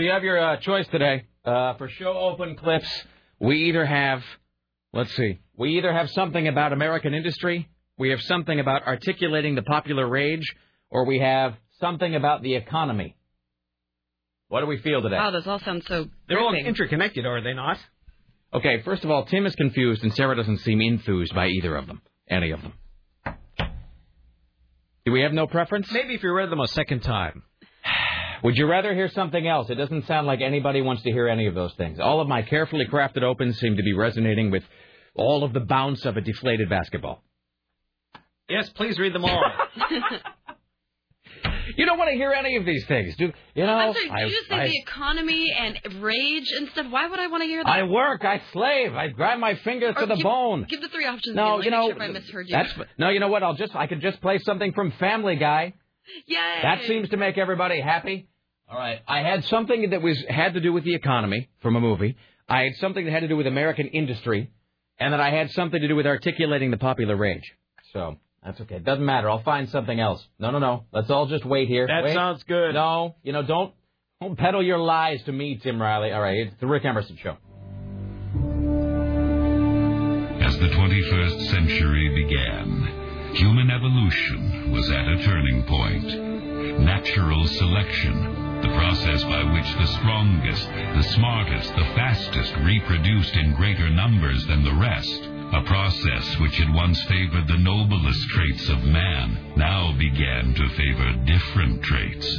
So you have your choice today. For show open clips, we either have, let's see, we either have something about American industry, we have something about articulating the popular rage, or we have something about the economy. What do we feel today? Wow, those all sound so gripping. They're all interconnected, are they not? Okay, first of all, Tim is confused, and Sarah doesn't seem enthused by either of them, any of them. Do we have no preference? Maybe if you read them a second time. Would you rather hear something else? It doesn't sound like anybody wants to hear any of those things. All of my carefully crafted opens seem to be resonating with all of the bounce of a deflated basketball. Yes, please read them all. You don't want to hear any of these things. I'm sorry, did you just say the economy and rage and stuff? Why would I want to hear that? I work, I slave, I grind my fingers to the bone. Give the three options. No, you know, if I misheard you. No, you know what? I could just play something from Family Guy. Yay! That seems to make everybody happy. All right, I had something that had to do with the economy from a movie. I had something that had to do with American industry, and then I had something to do with articulating the popular rage. So. That's okay. It doesn't matter. I'll find something else. No. Let's all just wait here. That sounds good. No. You know, don't peddle your lies to me, Tim Riley. All right. It's the Rick Emerson Show. As the 21st century began, human evolution was at a turning point. Natural selection, the process by which the strongest, the smartest, the fastest reproduced in greater numbers than the rest, a process which had once favored the noblest traits of man now began to favor different traits.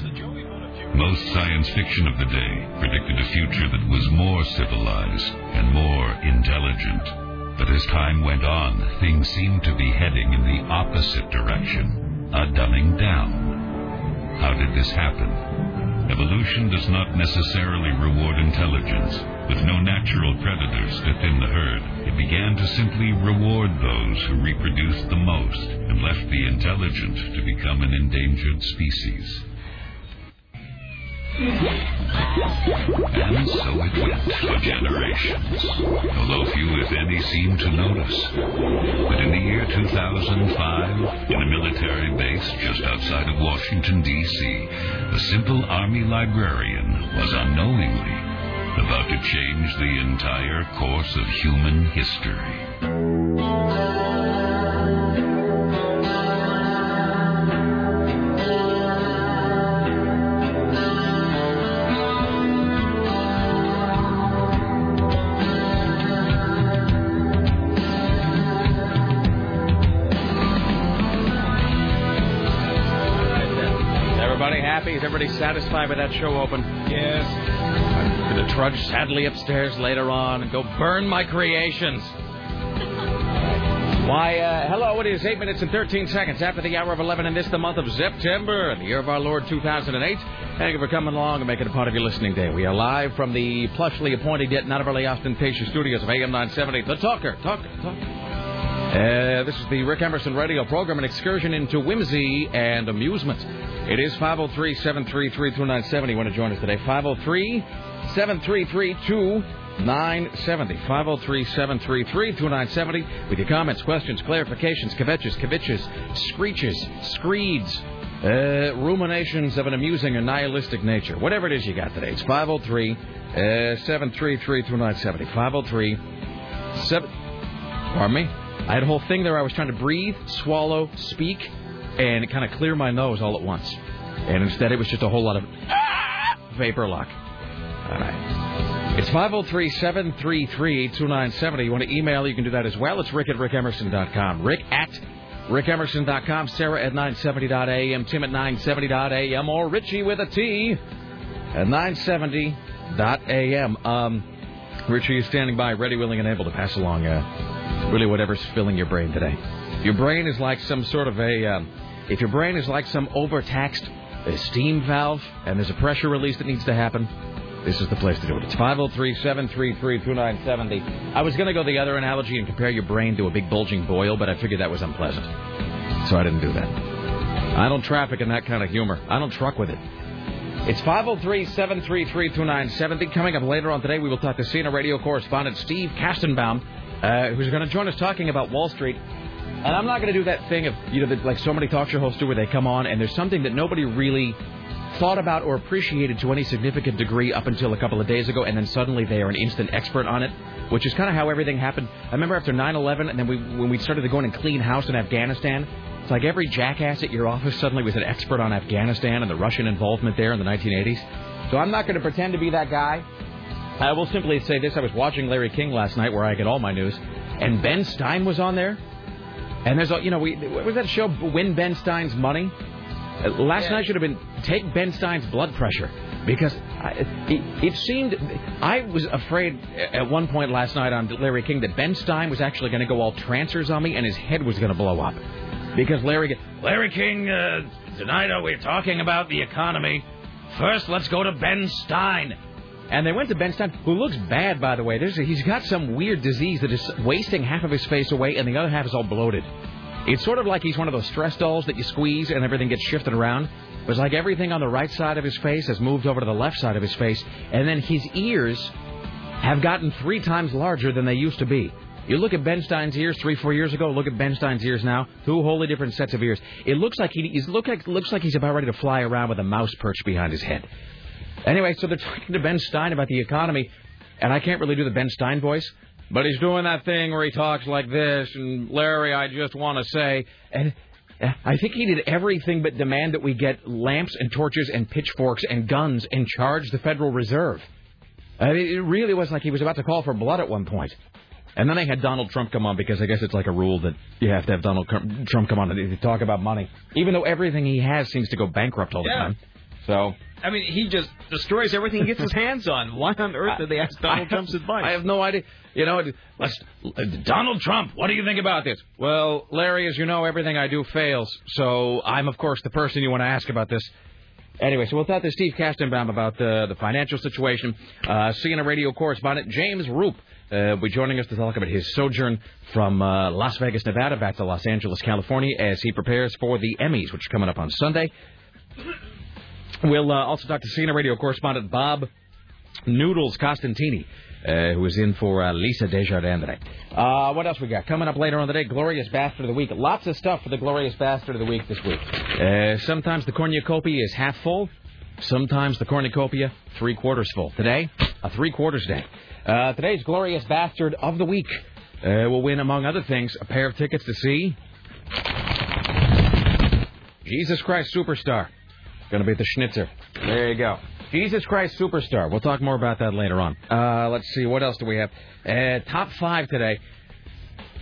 Most science fiction of the day predicted a future that was more civilized and more intelligent. But as time went on, things seemed to be heading in the opposite direction, a dumbing down. How did this happen? Evolution does not necessarily reward intelligence. With no natural predators to thin the herd, it began to simply reward those who reproduced the most and left the intelligent to become an endangered species. And so it went for generations, although few, if any, seemed to notice. But in the year 2005, in a military base just outside of Washington, D.C., a simple army librarian was unknowingly about to change the entire course of human history. Everybody happy? Is everybody satisfied with that show open? Yes. To trudge sadly upstairs later on and go burn my creations. Why, hello, it is 8 minutes and 13 seconds after the hour of 11, and this the month of September, the year of our Lord 2008. Thank you for coming along and making it a part of your listening day. We are live from the plushly appointed yet not overly ostentatious studios of AM 970. The Talker. This is the Rick Emerson radio program, an excursion into whimsy and amusement. It is 503-733-2970. You want to join us today? 503-733-2970. 503-733-2970. With your comments, questions, clarifications, kvetches, screeches, screeds, ruminations of an amusing or nihilistic nature. Whatever it is you got today, it's 503-733-2970. 503-7... Pardon me? I had a whole thing there. I was trying to breathe, swallow, speak, and it kind of cleared my nose all at once. And instead, it was just a whole lot of vapor lock. All right. It's 503-733-2970. You want to email, you can do that as well. It's rick@rickemerson.com. Rick@rickemerson.com. Sarah at 970.am. Tim at 970.am. Or Richie with a T at 970.am. Richie is standing by, ready, willing, and able to pass along... really whatever's filling your brain today. Your brain is like some sort of a... if your brain is like some overtaxed steam valve and there's a pressure release that needs to happen, this is the place to do it. It's 503-733-2970. I was going to go the other analogy and compare your brain to a big bulging boil, but I figured that was unpleasant. So I didn't do that. I don't traffic in that kind of humor. I don't truck with it. It's 503-733-2970. Coming up later on today, we will talk to CNN radio correspondent Steve Kastenbaum, who's going to join us talking about Wall Street. And I'm not going to do that thing of, like so many talk show hosts do where they come on and there's something that nobody really thought about or appreciated to any significant degree up until a couple of days ago, and then suddenly they are an instant expert on it, which is kind of how everything happened. I remember after 9/11, and then when we started to go in and clean house in Afghanistan, it's like every jackass at your office suddenly was an expert on Afghanistan and the Russian involvement there in the 1980s. So I'm not going to pretend to be that guy. I will simply say this. I was watching Larry King last night, where I get all my news, and Ben Stein was on there. And there's, what was that show, Win Ben Stein's Money? Last night should have been Take Ben Stein's Blood Pressure, because it seemed, I was afraid at one point last night on Larry King that Ben Stein was actually going to go all trancers on me and his head was going to blow up. Because Larry King, tonight we're talking about the economy. First, let's go to Ben Stein. And they went to Ben Stein, who looks bad, by the way. He's got some weird disease that is wasting half of his face away, and the other half is all bloated. It's sort of like he's one of those stress dolls that you squeeze and everything gets shifted around. It was like everything on the right side of his face has moved over to the left side of his face, and then his ears have gotten 3 times larger than they used to be. You look at Ben Stein's ears 3-4 years ago, look at Ben Stein's ears now, 2 wholly different sets of ears. It looks like he's about ready to fly around with a mouse perched behind his head. Anyway, so they're talking to Ben Stein about the economy, and I can't really do the Ben Stein voice, but he's doing that thing where he talks like this, and Larry, I just want to say, and I think he did everything but demand that we get lamps and torches and pitchforks and guns and charge the Federal Reserve. I mean, it really was like he was about to call for blood at one point. And then I had Donald Trump come on, because I guess it's like a rule that you have to have Donald Trump come on to talk about money, even though everything he has seems to go bankrupt all the time. So, I mean, he just destroys everything he gets his hands on. Why on earth did they ask Donald Trump's advice? I have no idea. Donald Trump, what do you think about this? Well, Larry, as you know, everything I do fails. So I'm, of course, the person you want to ask about this. Anyway, so we'll talk to Steve Kastenbaum about the financial situation. CNN radio correspondent James Roop will be joining us to talk about his sojourn from Las Vegas, Nevada, back to Los Angeles, California, as he prepares for the Emmys, which are coming up on Sunday. We'll also talk to CNN radio correspondent Bob Noodles Costantini, who is in for Lisa Desjardins today. What else we got? Coming up later on the day, Glorious Bastard of the Week. Lots of stuff for the Glorious Bastard of the Week this week. Sometimes the cornucopia is half full. Sometimes the cornucopia, 3/4 full. Today, a 3/4 day. Today's Glorious Bastard of the Week will win, among other things, a pair of tickets to see Jesus Christ Superstar. Going to be at the Schnitzer. There you go. Jesus Christ Superstar. We'll talk more about that later on. Let's see. What else do we have? Top 5 today.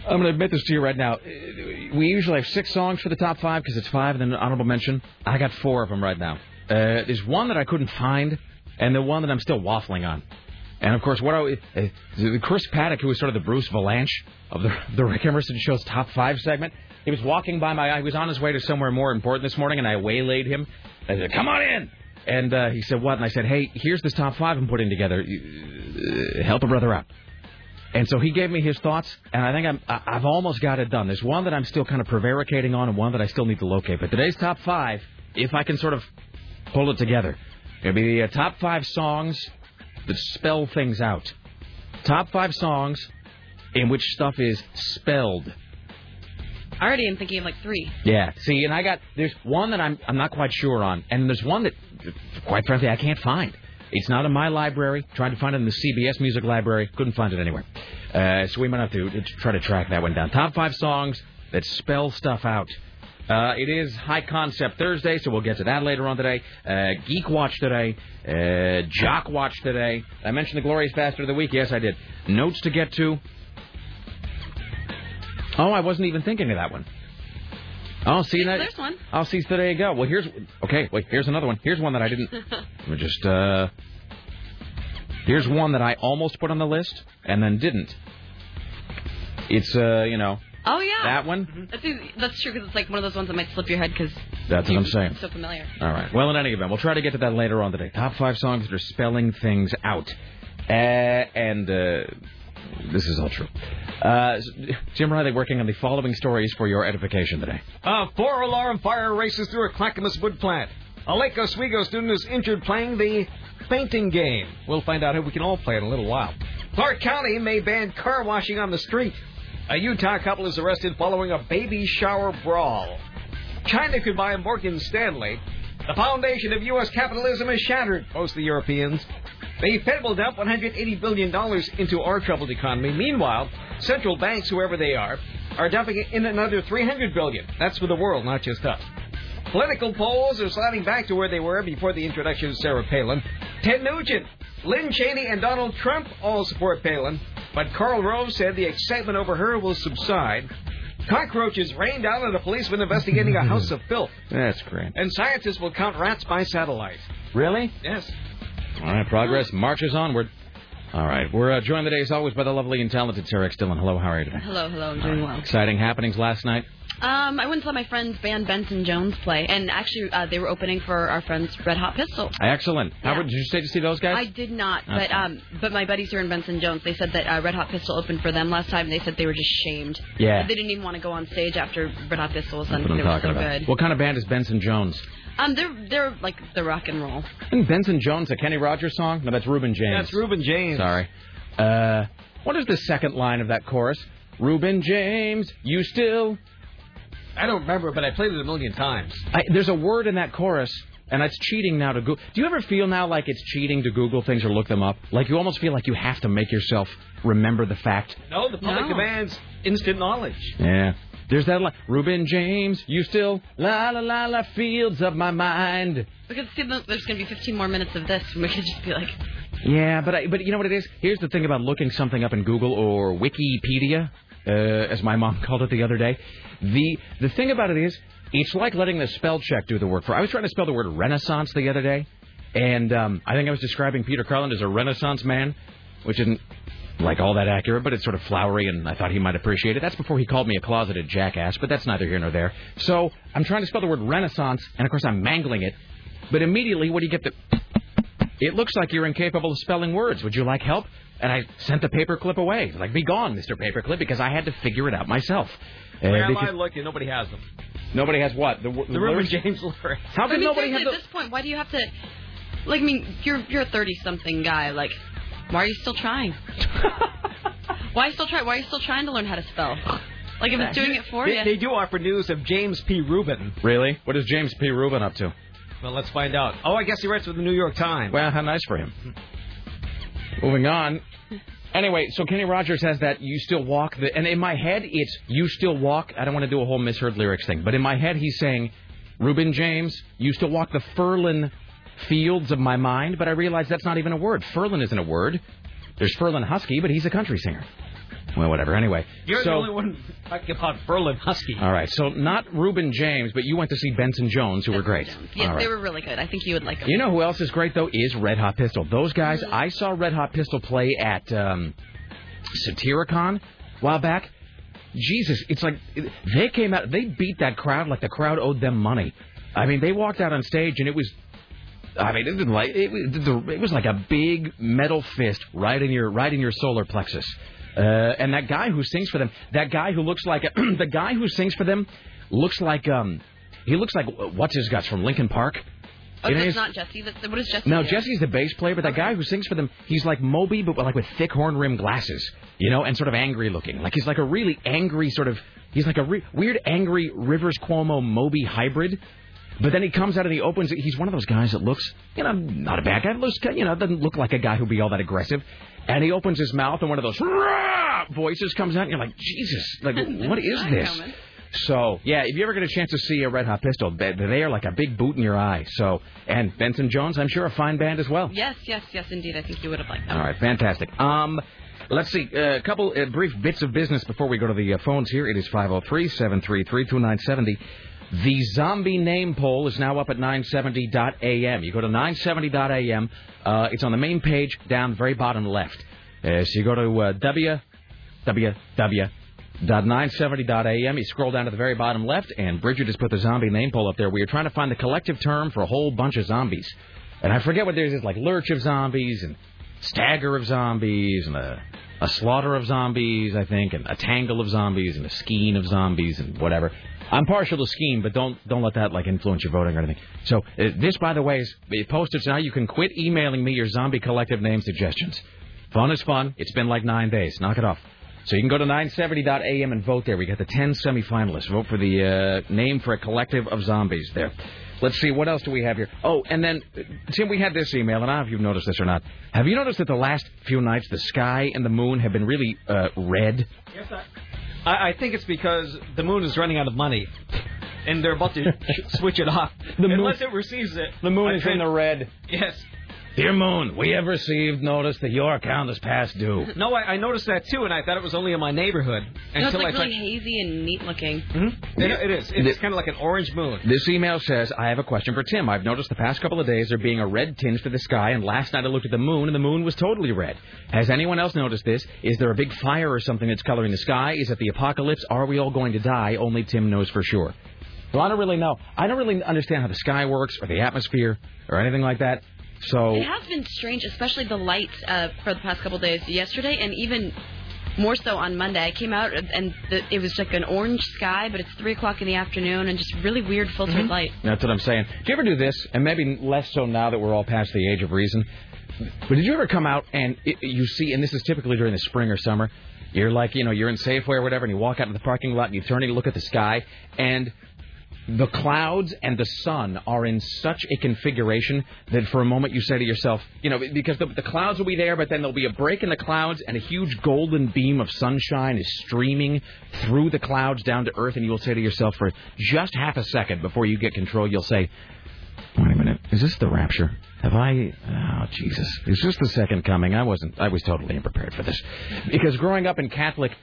I'm going to admit this to you right now. We usually have 6 songs for the top 5 because it's 5 and then an honorable mention. I got 4 of them right now. There's one that I couldn't find, and the one that I'm still waffling on. And, of course, Chris Paddock, who was sort of the Bruce Valanche of the Rick Emerson Show's top 5 segment, he was walking by my eye. He was on his way to somewhere more important this morning, and I waylaid him. I said, come on in. And he said, what? And I said, hey, here's this top 5 I'm putting together. Help a brother out. And so he gave me his thoughts, and I think I've almost got it done. There's one that I'm still kind of prevaricating on and one that I still need to locate. But today's top 5, if I can sort of pull it together, it'll be the top 5 songs that spell things out. Top 5 songs in which stuff is spelled. Already I'm thinking of like 3. Yeah, see, and there's one that I'm not quite sure on, and there's one that, quite frankly, I can't find. It's not in my library. Tried to find it in the CBS Music Library. Couldn't find it anywhere. So we might have to try to track that one down. Top 5 songs that spell stuff out. It is High Concept Thursday, so we'll get to that later on today. Geek Watch today. Jock Watch today. I mentioned the Glorious Bastard of the Week. Yes, I did. Notes to get to. Oh, I wasn't even thinking of that one. I'll see that. There's one. I'll see. So there you go. Well, here's another one. Here's one that I didn't. Let me just. Here's one that I almost put on the list and then didn't. It's Oh yeah. That one. Mm-hmm. That's true, because it's like one of those ones that might slip your head because. That's what I'm saying. So familiar. All right. Well, in any event, we'll try to get to that later on today. Top 5 songs that are spelling things out, and. This is all true. Jim Riley working on the following stories for your edification today. 4 alarm fire races through a Clackamas wood plant. A Lake Oswego student is injured playing the fainting game. We'll find out how we can all play in a little while. Clark County may ban car washing on the street. A Utah couple is arrested following a baby shower brawl. China could buy Morgan Stanley. The foundation of U.S. capitalism is shattered, most of the Europeans. The Fed will dump $180 billion into our troubled economy. Meanwhile, central banks, whoever they are dumping in another $300 billion. That's for the world, not just us. Political polls are sliding back to where they were before the introduction of Sarah Palin. Ted Nugent, Lynn Cheney, and Donald Trump all support Palin, but Karl Rove said the excitement over her will subside. Cockroaches rain down on a policeman investigating a house of filth. That's great. And scientists will count rats by satellite. Really? Yes. All right, progress marches onward. All right, we're joined today, as always, by the lovely and talented Sarah X. Dillon. Hello, how are you today? Hello, I'm doing well. Exciting happenings last night? I went and saw my friend's band Benson Jones play, and actually they were opening for our friends Red Hot Pistols. Excellent. Yeah. Howard, did you stay to see those guys? I did not, but my buddies here in Benson Jones, they said that Red Hot Pistol opened for them last time, and they said they were just shamed. Yeah. They didn't even want to go on stage after Red Hot Pistols, and they were so good. What kind of band is Benson Jones? They're like the rock and roll. Isn't Benson Jones a Kenny Rogers song? No, that's Reuben James. That's Reuben James. Sorry. What is the second line of that chorus? Reuben James, you still... I don't remember, but I played it a million times. There's a word in that chorus, and it's cheating now to Google. Do you ever feel now like it's cheating to Google things or look them up? Like you almost feel like you have to make yourself remember the fact. No, the public demands instant knowledge. Yeah. There's that line, Reuben James, you still, la-la-la-la, fields of my mind. Because there's going to be 15 more minutes of this, and we could just be like... Yeah, but you know what it is? Here's the thing about looking something up in Google or Wikipedia, as my mom called it the other day. The thing about it is, it's like letting the spell check do the work for... I was trying to spell the word Renaissance the other day, and I think I was describing Peter Carland as a Renaissance man, which isn't... like all that accurate, but it's sort of flowery, and I thought he might appreciate it. That's before he called me a closeted jackass, but that's neither here nor there. So I'm trying to spell the word Renaissance, and of course I'm mangling it. But immediately, what do you get? It looks like you're incapable of spelling words. Would you like help? And I sent the paperclip away. Like, be gone, Mr. Paperclip, because I had to figure it out myself. Where am I looking? Nobody has them. Nobody has what? The Reuben James lyrics. How can nobody have them? At this point, why do you have to... Like, I mean, you're a 30-something guy, like... Why are you still trying? Why are you still trying to learn how to spell? Like, if it's doing it for you. They do offer news of James P. Reuben. Really? What is James P. Reuben up to? Well, let's find out. Oh, I guess he writes with the New York Times. Well, how nice for him. Moving on. Anyway, so Kenny Rogers has that "You Still Walk." And in my head, it's "You Still Walk." I don't want to do a whole misheard lyrics thing. But in my head, he's saying, Reuben James, you still walk the Ferlin fields of my mind, but I realize that's not even a word. Ferlin isn't a word. There's Ferlin Husky, but he's a country singer. Well, whatever. Anyway. You're the only one talking about Ferlin Husky. All right. So not Reuben James, but you went to see Benson Jones, who were great. Yeah, right. They were really good. I think you would like them. You know who else is great, though, is Red Hot Pistol. Those guys, I saw Red Hot Pistol play at Satyricon a while back. Jesus, it's like they came out, they beat that crowd like the crowd owed them money. I mean, they walked out on stage, and it was... I mean, it was like a big metal fist right in your solar plexus. And that guy who sings for them, that guy who looks like the guy who sings for them looks like he looks like what's his guts from Linkin Park. Oh, that's not Jesse. What is Jesse? No, Jesse's the bass player, but that guy who sings for them, he's like Moby, but like with thick horn-rimmed glasses, you know, and sort of angry looking. Like he's like a really angry sort of. He's like a weird angry Rivers Cuomo Moby hybrid. But then he comes out and he opens it. He's one of those guys that looks, you know, not a bad guy. Looks, you know, doesn't look like a guy who'd be all that aggressive. And he opens his mouth and one of those voices comes out and you're like, Jesus, like, what is this? So, yeah, if you ever get a chance to see a Red Hot Pistol, they are like a big boot in your eye. So, and Benson Jones, I'm sure, a fine band as well. Yes, indeed. I think you would have liked that. All right, fantastic. Let's see, a couple brief bits of business before we go to the phones here. It is 503-733-2970. The zombie name poll is now up at 970.am. You go to 970.am. It's on the main page down the very bottom left. So you go to www.970.am. You scroll down to the very bottom left, and Bridget has put the zombie name poll up there. We are trying to find the collective term for a whole bunch of zombies. And I forget what there is, like lurch of zombies and stagger of zombies and a slaughter of zombies, I think, and a tangle of zombies and a skein of zombies and whatever. I'm partial to scheme, but don't let that, like, influence your voting or anything. So this, by the way, is posted, so now you can quit emailing me your zombie collective name suggestions. Fun is fun. It's been like 9 days. Knock it off. So you can go to 970.am and vote there. We got the 10 semifinalists. Vote for the name for a collective of zombies there. Let's see, what else do we have here? Oh, and then, Tim, we had this email, and I don't know if you've noticed this or not. Have you noticed that the last few nights the sky and the moon have been really red? Yes, I think it's because the moon is running out of money, and they're about to switch it off. Unless it receives it. The moon is in the red. Yes. Dear Moon, we have received notice that your account is past due. No, I noticed that, too, and I thought it was only in my neighborhood. It's like really hazy and neat-looking. Mm-hmm. It is. It's kind of like an orange moon. This email says, I have a question for Tim. I've noticed the past couple of days there being a red tinge to the sky, and last night I looked at the moon, and the moon was totally red. Has anyone else noticed this? Is there a big fire or something that's coloring the sky? Is it the apocalypse? Are we all going to die? Only Tim knows for sure. Well, I don't really know. I don't really understand how the sky works or the atmosphere or anything like that. So it has been strange, especially the lights for the past couple of days. Yesterday and even more so on Monday, I came out and it was like an orange sky, but it's 3:00 in the afternoon and just really weird filtered light. That's what I'm saying. Do you ever do this? And maybe less so now that we're all past the age of reason. But did you ever come out and you see? And this is typically during the spring or summer. You're like, you're in Safeway or whatever, and you walk out in the parking lot and you turn and you look at the sky and the clouds and the sun are in such a configuration that for a moment you say to yourself, because the clouds will be there, but then there'll be a break in the clouds and a huge golden beam of sunshine is streaming through the clouds down to earth, and you will say to yourself for just half a second before you get control, you'll say, wait a minute, is this the rapture? Oh, Jesus, is this the second coming? I was totally unprepared for this. Because growing up in Catholic,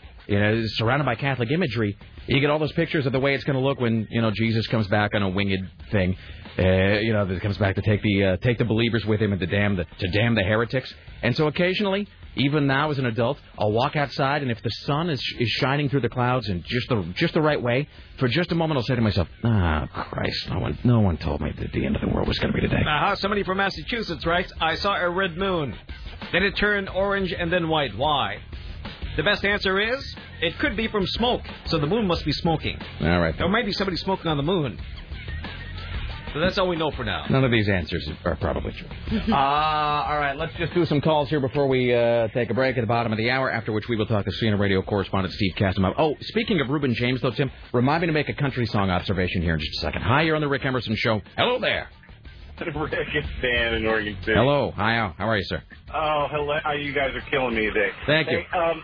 surrounded by Catholic imagery, you get all those pictures of the way it's going to look when, Jesus comes back on a winged thing, that comes back to take the believers with him and to damn the heretics. And so occasionally, even now as an adult, I'll walk outside, and if the sun is shining through the clouds in just the right way, for just a moment I'll say to myself, Christ, no one told me that the end of the world was going to be today. Somebody from Massachusetts writes, I saw a red moon. Then it turned orange and then white. Why? The best answer is, it could be from smoke, so the moon must be smoking. All right. Then. Or maybe somebody's smoking on the moon. So that's all we know for now. None of these answers are probably true. All right, let's just do some calls here before we take a break at the bottom of the hour, after which we will talk to CNN radio correspondent Steve Kastenbaum. Oh, speaking of Reuben James, though, Tim, remind me to make a country song observation here in just a second. Hi, you're on the Rick Emerson Show. Hello there. Rick, it's Dan in Oregon City. Hello. Hi, how are you, sir? Oh, hello. You guys are killing me today. Thank you. Hey,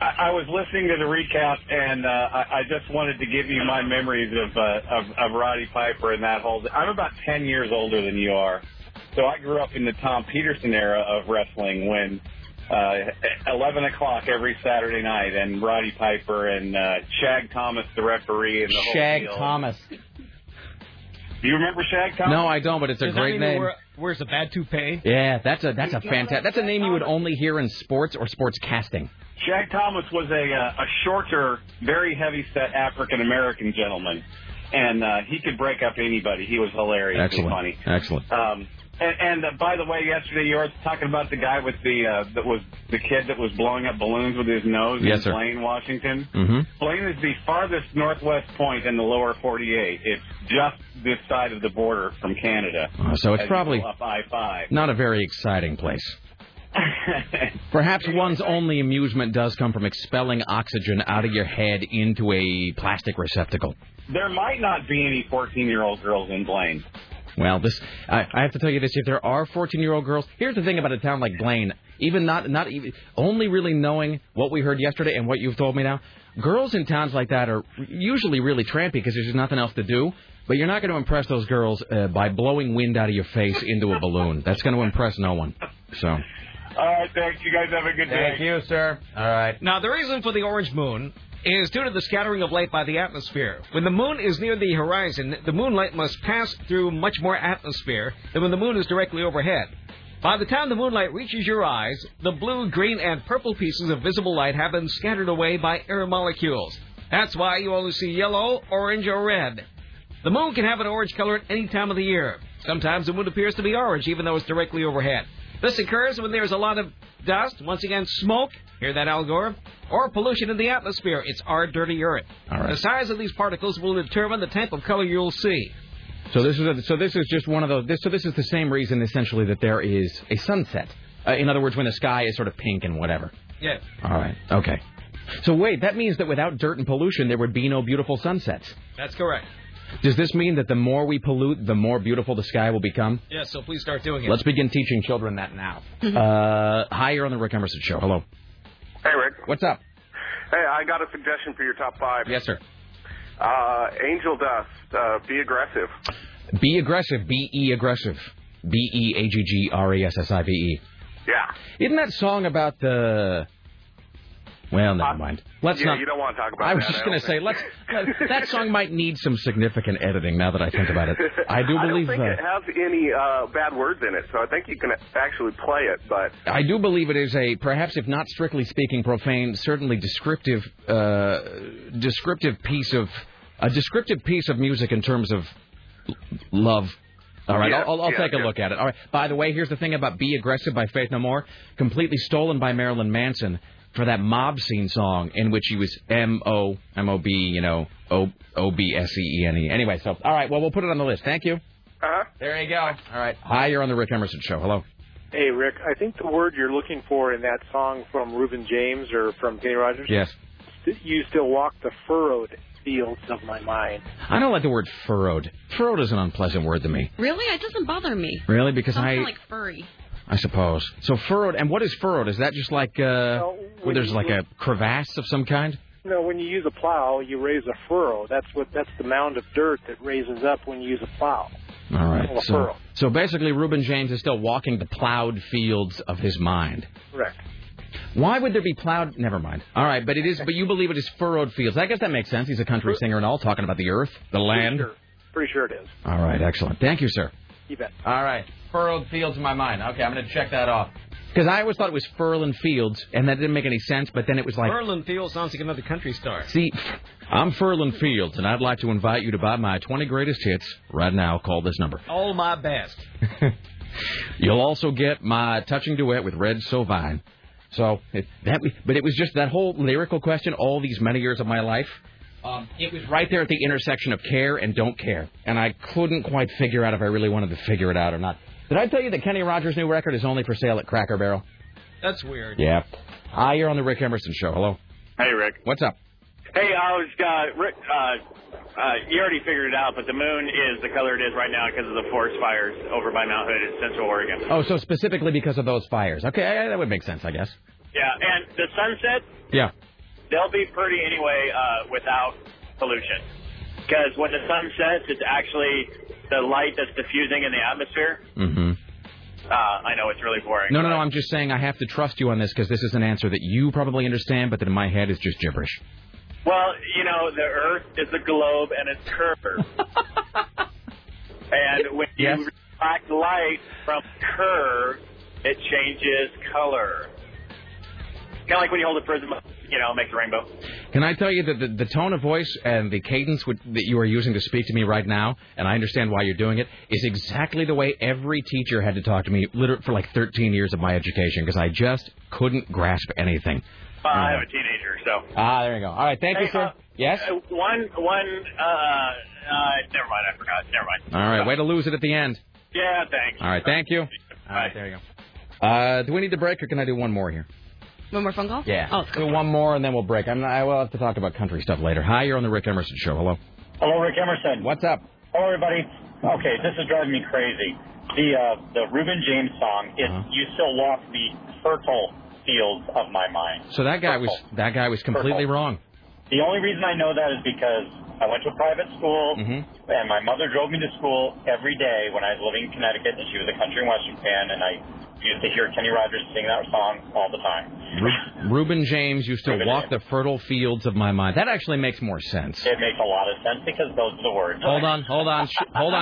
I was listening to the recap, and I just wanted to give you my memories of Roddy Piper and that whole. I'm about 10 years older than you are, so I grew up in the Tom Peterson era of wrestling when 11 o'clock every Saturday night, and Roddy Piper and Shag Thomas, the referee, and the whole Shag deal. Thomas. Do you remember Shag Thomas? No, I don't, but it's a great name. Where's the bad toupee? Yeah, that's a fantastic. That's a name you would only hear in sports or sports casting. Shag Thomas was a shorter, very heavy-set African-American gentleman, and he could break up anybody. He was hilarious. Excellent. And funny. Excellent. By the way, yesterday you were talking about the guy with that was the kid that was blowing up balloons with his nose in Blaine, Washington. Mm-hmm. Blaine is the farthest northwest point in the lower 48. It's just this side of the border from Canada. So it's probably up I-5. Not a very exciting place. Perhaps one's only amusement does come from expelling oxygen out of your head into a plastic receptacle. There might not be any 14-year-old girls in Blaine. Well, I have to tell you this: if there are 14-year-old girls, here's the thing about a town like Blaine. Even not even only really knowing what we heard yesterday and what you've told me now, girls in towns like that are usually really trampy because there's just nothing else to do. But you're not going to impress those girls by blowing wind out of your face into a balloon. That's going to impress no one. So. All right, thanks. You guys have a good day. Thank you, sir. All right. Now, the reason for the orange moon is due to the scattering of light by the atmosphere. When the moon is near the horizon, the moonlight must pass through much more atmosphere than when the moon is directly overhead. By the time the moonlight reaches your eyes, the blue, green, and purple pieces of visible light have been scattered away by air molecules. That's why you only see yellow, orange, or red. The moon can have an orange color at any time of the year. Sometimes the moon appears to be orange, even though it's directly overhead. This occurs when there's a lot of dust, once again smoke, hear that Al Gore, or pollution in the atmosphere. It's our dirty earth. All right. The size of these particles will determine the type of color you'll see. So this is just one of those. This is the same reason essentially that there is a sunset. In other words, when the sky is sort of pink and whatever. Yes. All right. Okay. So wait, that means that without dirt and pollution, there would be no beautiful sunsets. That's correct. Does this mean that the more we pollute, the more beautiful the sky will become? Yes, so please start doing it. Let's begin teaching children that now. Hi, you're on the Rick Emerson Show. Hello. Hey, Rick. What's up? Hey, I got a suggestion for your top five. Yes, sir. Angel Dust, Be Aggressive. Be Aggressive, B-E Aggressive. B-E-A-G-G-R-E-S-S-I-V-E. Yeah. Isn't that song about the... Well, never mind. Let's not. You don't want to talk about that. I was just going to say, that song might need some significant editing now that I think about it. I don't think it has any bad words in it, so I think you can actually play it. But I do believe it is a, perhaps if not strictly speaking profane, certainly descriptive piece of music in terms of love. All right, I'll take a look at it. All right. By the way, here's the thing about "Be Aggressive" by Faith No More, completely stolen by Marilyn Manson for that mob scene song in which he was M-O-M-O-B, O-B-S-E-E-N-E. Anyway, so, all right, well, we'll put it on the list. Thank you. Uh-huh. There you go. All right. Hi, you're on the Rick Emerson Show. Hello. Hey, Rick, I think the word you're looking for in that song from Reuben James or from Kenny Rogers? Yes. You still walk the furrowed fields of my mind. I don't like the word furrowed. Furrowed is an unpleasant word to me. Really? It doesn't bother me. Really? Because I... Something like furry. I suppose. So furrowed, and what is furrowed? Is that just like where there's like a crevasse of some kind? No, when you use a plow, you raise a furrow. That's the mound of dirt that raises up when you use a plow. All right. So basically Reuben James is still walking the plowed fields of his mind. Correct. Why would there be plowed? Never mind. All right, but it is. But you believe it is furrowed fields. I guess that makes sense. He's a country singer and all, talking about the earth, the land. Pretty sure it is. All right, excellent. Thank you, sir. You bet. All right. Furrowed fields in my mind. Okay, I'm going to check that off. Because I always thought it was Ferlin Fields, and that didn't make any sense, but then it was like... Ferlin Fields sounds like another country star. See, I'm Ferlin Fields, and I'd like to invite you to buy my 20 greatest hits right now. Call this number. All my best. You'll also get my touching duet with Red Sovine. But it was just that whole lyrical question all these many years of my life. It was right there at the intersection of care and don't care. And I couldn't quite figure out if I really wanted to figure it out or not. Did I tell you that Kenny Rogers' new record is only for sale at Cracker Barrel? That's weird. Yeah. Hi, you're on the Rick Emerson Show. Hello. Hey, Rick. What's up? Hey, I was, Rick, you already figured it out, but the moon is the color it is right now because of the forest fires over by Mount Hood in Central Oregon. Oh, so specifically because of those fires. Okay, that would make sense, I guess. Yeah, and the sunset? Yeah. They'll be pretty anyway without pollution. Because when the sun sets, it's actually the light that's diffusing in the atmosphere. Mm-hmm. I know it's really boring. No, I'm just saying I have to trust you on this because this is an answer that you probably understand, but that in my head is just gibberish. Well, the Earth is a globe and it's curved. And when you reflect light from curve, it changes color. Kind of like when you hold a prism up. Make the rainbow. Can I tell you that the tone of voice and the cadence that you are using to speak to me right now, and I understand why you're doing it, is exactly the way every teacher had to talk to me for like 13 years of my education, because I just couldn't grasp anything. I have a teenager, so... Ah, there you go. All right, thank you, sir. Yes? Never mind, I forgot. Never mind. All right, way to lose it at the end. Yeah, thanks. All right, thank you. All right, there you go. Do we need the break, or can I do one more here? One more phone call? Yeah. Oh, do one more and then we'll break. I will have to talk about country stuff later. Hi, you're on the Rick Emerson Show. Hello. Hello, Rick Emerson. What's up? Hello, everybody. Okay, this is driving me crazy. The Reuben James song. You still lost the fertile fields of my mind. So that guy was completely wrong. The only reason I know that is because I went to a private school, and my mother drove me to school every day when I was living in Connecticut, and she was a country and western fan, and I used to hear Kenny Rogers sing that song all the time. Reuben James used to walk the fertile fields of my mind. That actually makes more sense. It makes a lot of sense because those are the words. Hold on. Hold on.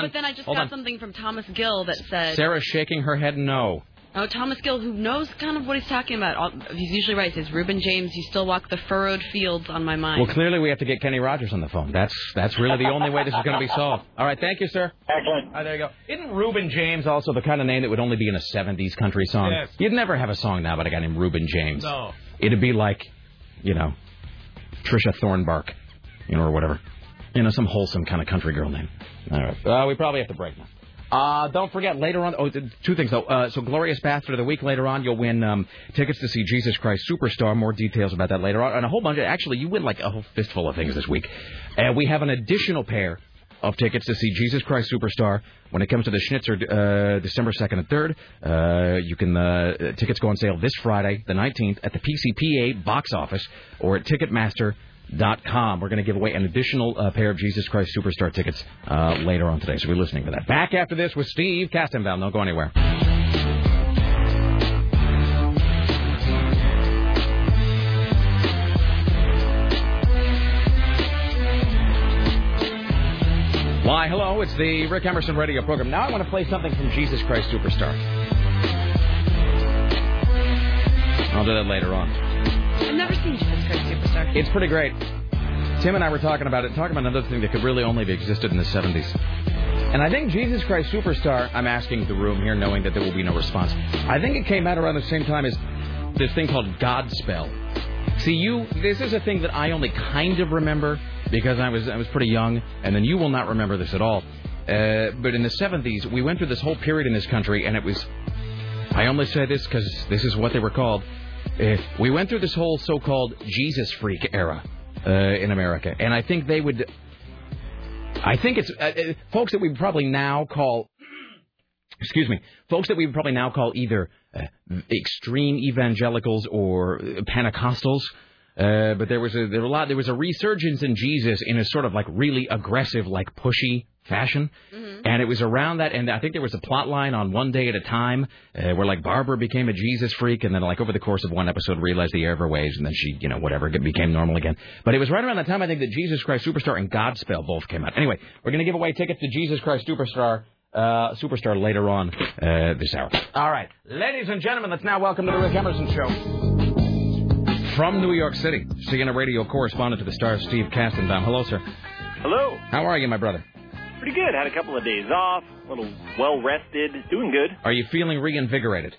But then I just got something from Thomas Gill that said... Sarah's shaking her head no. Oh, Thomas Gill, who knows kind of what he's talking about. He's usually right. He says, Reuben James, you still walk the furrowed fields on my mind. Well, clearly we have to get Kenny Rogers on the phone. That's really the only way this is going to be solved. All right, thank you, sir. Excellent. All right, there you go. Isn't Reuben James also the kind of name that would only be in a 70s country song? Yes. You'd never have a song now about a guy named Reuben James. No. It'd be like, Trisha Thornbark, or whatever. Some wholesome kind of country girl name. All right. We probably have to break now. Don't forget, later on... Oh, two things, though. So Glorious Bastard of the Week later on. You'll win tickets to see Jesus Christ Superstar. More details about that later on. And a whole bunch of... Actually, you win, like, a whole fistful of things this week. And we have an additional pair of tickets to see Jesus Christ Superstar when it comes to the Schnitzer December 2nd and 3rd. Tickets go on sale this Friday, the 19th, at the PCPA box office or at Ticketmaster.com. We're going to give away an additional pair of Jesus Christ Superstar tickets later on today, so we're listening for that. Back after this with Steve Kastenbaum. Don't go anywhere. Why, hello, it's the Rick Emerson radio program. Now I want to play something from Jesus Christ Superstar. I'll do that later on. I've never seen Jesus Christ Superstar. It's pretty great. Tim and I were talking about it, talking about another thing that could really only have existed in the 70s. And I think Jesus Christ Superstar, I'm asking the room here, knowing that there will be no response. I think it came out around the same time as this thing called Godspell. See, this is a thing that I only kind of remember, because I was pretty young, and then you will not remember this at all. But in the 70s, we went through this whole period in this country, and it was... I only say this because this is what they were called. We went through this whole so-called Jesus freak era in America, and I think they would... I think it's... folks that we would probably now call... Excuse me. Folks that we would probably now call either extreme evangelicals or Pentecostals... but there was a resurgence in Jesus in a sort of like really aggressive, like pushy fashion. Mm-hmm. And it was around that. And I think there was a plot line on One Day at a Time where like Barbara became a Jesus freak. And then like over the course of one episode realized the error of her ways. And then she, you know, whatever, became normal again. But it was right around that time, I think, that Jesus Christ Superstar and Godspell both came out. Anyway, we're going to give away tickets to Jesus Christ Superstar. Superstar later on this hour. All right. Ladies and gentlemen, let's now welcome to the Rick Emerson Show. From New York City, CNN radio correspondent to the Star, Steve Kastenbaum. Hello, sir. Hello. How are you, my brother? Pretty good. Had a couple of days off, a little well-rested, doing good. Are you feeling reinvigorated?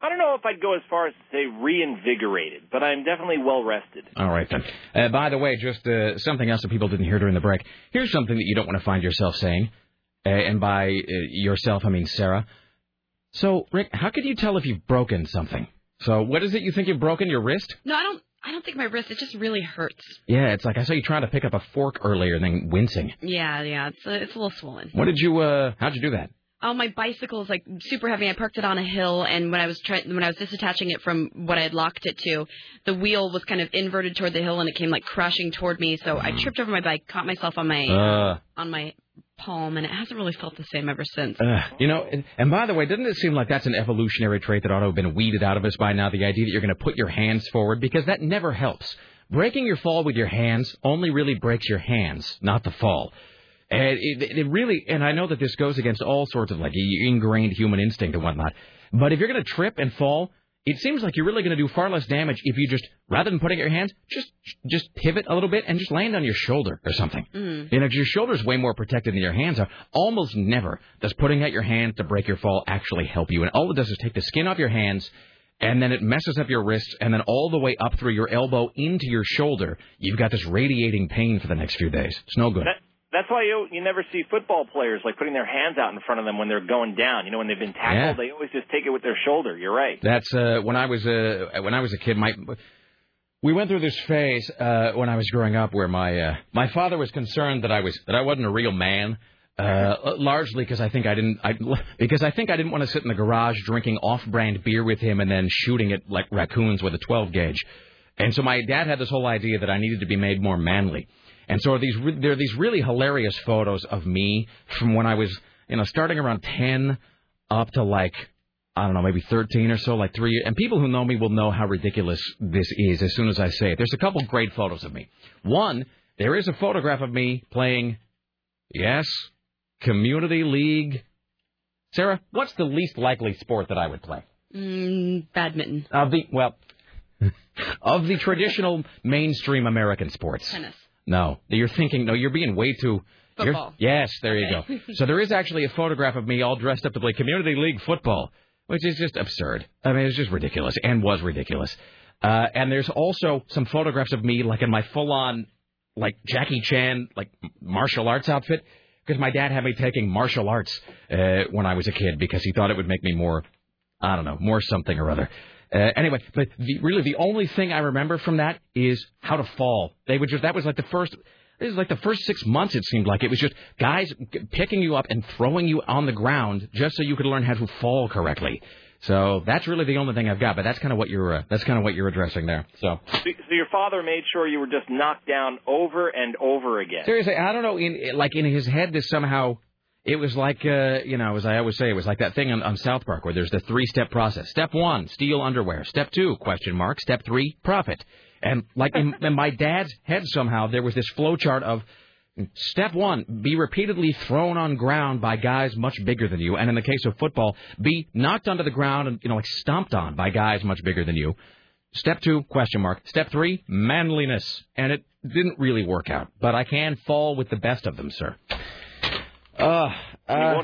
I don't know if I'd go as far as to say reinvigorated, but I'm definitely well-rested. All right, then. By the way, just something else that people didn't hear during the break. Here's something that you don't want to find yourself saying, and by yourself, I mean Sarah. So, Rick, how can you tell if you've broken something? So what is it you think you've broken? Your wrist? No, I don't think my wrist. It just really hurts. Yeah, it's like I saw you trying to pick up a fork earlier and then wincing. Yeah. It's a little swollen. What did you, how'd you do that? Oh, my bicycle is like super heavy. I parked it on a hill, and when I was disattaching it from what I had locked it to, the wheel was kind of inverted toward the hill, and it came like crashing toward me. So I tripped over my bike, caught myself on my palm, and it hasn't really felt the same ever since. You know, and by the way, doesn't it seem like that's an evolutionary trait that ought to have been weeded out of us by now, the idea that you're going to put your hands forward, because that never helps. Breaking your fall with your hands only really breaks your hands, not the fall. And it really, and I know that this goes against all sorts of like ingrained human instinct and whatnot, but if you're going to trip and fall, it seems like you're really going to do far less damage if you just, rather than putting your hands, just pivot a little bit and just land on your shoulder or something. Mm. You know, your shoulder's way more protected than your hands are. Almost never does putting out your hands to break your fall actually help you. And all it does is take the skin off your hands, and then it messes up your wrists, and then all the way up through your elbow into your shoulder, you've got this radiating pain for the next few days. It's no good. That's why you never see football players like putting their hands out in front of them when they're going down. You know, when they've been tackled, They always just take it with their shoulder. You're right. That's when I was a kid. We went through this phase when I was growing up where my father was concerned that I wasn't a real man, largely because I think I didn't want to sit in the garage drinking off-brand beer with him and then shooting it like raccoons with a 12 gauge. And so my dad had this whole idea that I needed to be made more manly. And so there are these really hilarious photos of me from when I was, you know, starting around 10 up to like, I don't know, maybe 13 or so, like 3. And people who know me will know how ridiculous this is as soon as I say it. There's a couple great photos of me. One, there is a photograph of me playing, yes, community league. Sarah, what's the least likely sport that I would play? Badminton. Of the traditional mainstream American sports. Tennis. No, you're thinking, no, you're being way too... Football. Yes, there you go. So there is actually a photograph of me all dressed up to play community league football, which is just absurd. I mean, it's just ridiculous, and was ridiculous. And there's also some photographs of me, like, in my full-on, like, Jackie Chan, like, martial arts outfit, because my dad had me taking martial arts when I was a kid, because he thought it would make me more, I don't know, more something or other. Anyway, but really the only thing I remember from that is how to fall. That was like the first, This is like the first 6 months, it seemed like. It was just guys picking you up and throwing you on the ground just so you could learn how to fall correctly. So that's really the only thing I've got, but that's kind of what you're addressing there. So your father made sure you were just knocked down over and over again. Seriously, I don't know. In his head, this somehow it was like as I always say, it was like that thing on South Park where there's the 3-step process. Step 1, steal underwear. Step 2, ? Step 3, profit. And like in my dad's head, somehow there was this flowchart of. Step 1, be repeatedly thrown on ground by guys much bigger than you. And in the case of football, be knocked onto the ground and, stomped on by guys much bigger than you. Step 2, ? Step 3, manliness. And it didn't really work out. But I can fall with the best of them, sir. You won't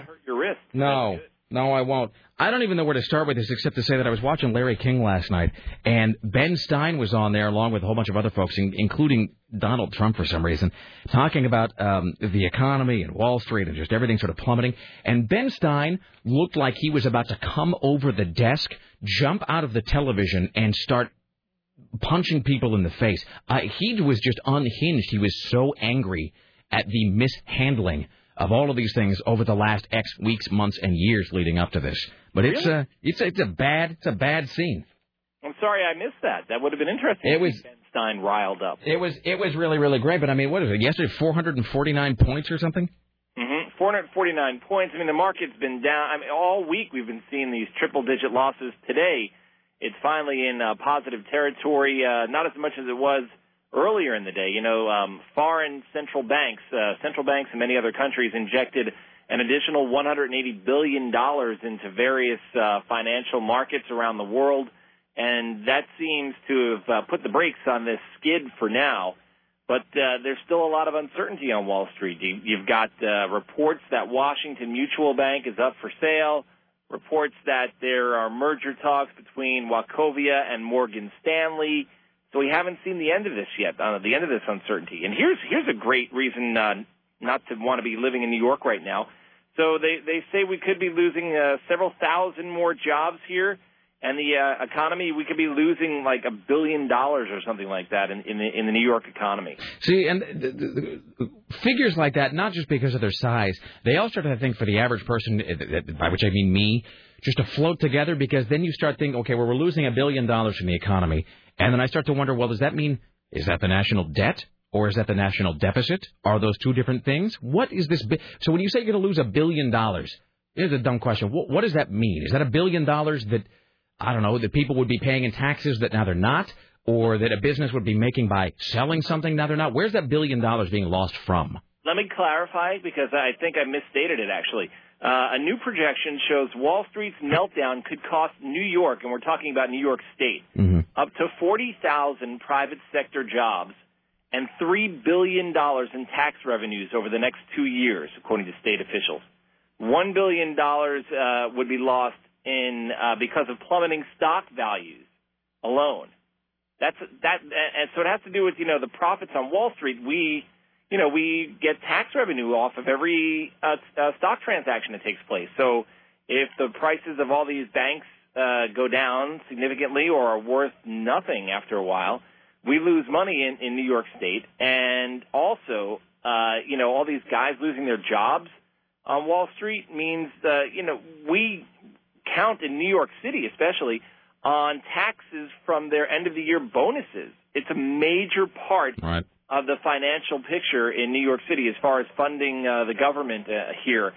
hurt your wrist. No, I won't. I don't even know where to start with this except to say that I was watching Larry King last night. And Ben Stein was on there along with a whole bunch of other folks, including Donald Trump for some reason, talking about the economy and Wall Street and just everything sort of plummeting. And Ben Stein looked like he was about to come over the desk, jump out of the television, and start punching people in the face. He was just unhinged. He was so angry at the mishandling of all of these things over the last X weeks, months, and years leading up to this. But really? It's a bad scene. I'm sorry I missed that. That would have been interesting. It was Ben Stein riled up. It was really, really great. But I mean, what is it? Yesterday, 449 points or something. 449 points. I mean, the market's been down. I mean, all week we've been seeing these triple-digit losses. Today, it's finally in positive territory. Not as much as it was earlier in the day. Foreign central banks in many other countries injected an additional $180 billion into various financial markets around the world, and that seems to have put the brakes on this skid for now. But there's still a lot of uncertainty on Wall Street. You've got reports that Washington Mutual Bank is up for sale, reports that there are merger talks between Wachovia and Morgan Stanley. So we haven't seen the end of this yet, the end of this uncertainty. And here's a great reason not to want to be living in New York right now. So they say we could be losing several thousand more jobs here, and the economy, we could be losing like $1 billion or something like that in the New York economy. See, and the figures like that, not just because of their size, they all start to think for the average person, by which I mean me, just to float together, because then you start thinking, okay, well, we're losing $1 billion from the economy. And then I start to wonder, well, does that mean, is that the national debt or is that the national deficit? Are those two different things? What is this? So when you say you're going to lose $1 billion, here's a dumb question. What does that mean? Is that $1 billion that, I don't know, that people would be paying in taxes that now they're not, or that a business would be making by selling something now they're not? Where's that $1 billion being lost from? Let me clarify, because I think I misstated it, actually. A new projection shows Wall Street's meltdown could cost New York, and we're talking about New York State, up to 40,000 private sector jobs and $3 billion in tax revenues over the next 2 years, according to state officials. $1 billion would be lost because of plummeting stock values alone. And so it has to do with, the profits on Wall Street. We get tax revenue off of every stock transaction that takes place. So if the prices of all these banks go down significantly or are worth nothing after a while, we lose money in New York State. And also, all these guys losing their jobs on Wall Street means, we count in New York City especially on taxes from their end-of-the-year bonuses. It's a major part. Right. Of the financial picture in New York City as far as funding the government here.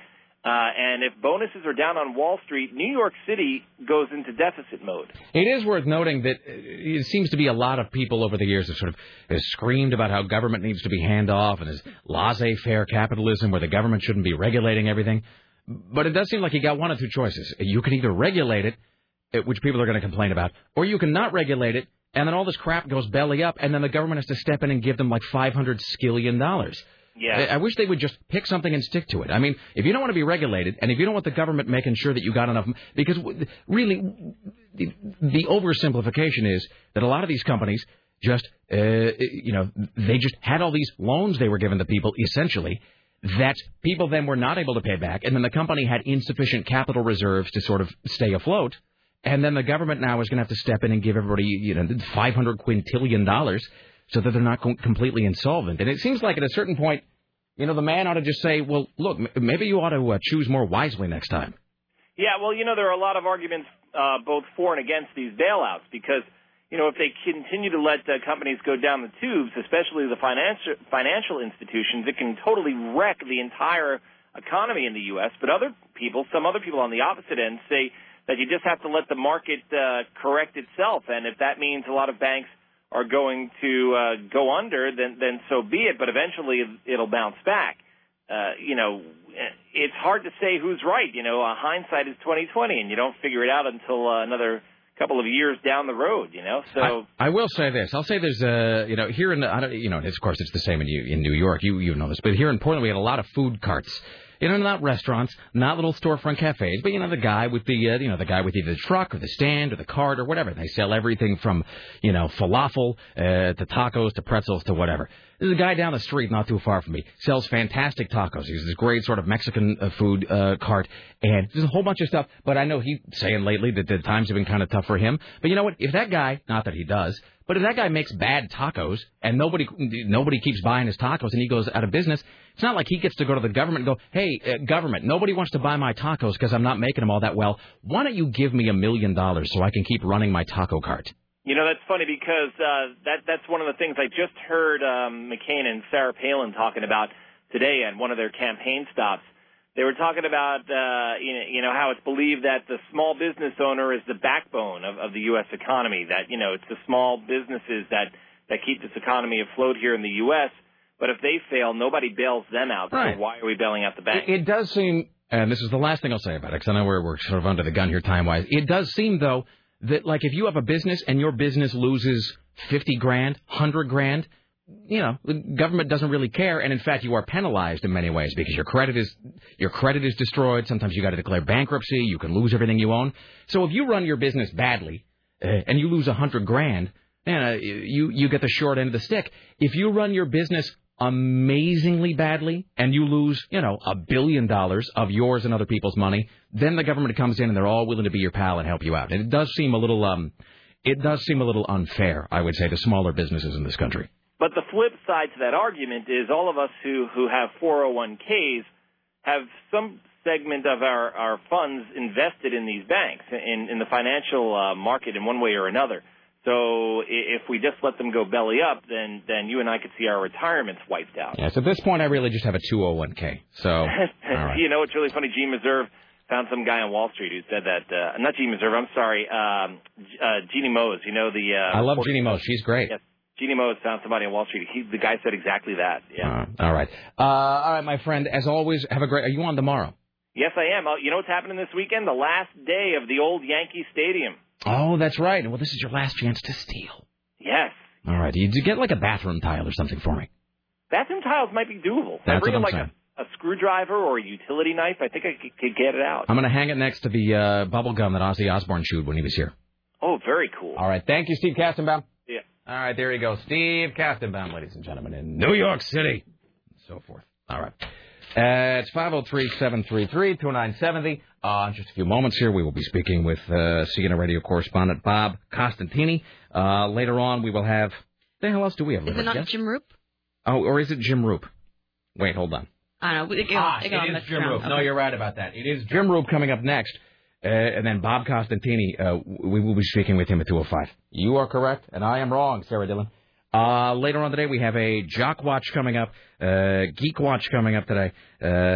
And if bonuses are down on Wall Street, New York City goes into deficit mode. It is worth noting that it seems to be a lot of people over the years have sort of screamed about how government needs to be hand off and this laissez-faire capitalism where the government shouldn't be regulating everything. But it does seem like you got one of two choices. You can either regulate it, which people are going to complain about, or you can not regulate it, and then all this crap goes belly up, and then the government has to step in and give them like $500 skillion. Yeah. I wish they would just pick something and stick to it. I mean, if you don't want to be regulated, and if you don't want the government making sure that you got enough, because really, the oversimplification is that a lot of these companies just, they just had all these loans they were giving to people, essentially, that people then were not able to pay back, and then the company had insufficient capital reserves to sort of stay afloat. And then the government now is going to have to step in and give everybody $500 quintillion so that they're not completely insolvent. And it seems like at a certain point, you know, the man ought to just say, well, look, maybe you ought to choose more wisely next time. Yeah, well, you know, there are a lot of arguments both for and against these bailouts because, you know, if they continue to let companies go down the tubes, especially the financial institutions, it can totally wreck the entire economy in the U.S. But some other people on the opposite end say that you just have to let the market correct itself. And if that means a lot of banks are going to go under, then so be it. But eventually it'll bounce back. You know, it's hard to say who's right. You know, hindsight is 20/20, and you don't figure it out until another couple of years down the road. You know, so I will say this. I'll say there's you know, here in the, I don't, you know, it's, of course it's the same in New York. You know this, but here in Portland we had a lot of food carts. You know, not restaurants, not little storefront cafes, but you know, the guy with the you know, the guy with either the truck or the stand or the cart or whatever. They sell everything from, you know, falafel to tacos to pretzels to whatever. There's a guy down the street, not too far from me, sells fantastic tacos. He's this great sort of Mexican food cart, and there's a whole bunch of stuff. But I know he's saying lately that the times have been kind of tough for him. But you know what? If that guy, not that he does, but if that guy makes bad tacos and nobody keeps buying his tacos and he goes out of business, it's not like he gets to go to the government and go, hey, government, nobody wants to buy my tacos because I'm not making them all that well. Why don't you give me $1 million so I can keep running my taco cart? You know, that's funny because that's one of the things I just heard McCain and Sarah Palin talking about today at one of their campaign stops. They were talking about, you know, how it's believed that the small business owner is the backbone of the U.S. economy, that, you know, it's the small businesses that keep this economy afloat here in the U.S., but if they fail, nobody bails them out. Right. So why are we bailing out the banks? It does seem, and this is the last thing I'll say about it, because I know we're sort of under the gun here time-wise, it does seem, though, that, like, if you have a business and your business loses $50,000, $100,000, you know, the government doesn't really care, and in fact, you are penalized in many ways because your credit is destroyed. Sometimes you got to declare bankruptcy. You can lose everything you own. So if you run your business badly and you lose $100,000, man, you get the short end of the stick. If you run your business amazingly badly and you lose, you know, $1 billion of yours and other people's money, then the government comes in and they're all willing to be your pal and help you out. And it does seem a little, unfair, I would say, to smaller businesses in this country. But the flip side to that argument is all of us who have 401ks have some segment of our funds invested in these banks, in the financial market in one way or another. So if we just let them go belly up, then you and I could see our retirements wiped out. Yes, at this point, I really just have a 201k. So, all right. You know, it's really funny. Gene Meserve found some guy on Wall Street who said that, not Gene Meserve, I'm sorry, Jeannie Mose, you know, the... I love Jeannie Mose. She's great. Yes. Jeannie Moe found somebody on Wall Street. The guy said exactly that. Yeah. All right. All right, my friend. As always, have a great... Are you on tomorrow? Yes, I am. You know what's happening this weekend? The last day of the old Yankee Stadium. Oh, that's right. Well, this is your last chance to steal. Yes. All right. You get like a bathroom tile or something for me. Bathroom tiles might be doable. That's what I'm like saying. A screwdriver or a utility knife. I think I could get it out. I'm going to hang it next to the bubble gum that Ozzy Osbourne chewed when he was here. Oh, very cool. All right. Thank you, Steve Kastenbaum. All right, there you go. Steve Kastenbaum, ladies and gentlemen, in New York City, and so forth. All right. It's 503-733-2970. In just a few moments here, we will be speaking with CNN radio correspondent Bob Costantini. Later on, we will have... The hell else do we have? Is it not Jim Roop? Oh, or is it Jim Roop? Wait, hold on. I don't know. It is Jim Roop. Okay. No, you're right about that. It is Jim Roop coming up next. And then Bob Costantini, we will be speaking with him at 2:05. You are correct, and I am wrong, Sarah Dillon. Later on today, we have a Jock Watch coming up, Geek Watch coming up today.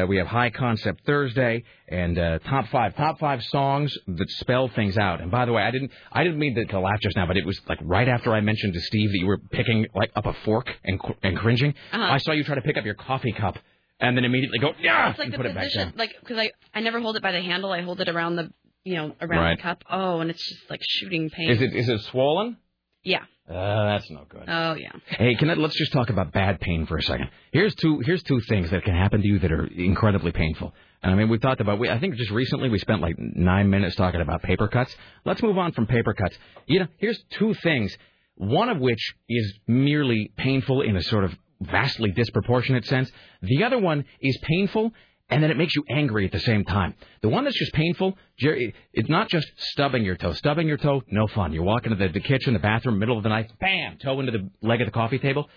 We have High Concept Thursday and top five songs that spell things out. And by the way, I didn't mean to laugh just now, but it was like right after I mentioned to Steve that you were picking like up a fork and cringing. Uh-huh. I saw you try to pick up your coffee cup. And then immediately go, yeah, it's like and put position, it back down. Like, because I never hold it by the handle. I hold it around the, you know, around right. The cup. Oh, and it's just like shooting pain. Is it swollen? Yeah. That's no good. Oh, yeah. Hey, let's just talk about bad pain for a second. Here's two things that can happen to you that are incredibly painful. And I mean, we've talked about, I think just recently we spent like 9 minutes talking about paper cuts. Let's move on from paper cuts. You know, here's two things, one of which is merely painful in a sort of vastly disproportionate sense. The other one is painful and then it makes you angry at the same time. The one that's just painful, Jerry, it's not just stubbing your toe. Stubbing your toe, no fun. You walk into the kitchen, the bathroom, middle of the night, bam, toe into the leg of the coffee table.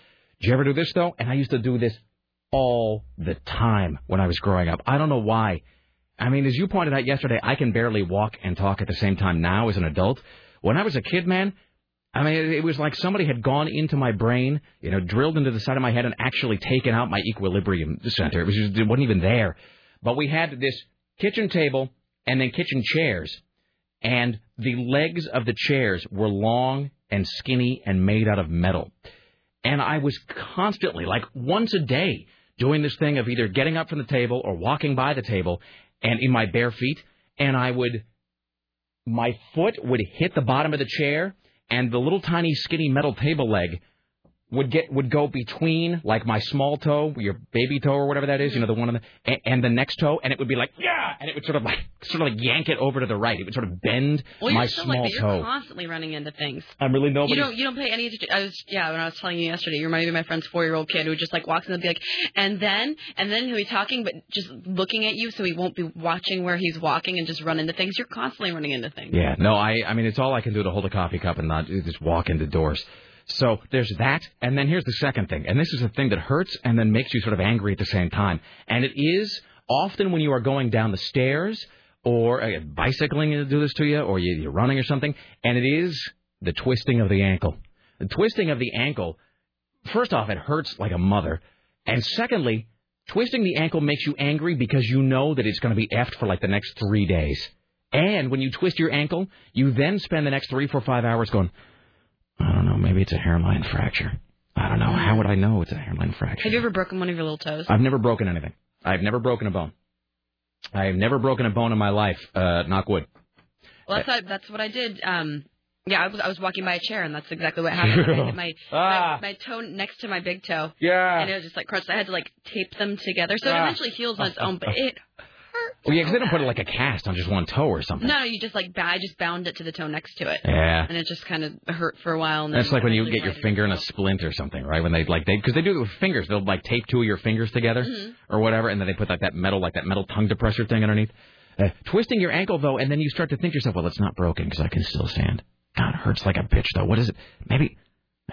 Did you ever do this, though? And I used to do this all the time when I was growing up. I don't know why. I mean, as you pointed out yesterday, I can barely walk and talk at the same time now as an adult. When I was a kid, man, I mean, it was like somebody had gone into my brain, you know, drilled into the side of my head and actually taken out my equilibrium center. It was just, it wasn't even there. But we had this kitchen table and then kitchen chairs, and the legs of the chairs were long and skinny and made out of metal. And I was constantly, like once a day, doing this thing of either getting up from the table or walking by the table and in my bare feet, and I would, my foot would hit the bottom of the chair, and the little tiny skinny metal table leg would go between, like, my small toe, your baby toe or whatever that is, you know, the one on the, and the next toe, and it would be like, yeah, and it would sort of like yank it over to the right. It would sort of bend my small toe. Well, you're constantly running into things. I'm really nobody. You don't pay any attention. When I was telling you yesterday, you reminded me of my friend's 4-year-old kid who just like walks in and be like, and then he'll be talking but just looking at you, so he won't be watching where he's walking and just run into things. You're constantly running into things. Yeah, no, I mean, it's all I can do to hold a coffee cup and not just walk into doors. So there's that, and then here's the second thing, and this is the thing that hurts and then makes you sort of angry at the same time, and it is often when you are going down the stairs or bicycling will do this to you, or you're running or something, and it is the twisting of the ankle. The twisting of the ankle, first off, it hurts like a mother, and secondly, twisting the ankle makes you angry because you know that it's going to be effed for like the next 3 days, and when you twist your ankle, you then spend the next 3, 4, 5 hours going, I don't know, maybe it's a hairline fracture. I don't know. How would I know it's a hairline fracture? Have you ever broken one of your little toes? I've never broken anything. I've never broken a bone. I've never broken a bone in my life, knock wood. Well, that's what I did. I was walking by a chair, and that's exactly what happened. I hit my toe next to my big toe. Yeah. And it was just like crushed. I had to like tape them together. So it eventually heals on its own, but it... Well, yeah, because they don't put like a cast on just one toe or something. No, you just I just bound it to the toe next to it. Yeah. And it just kind of hurt for a while. And that's like when you get your finger in a splint or something, right? When because they do it with fingers. They'll like tape two of your fingers together or whatever, and then they put that metal tongue depressor thing underneath. Twisting your ankle, though, and then you start to think to yourself, well, it's not broken because I can still stand. God, it hurts like a bitch, though. What is it? Maybe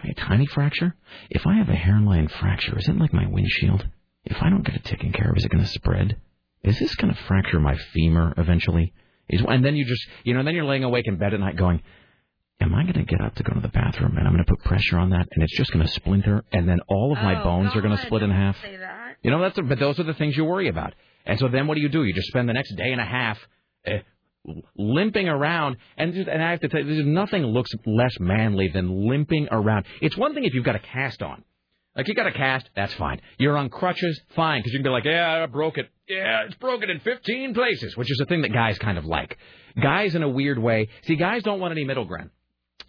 a tiny fracture? If I have a hairline fracture, is it like my windshield? If I don't get it taken care of, is it going to spread? Is this going to fracture my femur eventually? And then you just, then you're laying awake in bed at night going, am I going to get up to go to the bathroom and I'm going to put pressure on that and it's just going to splinter and then all of my bones are going to split in half? Say that. But those are the things you worry about. And so then what do? You just spend the next day and a half limping around. And I have to tell you, nothing looks less manly than limping around. It's one thing if you've got a cast on. Like, you got a cast, that's fine. You're on crutches, fine, because you can be like, yeah, I broke it. Yeah, it's broken in 15 places, which is a thing that guys kind of like. Guys, in a weird way, see, guys don't want any middle ground.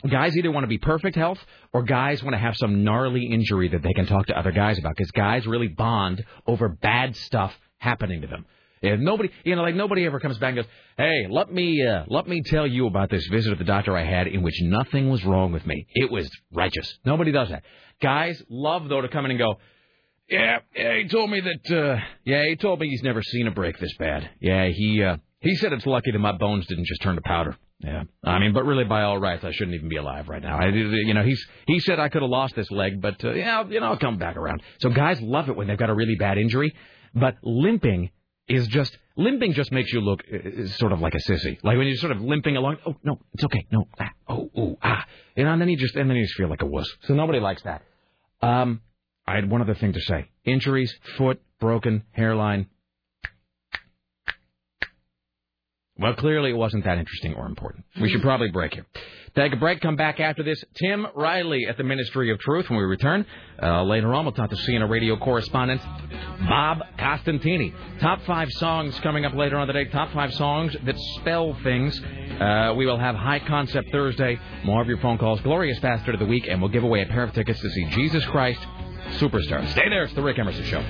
Guys either want to be perfect health or guys want to have some gnarly injury that they can talk to other guys about, because guys really bond over bad stuff happening to them. And nobody, nobody ever comes back and goes, hey, let me tell you about this visit at the doctor I had in which nothing was wrong with me. It was righteous. Nobody does that. Guys love, though, to come in and go, yeah, he told me that, he told me he's never seen a break this bad. Yeah, he said it's lucky that my bones didn't just turn to powder. Yeah, I mean, but really, by all rights, I shouldn't even be alive right now. He said I could have lost this leg, but, I'll come back around. So guys love it when they've got a really bad injury, but limping just makes you look sort of like a sissy. Like when you're sort of limping along, oh, no, it's okay, no, ah, oh, ooh, ah. And then you just feel like a wuss. So nobody likes that. I had one other thing to say. Injuries, foot, broken, hairline. Well, clearly it wasn't that interesting or important. We should probably break here. Take a break. Come back after this. Tim Riley at the Ministry of Truth when we return. Later on, we'll talk to CNN radio correspondent Bob Costantini. Top 5 songs coming up later on today. Top 5 songs that spell things. We will have High Concept Thursday. More of your phone calls. Glorious Bastard of the Week. And we'll give away a pair of tickets to see Jesus Christ Superstar. Stay there. It's The Rick Emerson Show.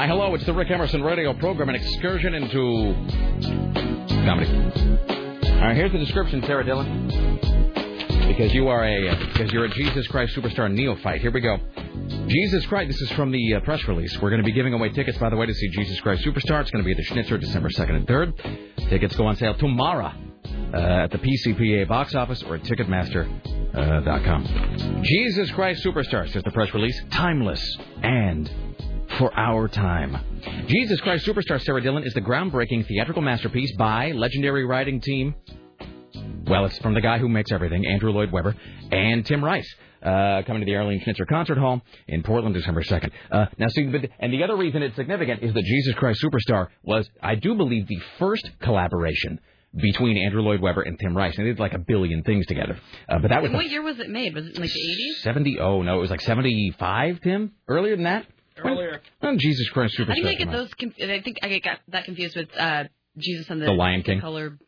Why, hello, it's the Rick Emerson radio program, an excursion into comedy. All right, here's the description, Sarah Dillon. Because you're a Jesus Christ Superstar neophyte. Here we go. Jesus Christ, this is from the press release. We're going to be giving away tickets, by the way, to see Jesus Christ Superstar. It's going to be at the Schnitzer December 2nd and 3rd. Tickets go on sale tomorrow at the PCPA box office or at Ticketmaster.com. Jesus Christ Superstar, says the press release, timeless and for our time. Jesus Christ Superstar, Sarah Dillon, is the groundbreaking theatrical masterpiece by legendary writing team. Well, it's from the guy who makes everything, Andrew Lloyd Webber, and Tim Rice. Coming to the Arlene Schnitzer Concert Hall in Portland, December 2nd. And the other reason it's significant is that Jesus Christ Superstar was, I do believe, the first collaboration between Andrew Lloyd Webber and Tim Rice. And they did like a billion things together. But that was. And what year was it made? Was it in like the 80s? 70. Oh, no, it was like 75, Tim? Earlier than that? Earlier. When Jesus Christ Superstar. I think I got that confused with Jesus and the Lion King. Color.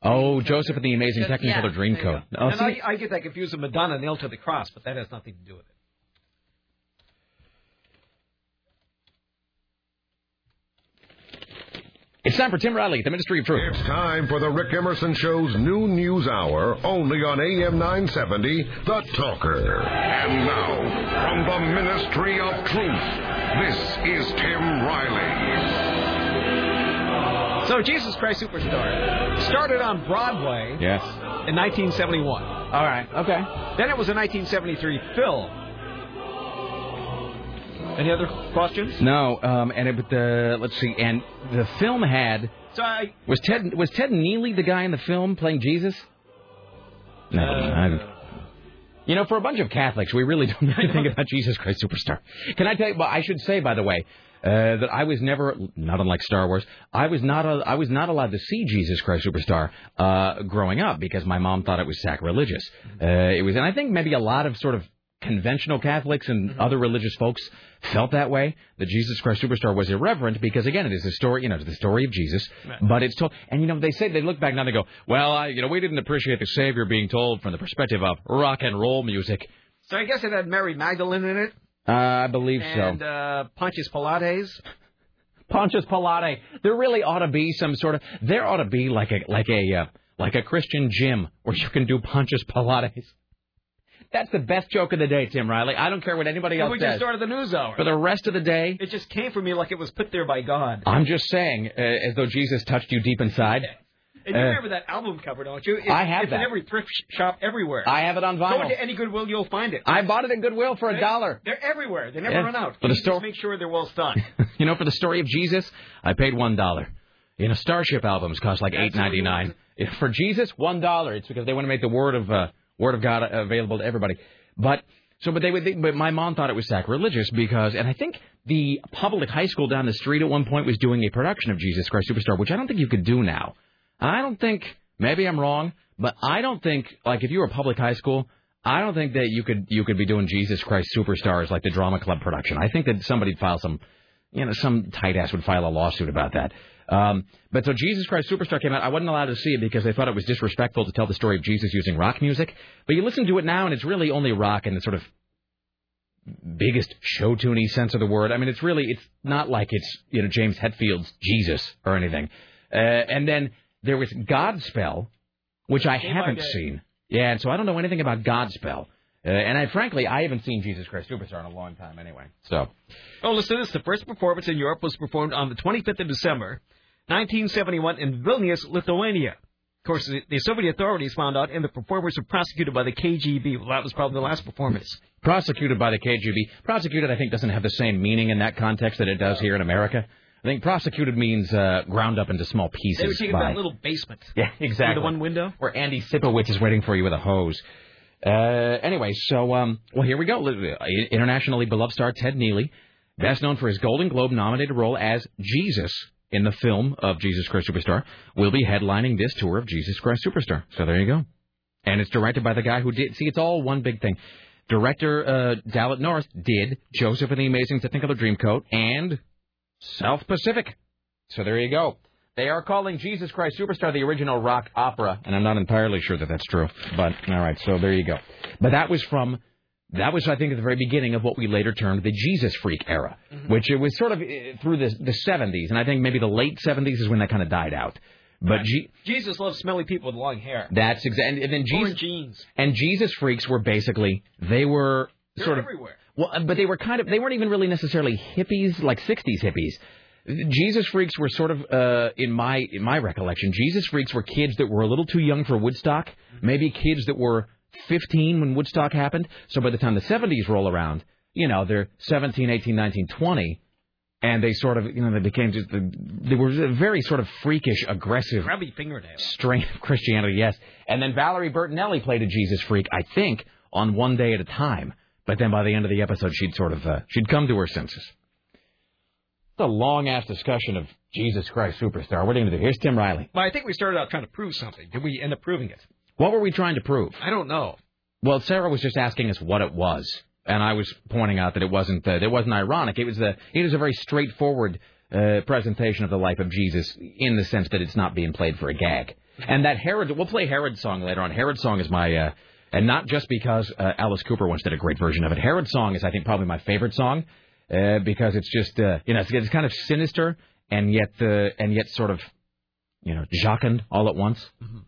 Oh, Joseph and the Amazing Technicolor Dreamcoat. Oh, and I get that confused with Madonna nailed to the cross, but that has nothing to do with it. It's time for Tim Riley, the Ministry of Truth. It's time for the Rick Emerson Show's new news hour, only on AM 970, The Talker. And now, from the Ministry of Truth, this is Tim Riley. So Jesus Christ Superstar started on Broadway in 1971. All right. Okay. Then it was a 1973 film. Any other questions? No. Let's see. And the film had. Was Ted Neely the guy in the film playing Jesus? No. You know, for a bunch of Catholics, we really don't know anything about Jesus Christ Superstar. Can I tell you? Well, I should say, by the way, that I was never, not unlike Star Wars, I was not allowed to see Jesus Christ Superstar growing up because my mom thought it was sacrilegious. And I think maybe a lot of sort of conventional Catholics and other religious folks felt that way. That Jesus Christ Superstar was irreverent because, again, it is the story, the story of Jesus. Right. But it's told, and they say they look back now and they go, well, we didn't appreciate the Savior being told from the perspective of rock and roll music. So I guess it had Mary Magdalene in it. I believe so. And Pontius Pilates. Pontius Pilate. There really ought to be some sort of. There ought to be like a Christian gym where you can do Pontius Pilates. That's the best joke of the day, Tim Riley. I don't care what anybody else says. We just started the news hour. For the rest of the day. It just came from me like it was put there by God. I'm just saying, as though Jesus touched you deep inside. And you remember that album cover, don't you? I have that. It's in every thrift shop everywhere. I have it on vinyl. Go to any Goodwill, you'll find it. I bought it at Goodwill for $1. They're everywhere. They never run out. Just make sure they're well stocked. For the story of Jesus, I paid $1. Starship albums cost like $8.99. For Jesus, $1. It's because they want to make the Word of God available to everybody. But my mom thought it was sacrilegious because, and I think the public high school down the street at one point was doing a production of Jesus Christ Superstar, which I don't think you could do now. I don't think, maybe I'm wrong, but I don't think, if you were a public high school, I don't think that you could be doing Jesus Christ Superstar as like the drama club production. I think that somebody'd file some tight ass would file a lawsuit about that. But so Jesus Christ Superstar came out. I wasn't allowed to see it because they thought it was disrespectful to tell the story of Jesus using rock music. But you listen to it now, and it's really only rock in the sort of biggest show-tune-y sense of the word. I mean, it's not like it's, James Hetfield's Jesus or anything. And then there was Godspell, which I haven't seen. Yeah, and so I don't know anything about Godspell. I haven't seen Jesus Christ Superstar in a long time anyway. So, listen to this. The first performance in Europe was performed on the 25th of December, 1971, in Vilnius, Lithuania. Of course, the Soviet authorities found out, and the performers were prosecuted by the KGB. Well, that was probably the last performance. Prosecuted by the KGB. Prosecuted, I think, doesn't have the same meaning in that context that it does here in America. I think prosecuted means ground up into small pieces. They were taking that little basement. Yeah, exactly. The one window. Where Andy Sipowicz is waiting for you with a hose. Here we go. Internationally beloved star Ted Neely, best known for his Golden Globe-nominated role as Jesus in the film of Jesus Christ Superstar, will be headlining this tour of Jesus Christ Superstar. So there you go. And it's directed by the guy who did... See, it's all one big thing. Director Dallet North did Joseph and the Amazing Technicolor Dreamcoat and South Pacific. So there you go. They are calling Jesus Christ Superstar the original rock opera, and I'm not entirely sure that that's true. But, all right, so there you go. But that was from That was, I think, at the very beginning of what we later termed the Jesus Freak era, which it was sort of through the 70s. And I think maybe the late 70s is when that kind of died out. But right. Jesus loves smelly people with long hair. That's exactly. And then Jesus, or jeans. And Jesus Freaks were basically, they were sort of everywhere. Well, but they were kind of, they weren't even really necessarily hippies, like 60s hippies. Jesus Freaks were sort of, in my recollection, Jesus Freaks were kids that were a little too young for Woodstock, maybe kids that were 15 when Woodstock happened. So by the time the 70s roll around, you know, they're 17, 18, 19, 20, and they sort of, you know, they became just, they were a very sort of freakish, aggressive, grubby fingernails, strain of Christianity, yes. And then Valerie Bertinelli played a Jesus Freak, I think, on One Day at a Time. But then by the end of the episode, she'd sort of, she'd come to her senses. It's a long-ass discussion of Jesus Christ Superstar. What are you going to do? Here's Tim Riley. Well, I think we started out trying to prove something. Did we end up proving it? What were we trying to prove? I don't know. Well, Sarah was just asking us what it was, and I was pointing out that it wasn't ironic. It was a very straightforward presentation of the life of Jesus in the sense that it's not being played for a gag. And that Herod, we'll play Herod's song later on. Herod's song is my, and not just because Alice Cooper once did a great version of it. Herod's song is, I think, probably my favorite song because it's just, you know, it's kind of sinister and yet sort of, you know, jocund all at once. Mm-hmm.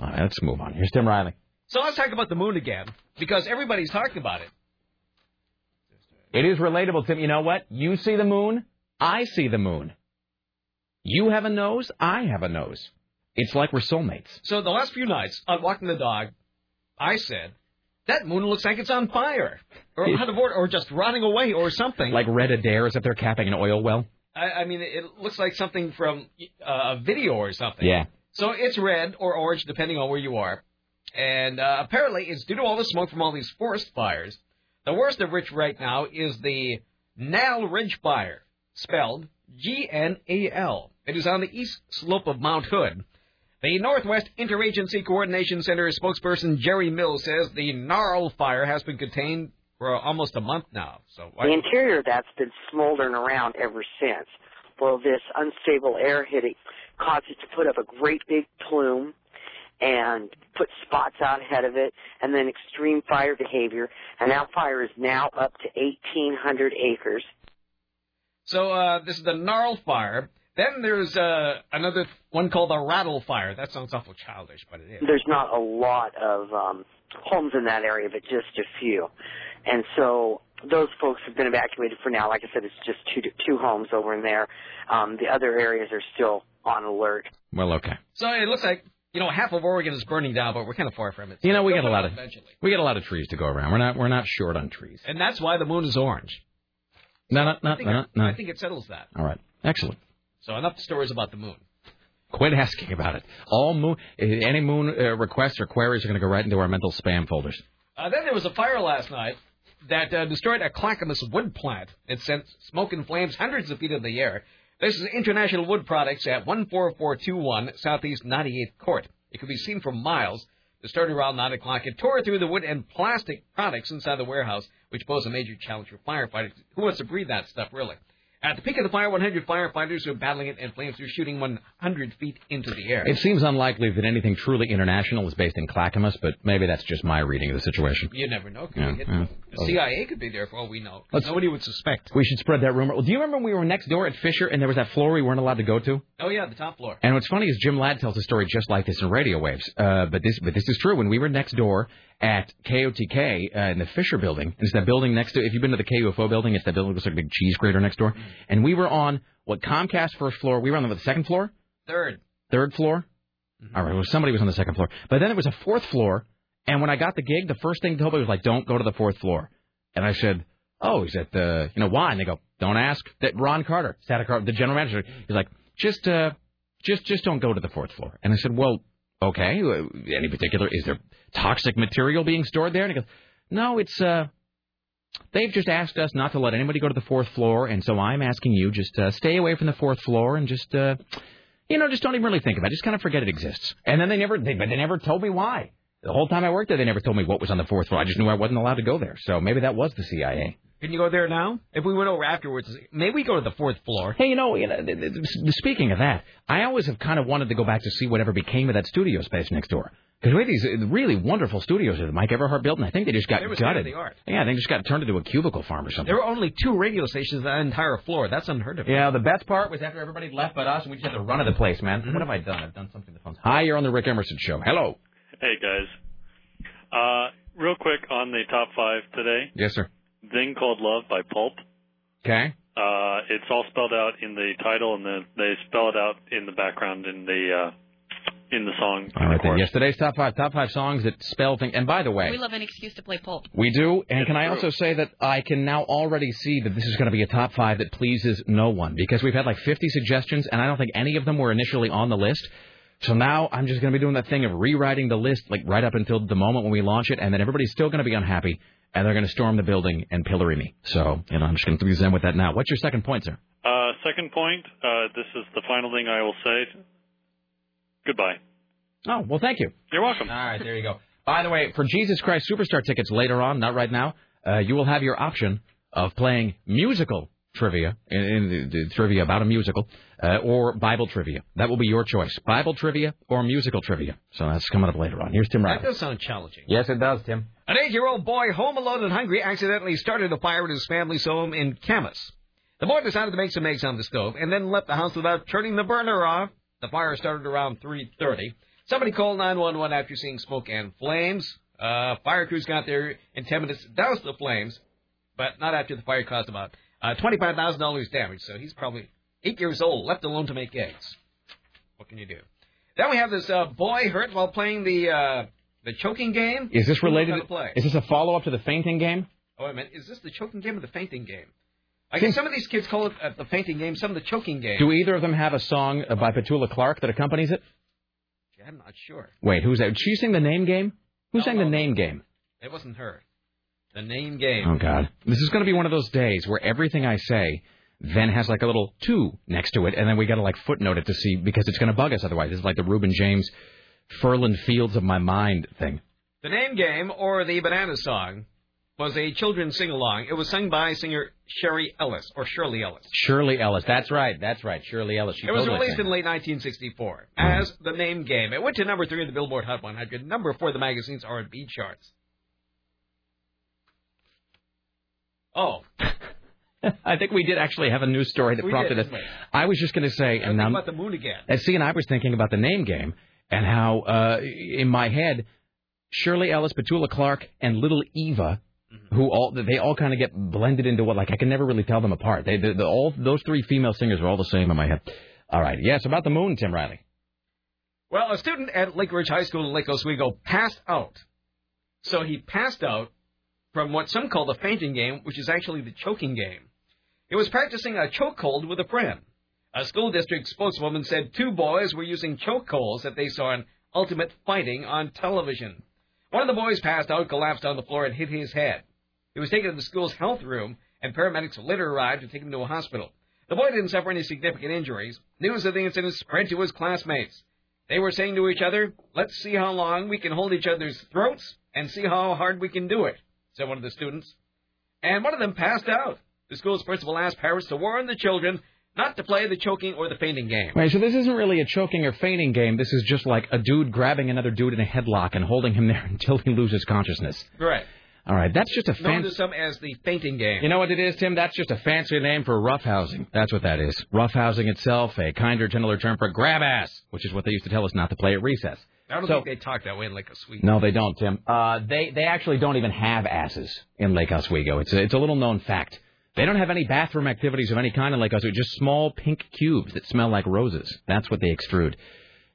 All right, let's move on. Here's Tim Riley. So let's talk about the moon again, because everybody's talking about it. It is relatable, Tim. You know what? You see the moon, I see the moon. You have a nose, I have a nose. It's like we're soulmates. So the last few nights, on Walking the Dog, I said, that moon looks like it's on fire, or out of order, or just rotting away, or something. Like Red Adair is up there capping an oil well? I mean, it looks like something from a video or something. Yeah. So it's red or orange, depending on where you are. And apparently it's due to all the smoke from all these forest fires, the worst of which right now is the Gnarl Ridge Fire, spelled G-N-A-L. It is on the east slope of Mount Hood. The Northwest Interagency Coordination Center spokesperson Jerry Mills says the Gnarl Fire has been contained for almost a month now. So the interior of that's been smoldering around ever since. Well, this unstable air hit it, caused it to put up a great big plume and put spots out ahead of it, and then extreme fire behavior. And that fire is now up to 1,800 acres. So this is the Gnarl Fire. Then there's another one called the Rattle Fire. That sounds awful childish, but it is. There's not a lot of homes in that area, but just a few. And so those folks have been evacuated for now. Like I said, it's just two homes over in there. The other areas are still on alert. Well, okay. So it looks like, you know, half of Oregon is burning down, but we're kind of far from it. So you know, we got a lot of trees to go around. We're not short on trees. And that's why the moon is orange. No. I think it settles that. All right. Excellent. So enough stories about the moon. Quit asking about it. All moon, any moon requests or queries are going to go right into our mental spam folders. Then there was a fire last night that destroyed a Clackamas wood plant. It sent smoke and flames hundreds of feet in the air. This is International Wood Products at 14421 Southeast 98th Court. It could be seen for miles. It started around 9 o'clock. It tore through the wood and plastic products inside the warehouse, which poses a major challenge for firefighters. Who wants to breathe that stuff, really? At the peak of the fire, 100 firefighters were battling it, and flames were shooting 100 feet into the air. It seems unlikely that anything truly international is based in Clackamas, but maybe that's just my reading of the situation. You never know. The CIA could be there for all we know. Nobody would suspect. We should spread that rumor. Well, do you remember when we were next door at Fisher, and there was that floor we weren't allowed to go to? Oh, yeah, the top floor. And what's funny is Jim Ladd tells a story just like this in Radio Waves, but this is true. When we were next door at KOTK in the Fisher building, it's that building next to, if you've been to the KUFO building, it's that building that looks like a big cheese grater next door. And we were on Comcast first floor. We were on the second floor? Third floor? Mm-hmm. All right. Well, somebody was on the second floor. But then it was a fourth floor. And when I got the gig, the first thing told me was like, don't go to the fourth floor. And I said, oh, is that the, you know, why? And they go, don't ask. That Ron Carter, the general manager, he's like, just don't go to the fourth floor. And I said, well, okay. Any particular, is there toxic material being stored there? And he goes, no, it's, they've just asked us not to let anybody go to the fourth floor, and so I'm asking you just stay away from the fourth floor and just, you know, just don't even really think about it. Just kind of forget it exists. And then they never told me why. The whole time I worked there, they never told me what was on the fourth floor. I just knew I wasn't allowed to go there. So maybe that was the CIA. Can you go there now? If we went over afterwards, maybe we go to the fourth floor. Hey, you know speaking of that, I always have kind of wanted to go back to see whatever became of that studio space next door. Because we had these really wonderful studios that Mike Everhart built, and I think they just got gutted. Yeah, they just got turned into a cubicle farm or something. There were only 2 radio stations on the entire floor. That's unheard of. Yeah, the best part was after everybody left but us, and we just had the run of the place, man. Mm-hmm. What have I done? I've done something to the phone. Hi, you're on the Rick Emerson Show. Hello. Hey, guys. Real quick on the top 5 today. Yes, sir. Thing Called Love by Pulp. Okay. It's all spelled out in the title, and they spell it out in the background in the song. All right, then. Yesterday's top five songs that spell things. And by the way, we love an excuse to play Pulp. We do. And it's can true. I also say that I can now already see that this is going to be a top 5 that pleases no one, because we've had like 50 suggestions, and I don't think any of them were initially on the list. So now I'm just going to be doing that thing of rewriting the list, like right up until the moment when we launch it, and then everybody's still going to be unhappy, and they're going to storm the building and pillory me. So, you know, I'm just going to be zen with that now. What's your second point, sir? Second point, this is the final thing I will say. Goodbye. Oh, well, thank you. You're welcome. All right, there you go. By the way, for Jesus Christ Superstar tickets later on, not right now, you will have your option of playing musical trivia, in trivia about a musical, or Bible trivia. That will be your choice, Bible trivia or musical trivia. So that's coming up later on. Here's Tim Rice. That does sound challenging. Yes, it does, Tim. An 8-year-old boy, home alone and hungry, accidentally started a fire at his family's home in Camas. The boy decided to make some eggs on the stove and then left the house without turning the burner off. The fire started around 3:30. Somebody called 911 after seeing smoke and flames. Fire crews got there in 10 minutes to douse the flames, but not after the fire caused about $25,000 damage. So he's probably 8 years old, left alone to make eggs. What can you do? Then we have this boy hurt while playing the choking game. Is this related? Is this a follow-up to the fainting game? Oh, wait a minute. Is this the choking game or the fainting game? I guess some of these kids call it the fainting game, some the choking game. Do either of them have a song by Petula Clark that accompanies it? I'm not sure. Wait, who's that? She sang The Name Game? Who sang The Name Game? It wasn't her. The Name Game. Oh, God. This is going to be one of those days where everything I say then has like a little 2 next to it, and then we got to like footnote it to see, because it's going to bug us otherwise. This is like the Reuben James, Ferlin Fields of My Mind thing. The Name Game, or the Banana Song, was a children's sing-along. It was sung by singer Shirley Ellis. Shirley Ellis. That's right. Shirley Ellis. It was released in late 1964 as The Name Game. It went to number 3 in the Billboard Hot 100, number 4 of the magazine's R&B charts. Oh. I think we did actually have a news story that prompted us. I was just going to say... And now, about the moon again. See, and I was thinking about The Name Game and how, in my head, Shirley Ellis, Petula Clark, and Little Eva... They all kind of get blended into what, like, I can never really tell them apart. All those 3 female singers are all the same in my head. All right. Yes, about the moon, Tim Riley. Well, a student at Lake Ridge High School in Lake Oswego passed out. So he passed out from what some call the fainting game, which is actually the choking game. He was practicing a chokehold with a friend. A school district spokeswoman said 2 boys were using chokeholds that they saw in Ultimate Fighting on television. One of the boys passed out, collapsed on the floor, and hit his head. He was taken to the school's health room, and paramedics later arrived to take him to a hospital. The boy didn't suffer any significant injuries. News of the incident spread to his classmates. They were saying to each other, "Let's see how long we can hold each other's throats and see how hard we can do it," said one of the students. And one of them passed out. The school's principal asked parents to warn the children not to play the choking or the fainting game. Right, so this isn't really a choking or fainting game. This is just like a dude grabbing another dude in a headlock and holding him there until he loses consciousness. Right. All right, that's just a fancy... Known to some as the fainting game. You know what it is, Tim? That's just a fancy name for roughhousing. That's what that is. Roughhousing itself, a kinder, gentler term for grab-ass, which is what they used to tell us not to play at recess. I don't think they talk that way in Lake Oswego. No, they don't, Tim. They actually don't even have asses in Lake Oswego. It's a little-known fact. They don't have any bathroom activities of any kind in Lake Oswego, just small pink cubes that smell like roses. That's what they extrude.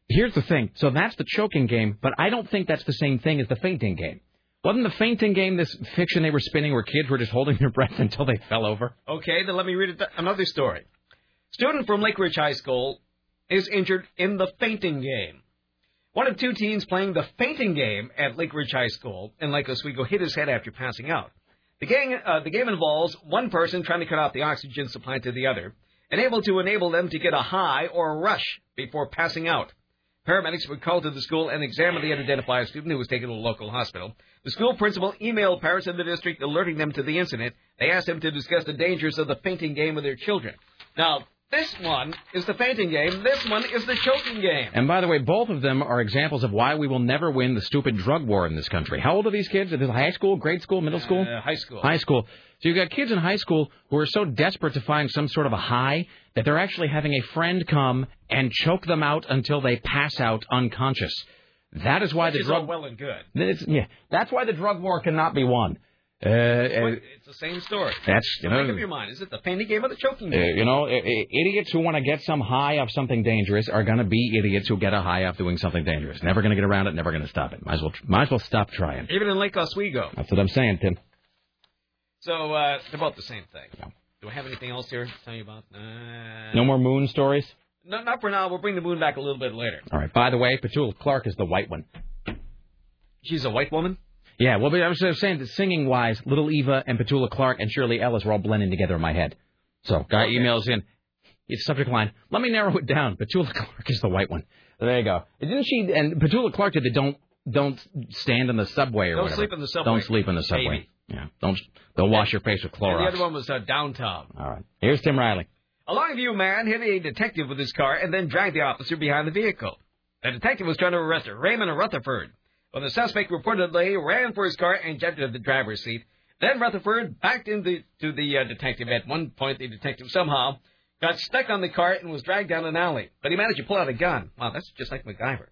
Here's the thing. So that's the choking game, but I don't think that's the same thing as the fainting game. Wasn't the fainting game this fiction they were spinning where kids were just holding their breath until they fell over? Okay, then let me read another story. Student from Lake Ridge High School is injured in the fainting game. One of 2 teens playing the fainting game at Lake Ridge High School in Lake Oswego hit his head after passing out. The game involves one person trying to cut off the oxygen supply to the other, and able to enable them to get a high or a rush before passing out. Paramedics were called to the school and examined the unidentified student, who was taken to a local hospital. The school principal emailed parents in the district alerting them to the incident. They asked them to discuss the dangers of the fainting game with their children. Now, This one is the fainting game. This one is the choking game. And by the way, both of them are examples of why we will never win the stupid drug war in this country. How old are these kids? Are they high school, grade school, middle school? High school. High school. So you've got kids in high school who are so desperate to find some sort of a high that they're actually having a friend come and choke them out until they pass out unconscious. That is why the drug all well and good. That's why the drug war cannot be won. It's the same story. That's make up your mind. Is it the painting game or the choking game? Idiots who want to get some high off something dangerous are going to be idiots who get a high off doing something dangerous. Never going to get around it. Never going to stop it. Might as well stop trying. Even in Lake Oswego. That's what I'm saying, Tim. So they're both the same thing. Yeah. Do I have anything else here to tell you about? No more moon stories. No, not for now. We'll bring the moon back a little bit later. All right. By the way, Petula Clark is the white one. She's a white woman. Yeah, well, but I was saying that singing-wise, Little Eva and Petula Clark and Shirley Ellis were all blending together in my head. So, guy emails in, it's subject line, let me narrow it down. Petula Clark is the white one. There you go. Didn't she, and Petula Clark did the don't stand in the subway or whatever. Don't sleep in the subway. Don't sleep in the subway. Baby. Yeah, don't wash your face with Clorox. The other one was downtown. All right. Here's Tim Riley. A Longview man hit a detective with his car and then dragged the officer behind the vehicle. The detective was trying to arrest Raymond Rutherford. Well, the suspect reportedly ran for his car and jumped into the driver's seat. Then Rutherford backed into the detective. At one point, the detective somehow got stuck on the cart and was dragged down an alley. But he managed to pull out a gun. Wow, that's just like MacGyver.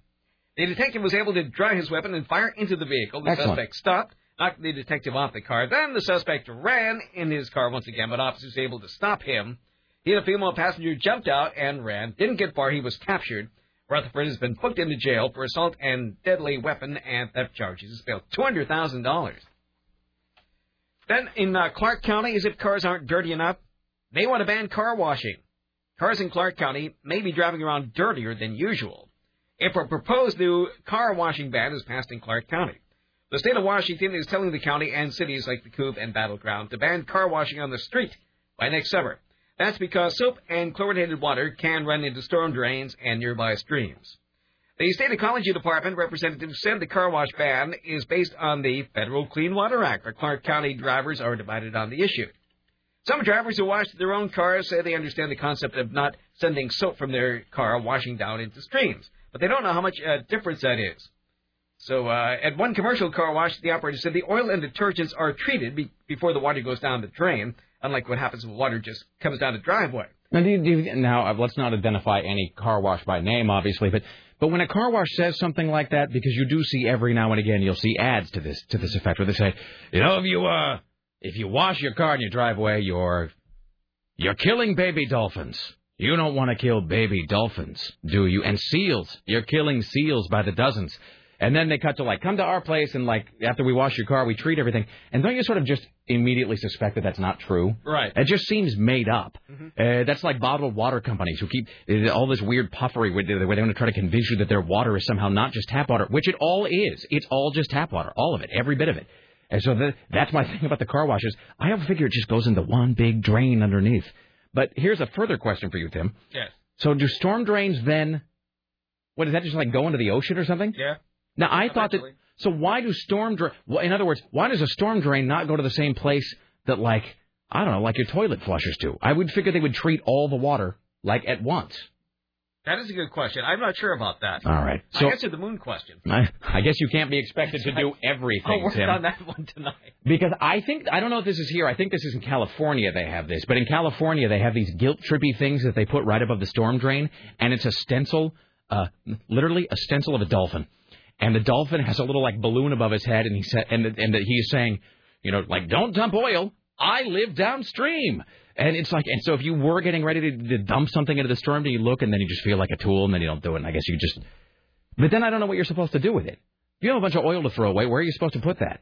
The detective was able to draw his weapon and fire into the vehicle. The suspect stopped, knocked the detective off the car. Then the suspect ran in his car once again, but officers were able to stop him. He and a female passenger jumped out and ran. Didn't get far. He was captured. Rutherford has been booked into jail for assault and deadly weapon and theft charges. He's billed $200,000. Then in Clark County, as if cars aren't dirty enough, they want to ban car washing. Cars in Clark County may be driving around dirtier than usual if a proposed new car washing ban is passed in Clark County. The state of Washington is telling the county and cities like the Coupe and Battleground to ban car washing on the street by next summer. That's because soap and chlorinated water can run into storm drains and nearby streams. The state ecology department representatives said the car wash ban is based on the Federal Clean Water Act, where Clark County drivers are divided on the issue. Some drivers who wash their own cars say they understand the concept of not sending soap from their car washing down into streams, but they don't know how much difference that is. So at one commercial car wash, the operator said the oil and detergents are treated before the water goes down the drain, unlike what happens when water just comes down the driveway. Now, let's not identify any car wash by name, obviously, but when a car wash says something like that, because you do see every now and again, you'll see ads to this effect where they say, if you wash your car in your driveway, you're killing baby dolphins. You don't want to kill baby dolphins, do you? And seals. You're killing seals by the dozens. And then they cut to, come to our place, and, after we wash your car, we treat everything. And don't you sort of just immediately suspect that that's not true? Right. It just seems made up. Mm-hmm. That's like bottled water companies who keep all this weird puffery where they want to try to convince you that their water is somehow not just tap water, which it all is. It's all just tap water, all of it, every bit of it. And so that's my thing about the car washes. I don't figure it just goes into one big drain underneath. But here's a further question for you, Tim. Yes. So do storm drains then, what, is that just go into the ocean or something? Yeah. Now, I thought that, so why do storm drain, in other words, why does a storm drain not go to the same place that, your toilet flushers do? I would figure they would treat all the water, at once. That is a good question. I'm not sure about that. All right. So, I answered the moon question. I guess you can't be expected to do everything, Tim. I'll work on that one tonight. Because I don't know if this is here. I think this is in California they have this. But in California they have these guilt-trippy things that they put right above the storm drain. And it's a stencil, literally a stencil of a dolphin. And the dolphin has a little balloon above his head, and he said, and he's saying, don't dump oil. I live downstream, and it's and so if you were getting ready to dump something into the storm, do you look and then you just feel like a tool and then you don't do it? And I guess you just, but then I don't know what you're supposed to do with it. If you have a bunch of oil to throw away, where are you supposed to put that?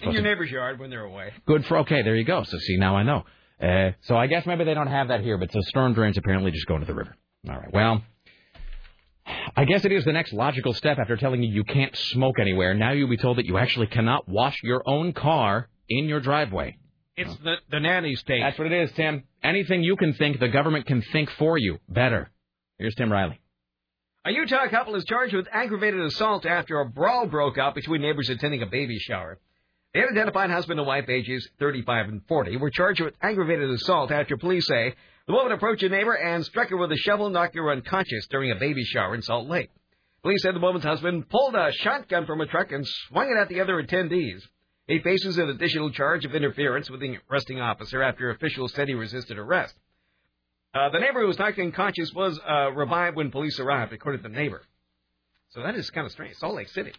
In your neighbor's yard when they're away. Good for okay. There you go. So see, now I know. So I guess maybe they don't have that here, but so storm drains apparently just go into the river. All right. Well. I guess it is the next logical step after telling you can't smoke anywhere. Now you'll be told that you actually cannot wash your own car in your driveway. It's the nanny state. That's what it is, Tim. Anything you can think, the government can think for you better. Here's Tim Riley. A Utah couple is charged with aggravated assault after a brawl broke out between neighbors attending a baby shower. The unidentified husband and wife, ages 35 and 40, were charged with aggravated assault after police say The woman approached a neighbor and struck her with a shovel, knocking her unconscious during a baby shower in Salt Lake. Police said the woman's husband pulled a shotgun from a truck and swung it at the other attendees. He faces an additional charge of interference with the arresting officer after officials said he resisted arrest. The neighbor who was knocked unconscious was revived when police arrived, according to the neighbor. So that is kind of strange. Salt Lake City.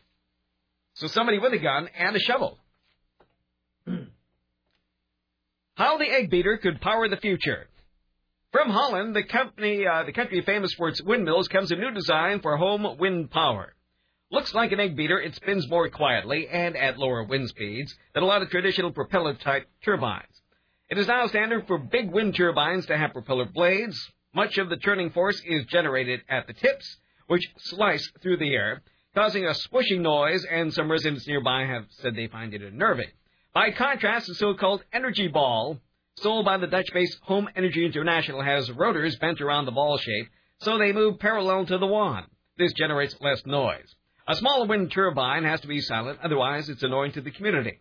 So somebody with a gun and a shovel. How the egg beater could power the future. From Holland, the country famous for its windmills, comes a new design for home wind power. Looks like an egg beater, it spins more quietly and at lower wind speeds than a lot of traditional propeller-type turbines. It is now standard for big wind turbines to have propeller blades. Much of the turning force is generated at the tips, which slice through the air, causing a swooshing noise, and some residents nearby have said they find it unnerving. By contrast, the so-called energy ball, sold by the Dutch-based Home Energy International, has rotors bent around the ball shape, so they move parallel to the wand. This generates less noise. A small wind turbine has to be silent, otherwise it's annoying to the community.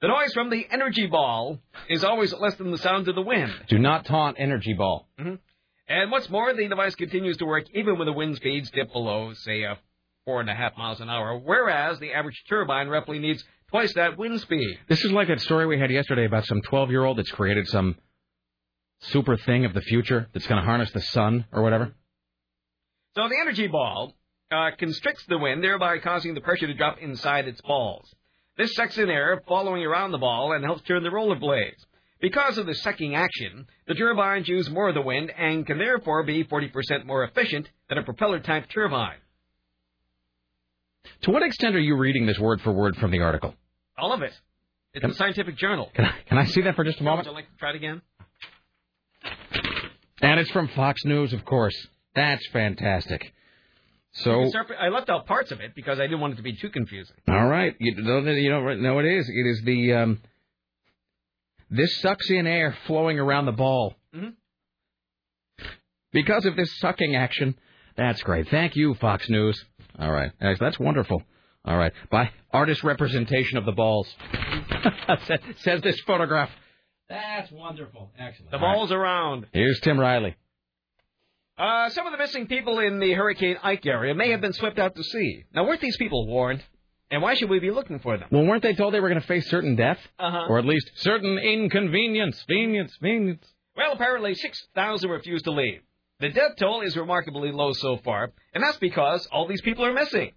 The noise from the energy ball is always less than the sound of the wind. Do not taunt energy ball. Mm-hmm. And what's more, the device continues to work even when the wind speeds dip below, say, 4.5 miles an hour, whereas the average turbine roughly needs twice that wind speed. This is like that story we had yesterday about some 12-year-old that's created some super thing of the future that's going to harness the sun or whatever. So the energy ball constricts the wind, thereby causing the pressure to drop inside its balls. This sucks in air following around the ball and helps turn the roller blades. Because of the sucking action, the turbines use more of the wind and can therefore be 40% more efficient than a propeller-type turbine. To what extent are you reading this word for word from the article? All of it. It's a scientific journal. Can I see that for just a moment? Would you like to try it again? And it's from Fox News, of course. That's fantastic. So I left out parts of it because I didn't want it to be too confusing. All right. You know what it is. It is the this sucks in air flowing around the ball. Mm-hmm. Because of this sucking action. That's great. Thank you, Fox News. All right. That's wonderful. All right. By artist representation of the balls. Says this photograph. That's wonderful. Excellent. The ball's around. Here's Tim Riley. Some of the missing people in the Hurricane Ike area may have been swept out to sea. Now, weren't these people warned? And why should we be looking for them? Well, weren't they told they were going to face certain death? Uh-huh. Or at least certain inconvenience. Well, apparently 6,000 refused to leave. The death toll is remarkably low so far, and that's because all these people are missing.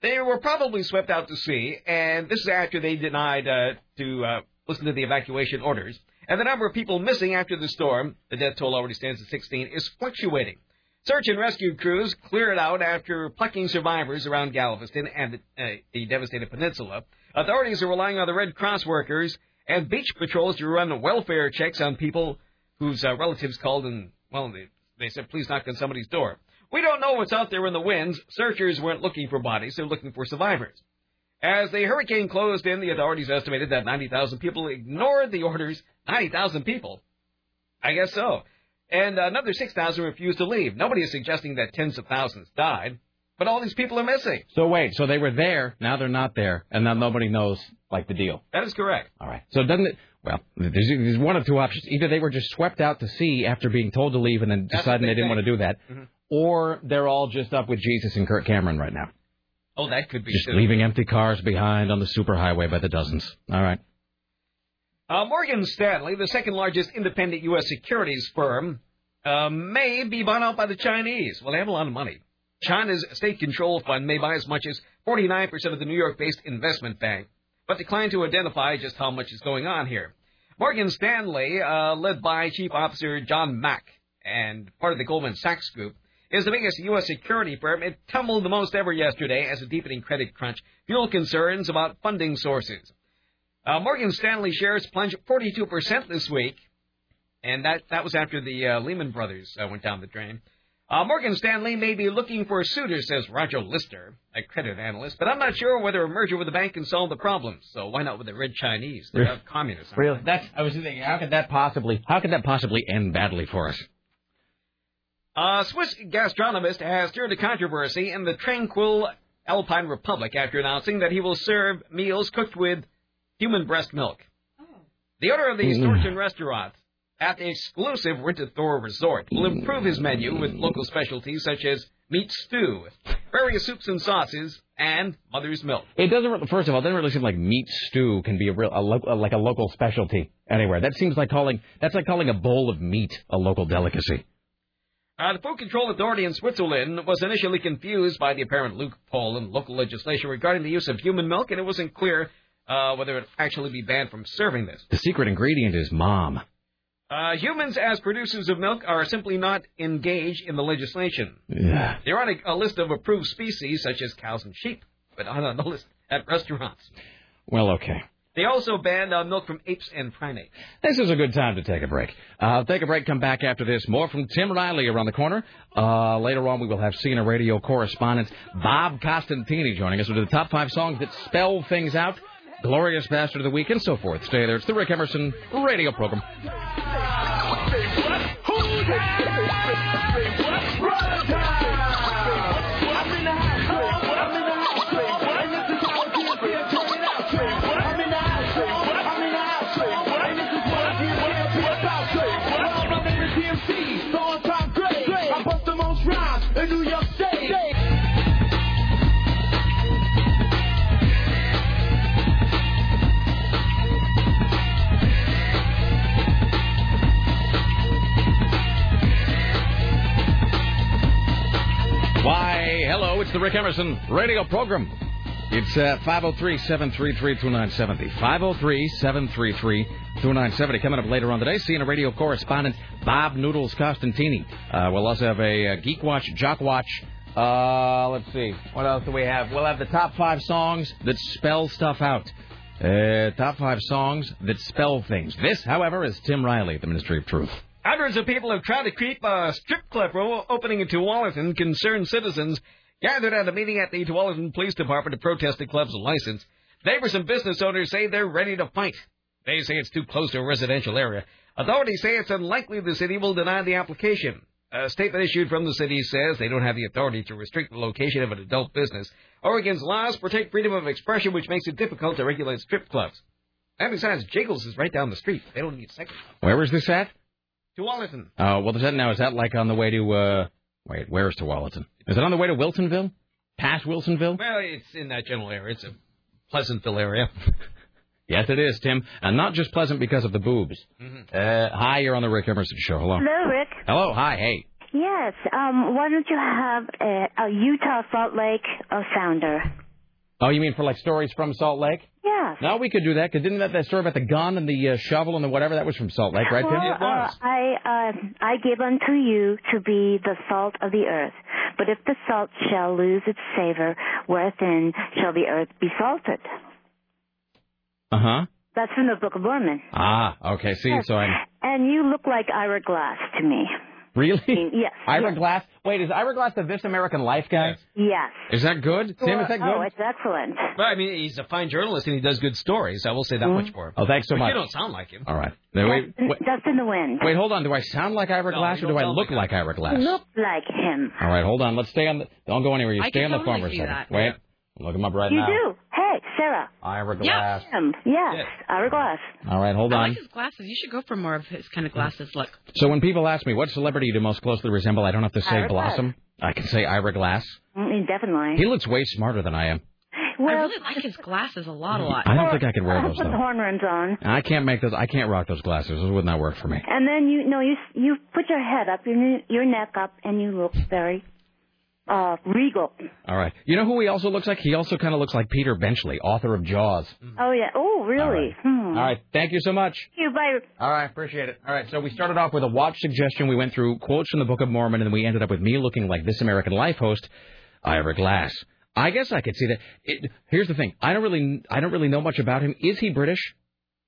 They were probably swept out to sea, and this is after they denied to listen to the evacuation orders. And the number of people missing after the storm, the death toll already stands at 16, is fluctuating. Search and rescue crews cleared out after plucking survivors around Galveston and the devastated peninsula. Authorities are relying on the Red Cross workers and beach patrols to run welfare checks on people whose relatives called and, well, they said, please knock on somebody's door. We don't know what's out there in the winds. Searchers weren't looking for bodies. They were looking for survivors. As the hurricane closed in, the authorities estimated that 90,000 people ignored the orders. 90,000 people? I guess so. And another 6,000 refused to leave. Nobody is suggesting that tens of thousands died. But all these people are missing. So wait, so they were there, now they're not there, and now nobody knows, like, the deal. That is correct. All right. So doesn't it... Well, there's one of two options. Either they were just swept out to sea after being told to leave and then deciding they didn't want to do that, mm-hmm. or they're all just up with Jesus and Kirk Cameron right now. Oh, that could be just too. Leaving empty cars behind on the superhighway by the dozens. All right. Morgan Stanley, the second largest independent U.S. securities firm, may be bought out by the Chinese. Well, they have a lot of money. China's state-controlled fund may buy as much as 49% of the New York-based investment bank, but declined to identify just how much is going on here. Morgan Stanley, led by Chief Officer John Mack and part of the Goldman Sachs Group, is the biggest U.S. security firm. It tumbled the most ever yesterday as a deepening credit crunch fueled concerns about funding sources. Morgan Stanley shares plunged 42% this week, and that was after the Lehman Brothers went down the drain. Morgan Stanley may be looking for a suitor, says Roger Lister, a credit analyst, but I'm not sure whether a merger with the bank can solve the problem. So why not with the Red Chinese? They're really? Communists. Really? I was thinking, how could that possibly end badly for us? A Swiss gastronomist has stirred a controversy in the tranquil Alpine Republic after announcing that he will serve meals cooked with human breast milk. Oh. The owner of the Storchen restaurant at the exclusive Winterthur Resort. We'll improve his menu with local specialties such as meat stew, various soups and sauces, and mother's milk. It doesn't, first of all, it doesn't really seem like meat stew can be a local specialty anywhere. That seems like calling a bowl of meat a local delicacy. The Food Control Authority in Switzerland was initially confused by the apparent loophole in local legislation regarding the use of human milk, and it wasn't clear whether it would actually be banned from serving this. The secret ingredient is mom. Humans as producers of milk are simply not engaged in the legislation. Yeah. They're on a list of approved species, such as cows and sheep, but not on the list at restaurants. Well, okay. They also banned milk from apes and primates. This is a good time to take a break. Take a break, come back after this. More from Tim Riley around the corner. Later on, we will have CNN radio correspondent Bob Costantini joining us with the top 5 songs that spell things out. Glorious Bastard of the Week, and so forth. Stay there. It's the Rick Emerson radio program. Why, hello, it's the Rick Emerson radio program. It's 503-733-2970. 503-733-2970. Coming up later on today, CNN radio correspondent Bob Noodles Costantini. We'll also have a Geek Watch, Jock Watch. Let's see, what else do we have? We'll have the top 5 songs that spell stuff out. Top 5 songs that spell things. This, however, is Tim Riley at the Ministry of Truth. Hundreds of people have tried to keep a strip club opening in Tualatin. Concerned citizens gathered at a meeting at the Tualatin Police Department to protest the club's license. Neighbors and business owners say they're ready to fight. They say it's too close to a residential area. Authorities say it's unlikely the city will deny the application. A statement issued from the city says they don't have the authority to restrict the location of an adult business. Oregon's laws protect freedom of expression, which makes it difficult to regulate strip clubs. And besides, Jiggles is right down the street. They don't need seconds. Where is this at? Tualatin. Oh, well, is that like on the way to, wait, where is Tualatin? Is it on the way to Wilsonville? Past Wilsonville? Well, it's in that general area. It's a Pleasantville area. Yes, it is, Tim. And not just pleasant because of the boobs. Mm-hmm. Hi, you're on the Rick Emerson Show. Hello. Hello, Rick. Hello, hi, hey. Yes, why don't you have a Utah Salt Lake Sounder? Oh, you mean for, like, stories from Salt Lake? Yeah. No, we could do that, because didn't that story about the gun and the shovel and the whatever, that was from Salt Lake, right, Tim? Well, it was. I give unto you to be the salt of the earth. But if the salt shall lose its savor, wherein shall the earth be salted? Uh-huh. That's from the Book of Mormon. Ah, okay, see, yes. So I'm... And you look like Ira Glass to me. Really? Yes. Ira Glass? Wait, is Ira Glass the This American Life guy? Yes. Is that good? Well, Sam, is that good? Oh, it's excellent. Well, I mean, he's a fine journalist, and he does good stories. I will say that much for him. Oh, thanks so much. You don't sound like him. All right. Dust in the wind. Wait, hold on. Do I sound like Ira Glass, or do I look like Ira Glass? Look like him. All right, hold on. Let's stay on the... Don't go anywhere. You stay on the phone for a second. Wait. Look him up right now. You do. Hey, Sarah. Ira Glass. Yes, Ira Glass. All right, hold on. I like his glasses. You should go for more of his kind of glasses look. So when people ask me, what celebrity do you most closely resemble, I don't have to say Ira Blossom. Glass. I can say Ira Glass. Definitely. He looks way smarter than I am. Well, I really like his glasses a lot. I don't think I could wear those, though. Put the horn rims on. I can't make those. I can't rock those glasses. Those would not work for me. And then, you put your head up, your neck up, and you look very... regal. All right. You know who he also looks like? He also kind of looks like Peter Benchley, author of Jaws. Oh, yeah. Oh, really? All right. All right. Thank you so much. Thank you. Bye. All right. Appreciate it. All right. So we started off with a watch suggestion. We went through quotes from the Book of Mormon, and then we ended up with me looking like This American Life host, Ira Glass. I guess I could see that. Here's the thing. I don't really know much about him. Is he British?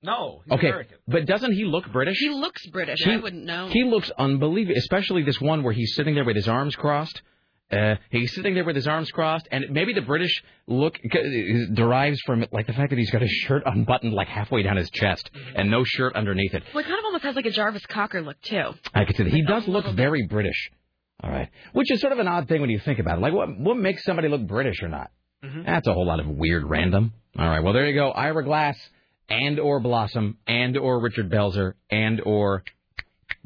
No, he's American. But doesn't he look British? He looks British. I wouldn't know. He looks unbelievable, especially this one where he's sitting there with his arms crossed. He's sitting there with his arms crossed, and maybe the British look derives from like the fact that he's got his shirt unbuttoned like halfway down his chest and no shirt underneath it. Well, it kind of almost has like a Jarvis Cocker look too. I could see that. He does look very British. All right, which is sort of an odd thing when you think about it. Like, what makes somebody look British or not? Mm-hmm. That's a whole lot of weird random. All right, well there you go. Ira Glass and or Blossom and or Richard Belzer and or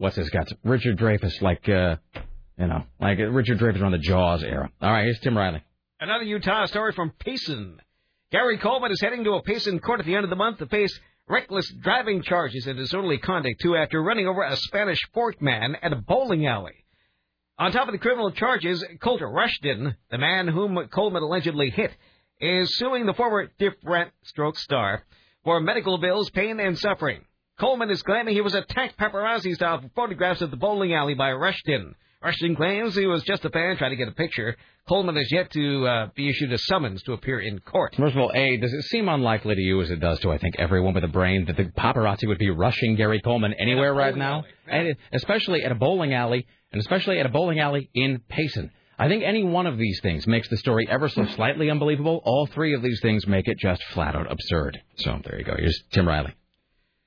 what's his guts? Richard Dreyfuss, like Richard Dreyfuss around the Jaws era. All right, here's Tim Riley. Another Utah story from Payson. Gary Coleman is heading to a Payson court at the end of the month to face reckless driving charges and disorderly conduct, too, after running over a Spanish fork man at a bowling alley. On top of the criminal charges, Colter Rushton, the man whom Coleman allegedly hit, is suing the former different stroke star for medical bills, pain, and suffering. Coleman is claiming he was attacked paparazzi-style for photographs at the bowling alley by Rushton. Rushton claims he was just a fan trying to get a picture. Coleman has yet to be issued a summons to appear in court. First of all, A, does it seem unlikely to you, as it does to, I think, everyone with a brain, that the paparazzi would be rushing Gary Coleman anywhere right now? Yeah. And especially at a bowling alley, and especially at a bowling alley in Payson. I think any one of these things makes the story ever so slightly unbelievable. All three of these things make it just flat-out absurd. So there you go. Here's Tim Riley.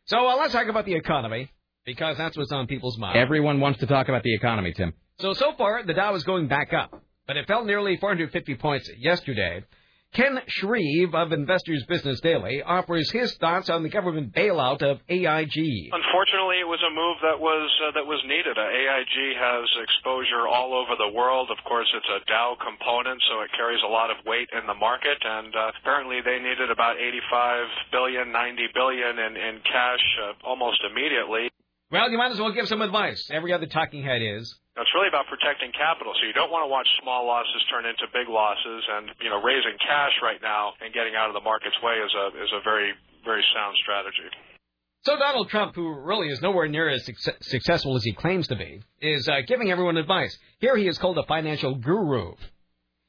So let's talk about the economy, because that's what's on people's minds. Everyone wants to talk about the economy, Tim. So far, the Dow is going back up, but it fell nearly 450 points yesterday. Ken Shreve of Investors Business Daily offers his thoughts on the government bailout of AIG. Unfortunately, it was a move that was needed. AIG has exposure all over the world. Of course, it's a Dow component, so it carries a lot of weight in the market. And apparently, they needed about $85 billion, $90 billion in cash almost immediately. Well, you might as well give some advice. Every other talking head is. It's really about protecting capital, so you don't want to watch small losses turn into big losses. And raising cash right now and getting out of the market's way is a very, very sound strategy. So Donald Trump, who really is nowhere near as successful as he claims to be, is giving everyone advice. Here he is called a financial guru.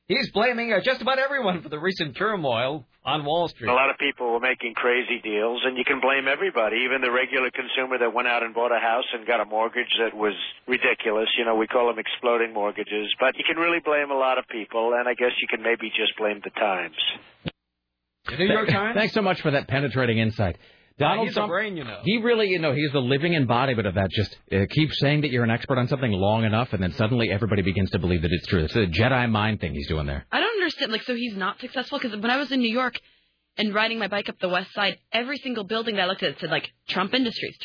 He's blaming just about everyone for the recent turmoil on Wall Street. A lot of people were making crazy deals, and you can blame everybody, even the regular consumer that went out and bought a house and got a mortgage that was ridiculous. We call them exploding mortgages. But you can really blame a lot of people, and I guess you can maybe just blame the Times. The New York Times? Thanks so much for that penetrating insight. Donald Trump, brain, he really, he's the living embodiment of that. Just keep saying that you're an expert on something long enough, and then suddenly everybody begins to believe that it's true. It's a Jedi mind thing he's doing there. I don't understand. So he's not successful? Because when I was in New York and riding my bike up the West Side, every single building that I looked at said, Trump Industries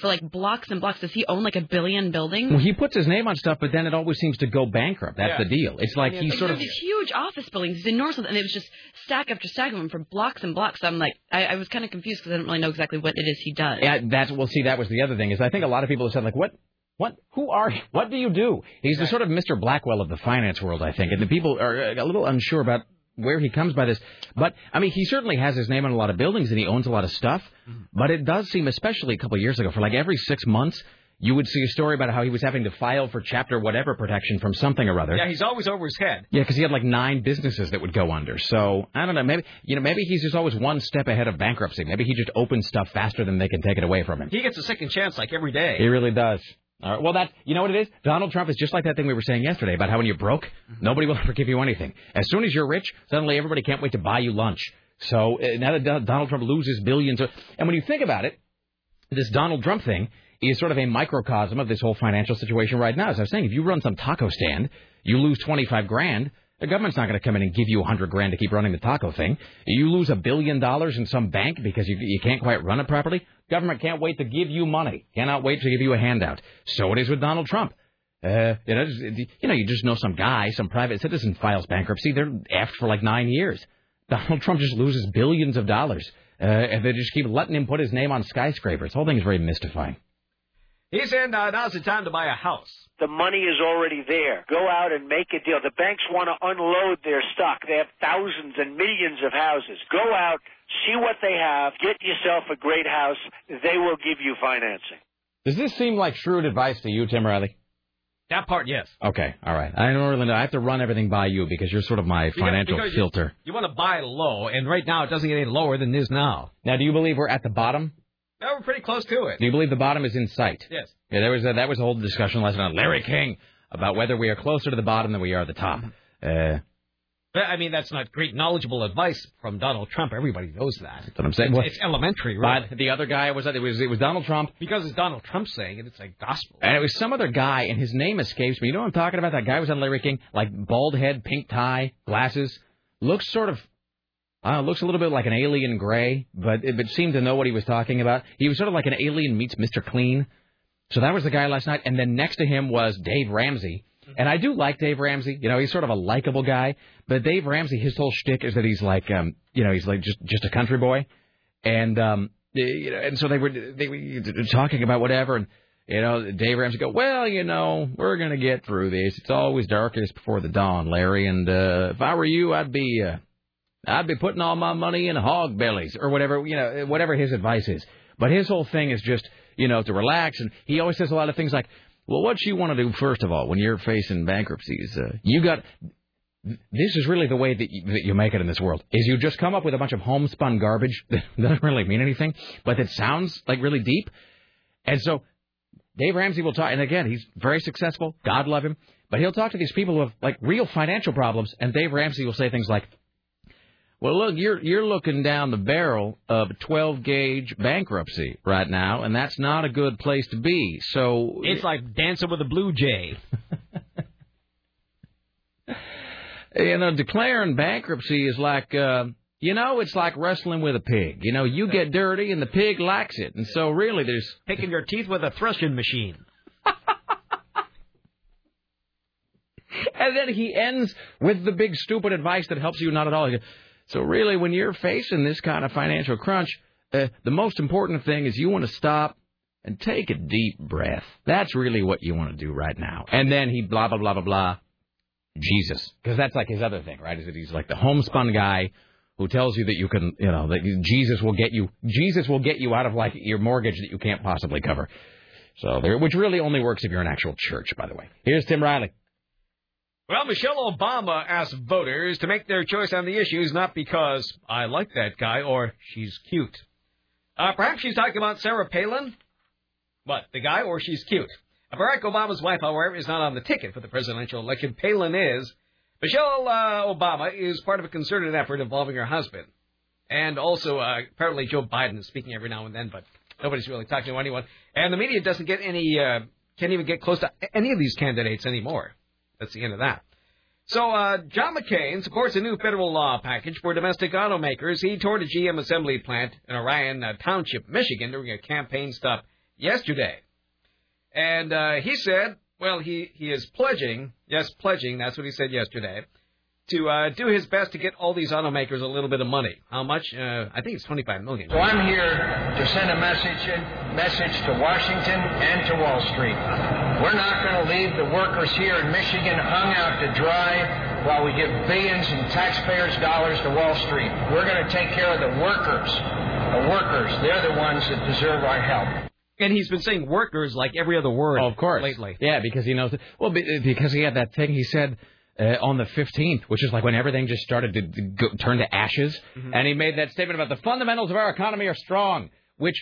for, blocks and blocks. Does he own, a billion buildings? Well, he puts his name on stuff, but then it always seems to go bankrupt. That's the deal. It's like he sort of... these huge office buildings, these enormous, and it was just stack after stack of them for blocks and blocks. So I'm I was kind of confused because I didn't really know exactly what it is he does. Yeah, that was the other thing, is I think a lot of people have said, what do you do? He's the sort of Mr. Blackwell of the finance world, I think, and the people are a little unsure about where he comes by this. But, he certainly has his name on a lot of buildings and he owns a lot of stuff. But it does seem, especially a couple of years ago, for every 6 months, you would see a story about how he was having to file for chapter whatever protection from something or other. Yeah, he's always over his head. Yeah, because he had 9 businesses that would go under. So, I don't know, maybe he's just always one step ahead of bankruptcy. Maybe he just opens stuff faster than they can take it away from him. He gets a second chance every day. He really does. All right. Well, you know what it is? Donald Trump is just like that thing we were saying yesterday about how when you're broke, nobody will ever give you anything. As soon as you're rich, suddenly everybody can't wait to buy you lunch. So now that Donald Trump loses billions. And when you think about it, this Donald Trump thing is sort of a microcosm of this whole financial situation right now. As I was saying, if you run some taco stand, you lose $25,000. The government's not going to come in and give you $100,000 to keep running the taco thing. You lose $1 billion in some bank because you can't quite run it properly. Government can't wait to give you money. Cannot wait to give you a handout. So it is with Donald Trump. You just know some guy, some private citizen files bankruptcy. They're effed for 9 years. Donald Trump just loses billions of dollars. And they just keep letting him put his name on skyscrapers. The whole thing is very mystifying. He's saying now's the time to buy a house. The money is already there. Go out and make a deal. The banks want to unload their stock. They have thousands and millions of houses. Go out, see what they have, get yourself a great house. They will give you financing. Does this seem like shrewd advice to you, Tim Riley? That part, yes. Okay, all right. I don't really know. I have to run everything by you because you're sort of my financial filter. You want to buy low, and right now it doesn't get any lower than it is now. Now, do you believe we're at the bottom? No, we're pretty close to it. Do you believe the bottom is in sight? Yes. Yeah, that was a whole discussion last night on Larry King about whether we are closer to the bottom than we are the top. That's not great knowledgeable advice from Donald Trump. Everybody knows that. That's what I'm saying. It's elementary, right? But the other guy was Donald Trump. Because it's Donald Trump saying it, it's like gospel. And it was some other guy, and his name escapes me. You know what I'm talking about? That guy was on Larry King, bald head, pink tie, glasses. Looks sort of... looks a little bit like an alien gray, but seemed to know what he was talking about. He was sort of like an alien meets Mr. Clean. So that was the guy last night. And then next to him was Dave Ramsey. And I do like Dave Ramsey. You know, he's sort of a likable guy. But Dave Ramsey, his whole shtick is that he's like, you know, he's like just a country boy. And, you know, and so they were talking about whatever. And, you know, Dave Ramsey go, well, you know, we're going to get through this. It's always darkest before the dawn, Larry. And if I were you, I'd be putting all my money in hog bellies or whatever, you know, whatever his advice is. But his whole thing is just, you know, to relax. And he always says a lot of things like, well, what you want to do, first of all, when you're facing bankruptcies, this is really the way that you make it in this world, is you just come up with a bunch of homespun garbage that doesn't really mean anything, but that sounds like really deep. And so Dave Ramsey will talk, and again, he's very successful, God love him, but he'll talk to these people who have, like, real financial problems, and Dave Ramsey will say things like, well, look, you're looking down the barrel of a 12-gauge bankruptcy right now, and that's not a good place to be. So it's like dancing with a blue jay. You know, declaring bankruptcy is like, you know, it's like wrestling with a pig. You know, you get dirty, and the pig likes it. And so really there's... picking your teeth with a threshing machine. And then he ends with the big stupid advice that helps you not at all. So really, when you're facing this kind of financial crunch, the most important thing is you want to stop and take a deep breath. That's really what you want to do right now. And then he blah, blah, blah, blah, blah, Jesus. Because that's like his other thing, right, is that he's like the homespun guy who tells you that you can, you know, that Jesus will get you out of, like, your mortgage that you can't possibly cover. So there, which really only works if you're an actual church, by the way. Here's Tim Riley. Well, Michelle Obama asked voters to make their choice on the issues, not because I like that guy or she's cute. Perhaps she's talking about Sarah Palin. What, the guy or she's cute? Barack Obama's wife, however, is not on the ticket for the presidential election. Palin is. Michelle Obama is part of a concerted effort involving her husband. And also, apparently, Joe Biden is speaking every now and then, but nobody's really talking to anyone. And the media doesn't get any, can't even get close to any of these candidates anymore. That's the end of that. So John McCain supports a new federal law package for domestic automakers. He toured a GM assembly plant in Orion Township, Michigan, during a campaign stop yesterday. And he said, well, he is pledging, that's what he said yesterday, to do his best to get all these automakers a little bit of money. How much? I think it's $25 million. So I'm here to send a message to Washington and to Wall Street. We're not going to leave the workers here in Michigan hung out to dry while we give billions in taxpayers' dollars to Wall Street. We're going to take care of the workers. The workers, they're the ones that deserve our help. And he's been saying workers like every other word lately. Yeah, because he knows it. Well, because he had that thing he said on the 15th, which is like when everything just started to turn to ashes. Mm-hmm. And he made that statement about the fundamentals of our economy are strong, which...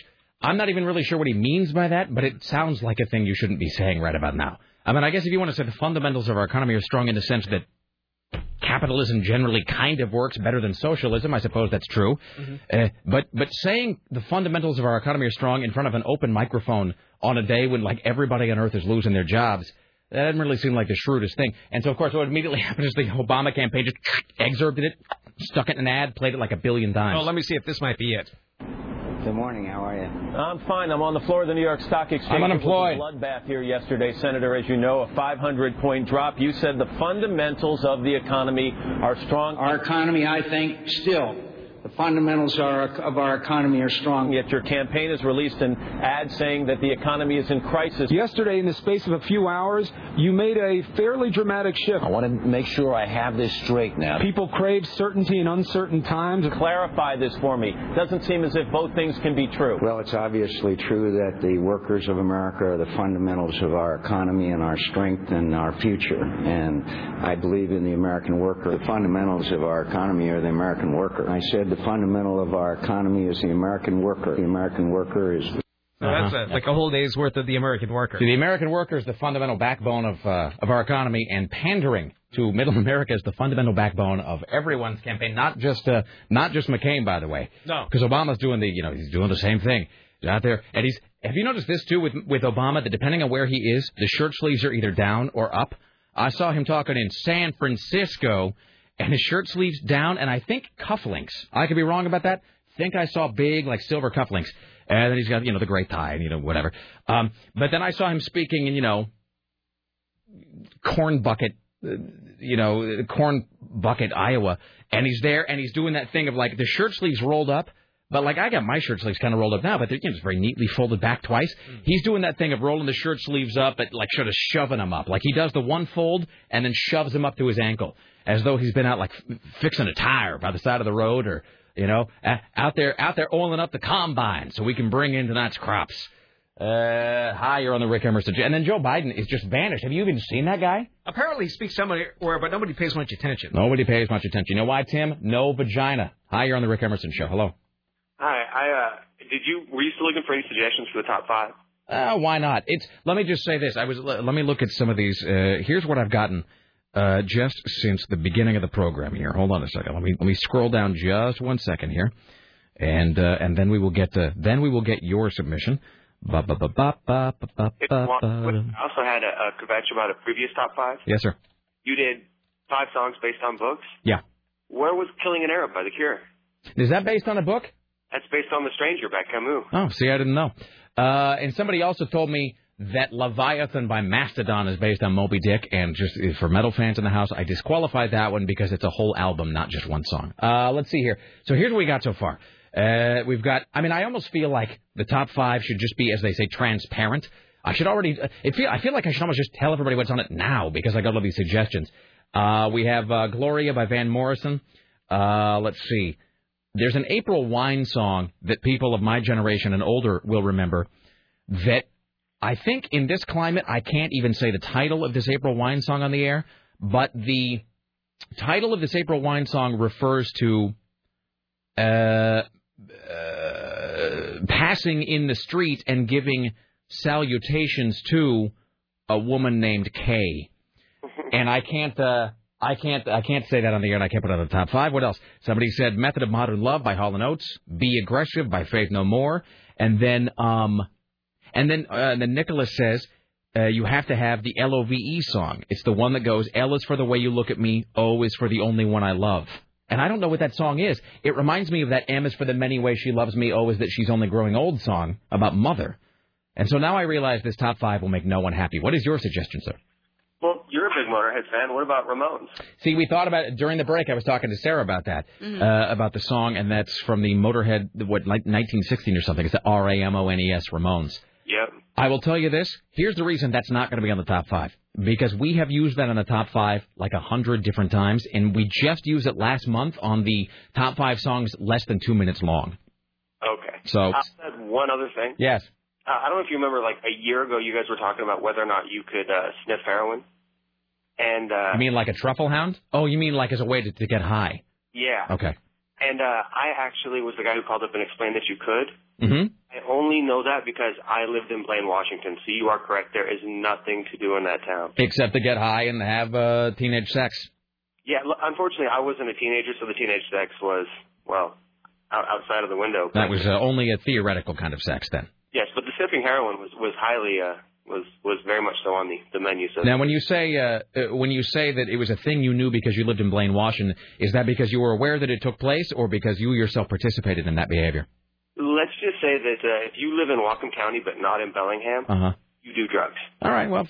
I'm not even really sure what he means by that, but it sounds like a thing you shouldn't be saying right about now. I mean, I guess if you want to say the fundamentals of our economy are strong in the sense that capitalism generally kind of works better than socialism, I suppose that's true. Mm-hmm. But saying the fundamentals of our economy are strong in front of an open microphone on a day when, like, everybody on earth is losing their jobs, that didn't really seem like the shrewdest thing. And so, of course, what immediately happened is the Obama campaign just excerpted it, stuck it in an ad, played it like a billion times. Oh, let me see if this might be it. Good morning. How are you? I'm fine. I'm on the floor of the New York Stock Exchange. I'm unemployed. It was a bloodbath here yesterday, Senator. As you know, a 500-point drop. You said the fundamentals of the economy are strong. Our economy, I think, still. The fundamentals of our economy are strong. Yet your campaign has released an ad saying that the economy is in crisis. Yesterday, in the space of a few hours, you made a fairly dramatic shift. I want to make sure I have this straight now. People crave certainty in uncertain times. Clarify this for me. Doesn't seem as if both things can be true. Well, it's obviously true that the workers of America are the fundamentals of our economy and our strength and our future. And I believe in the American worker. The fundamentals of our economy are the American worker. I said the fundamental of our economy is the American worker. The American worker is... So that's like a whole day's worth of the American worker. See, the American worker is the fundamental backbone of our economy, and pandering to middle America is the fundamental backbone of everyone's campaign, not just McCain, by the way. No. Because Obama's doing he's doing the same thing. He's out there, and he's... Have you noticed this, too, with Obama, that depending on where he is, the shirt sleeves are either down or up? I saw him talking in San Francisco... And his shirt sleeves down, and I think cufflinks. I could be wrong about that. I think I saw big, like, silver cufflinks. And then he's got, the great tie and, whatever. But then I saw him speaking in, Corn Bucket, Iowa. And he's there and he's doing that thing of, the shirt sleeves rolled up. But, I got my shirt sleeves kind of rolled up now, but they're just very neatly folded back twice. Mm-hmm. He's doing that thing of rolling the shirt sleeves up, but, sort of shoving them up. He does the one fold and then shoves them up to his ankle, as though he's been out, fixing a tire by the side of the road or, out there oiling up the combine so we can bring in tonight's crops. Higher on the Rick Emerson. And then Joe Biden is just vanished. Have you even seen that guy? Apparently he speaks somewhere, but nobody pays much attention. Nobody pays much attention. You know why, Tim? No vagina. Higher on the Rick Emerson Show. Hello. Hi, were you still looking for any suggestions for the top five? Why not? Let me just say this. Let me look at some of these. Here's what I've gotten just since the beginning of the program here. Hold on a second. Let me scroll down just one second here, and then we will get your submission. I also had a kvetch about a previous top five. Yes, sir. You did five songs based on books. Yeah. Where was "Killing an Arab" by The Cure? Is that based on a book? That's based on The Stranger by Camus. Oh, see, I didn't know. And somebody also told me that Leviathan by Mastodon is based on Moby Dick. And just for metal fans in the house, I disqualified that one because it's a whole album, not just one song. Let's see here. So here's what we got so far. We've got, I almost feel like the top five should just be, as they say, transparent. I should already, I feel like I should almost just tell everybody what's on it now because I got all these suggestions. We have Gloria by Van Morrison. Let's see. There's an April Wine song that people of my generation and older will remember that I think in this climate, I can't even say the title of this April Wine song on the air, but the title of this April Wine song refers to passing in the street and giving salutations to a woman named Kay. And I can't say that on the air, and I can't put it on the top five. What else? Somebody said "Method of Modern Love" by Hall & Oates, "Be Aggressive" by Faith No More, and then Nicholas says you have to have the LOVE song. It's the one that goes "L is for the way you look at me, O is for the only one I love." And I don't know what that song is. It reminds me of that "M is for the many ways she loves me, O is that she's only growing old" song about Mother. And so now I realize this top five will make no one happy. What is your suggestion, sir? Well, you're a big Motorhead fan. What about Ramones? See, we thought about it during the break. I was talking to Sarah about that, about the song, and that's from the Motorhead, like 1916 or something. It's the R-A-M-O-N-E-S, Ramones. Yep. I will tell you this. Here's the reason that's not going to be on the top five, because we have used that on the top five 100 different times, and we just used it last month on the top five songs less than 2 minutes long. Okay. So I said one other thing. Yes. I don't know if you remember, a year ago, you guys were talking about whether or not you could sniff heroin. And you mean like a truffle hound? Oh, you mean as a way to get high? Yeah. Okay. And I actually was the guy who called up and explained that you could. Mm-hmm. I only know that because I lived in Blaine, Washington. So you are correct. There is nothing to do in that town. Except to get high and have teenage sex. Yeah. Unfortunately, I wasn't a teenager, so the teenage sex was, outside of the window. That was only a theoretical kind of sex then. Yes, but the sipping heroin was highly was very much so on the menu. So now, when you say that it was a thing you knew because you lived in Blaine, Washington, is that because you were aware that it took place, or because you yourself participated in that behavior? Let's just say that if you live in Whatcom County but not in Bellingham, you do drugs. All right. Well.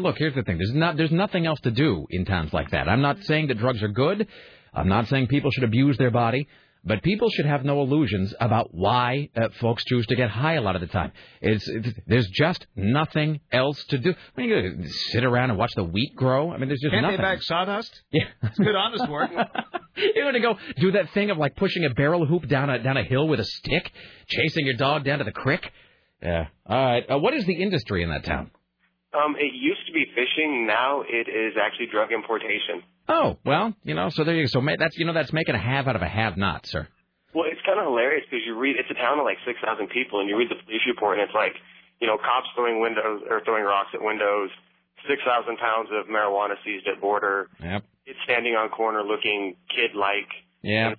Look. Here's the thing. There's nothing else to do in towns like that. I'm not saying that drugs are good. I'm not saying people should abuse their body. But people should have no illusions about why folks choose to get high a lot of the time. There's just nothing else to do. You gonna sit around and watch the wheat grow? There's just nothing. Can't they bag sawdust? Yeah. It's good honest work. You're going to go do that thing of pushing a barrel hoop down a hill with a stick, chasing your dog down to the creek? Yeah. All right. What is the industry in that town? It used to be fishing. Now it is actually drug importation. Oh, well, so there you go. So that's making a have out of a have-not, sir. Well, it's kind of hilarious because it's a town of 6,000 people, and you read the police report, and it's cops throwing rocks at windows, 6,000 pounds of marijuana seized at border. Yep. It's standing on corner looking kid-like. Yeah.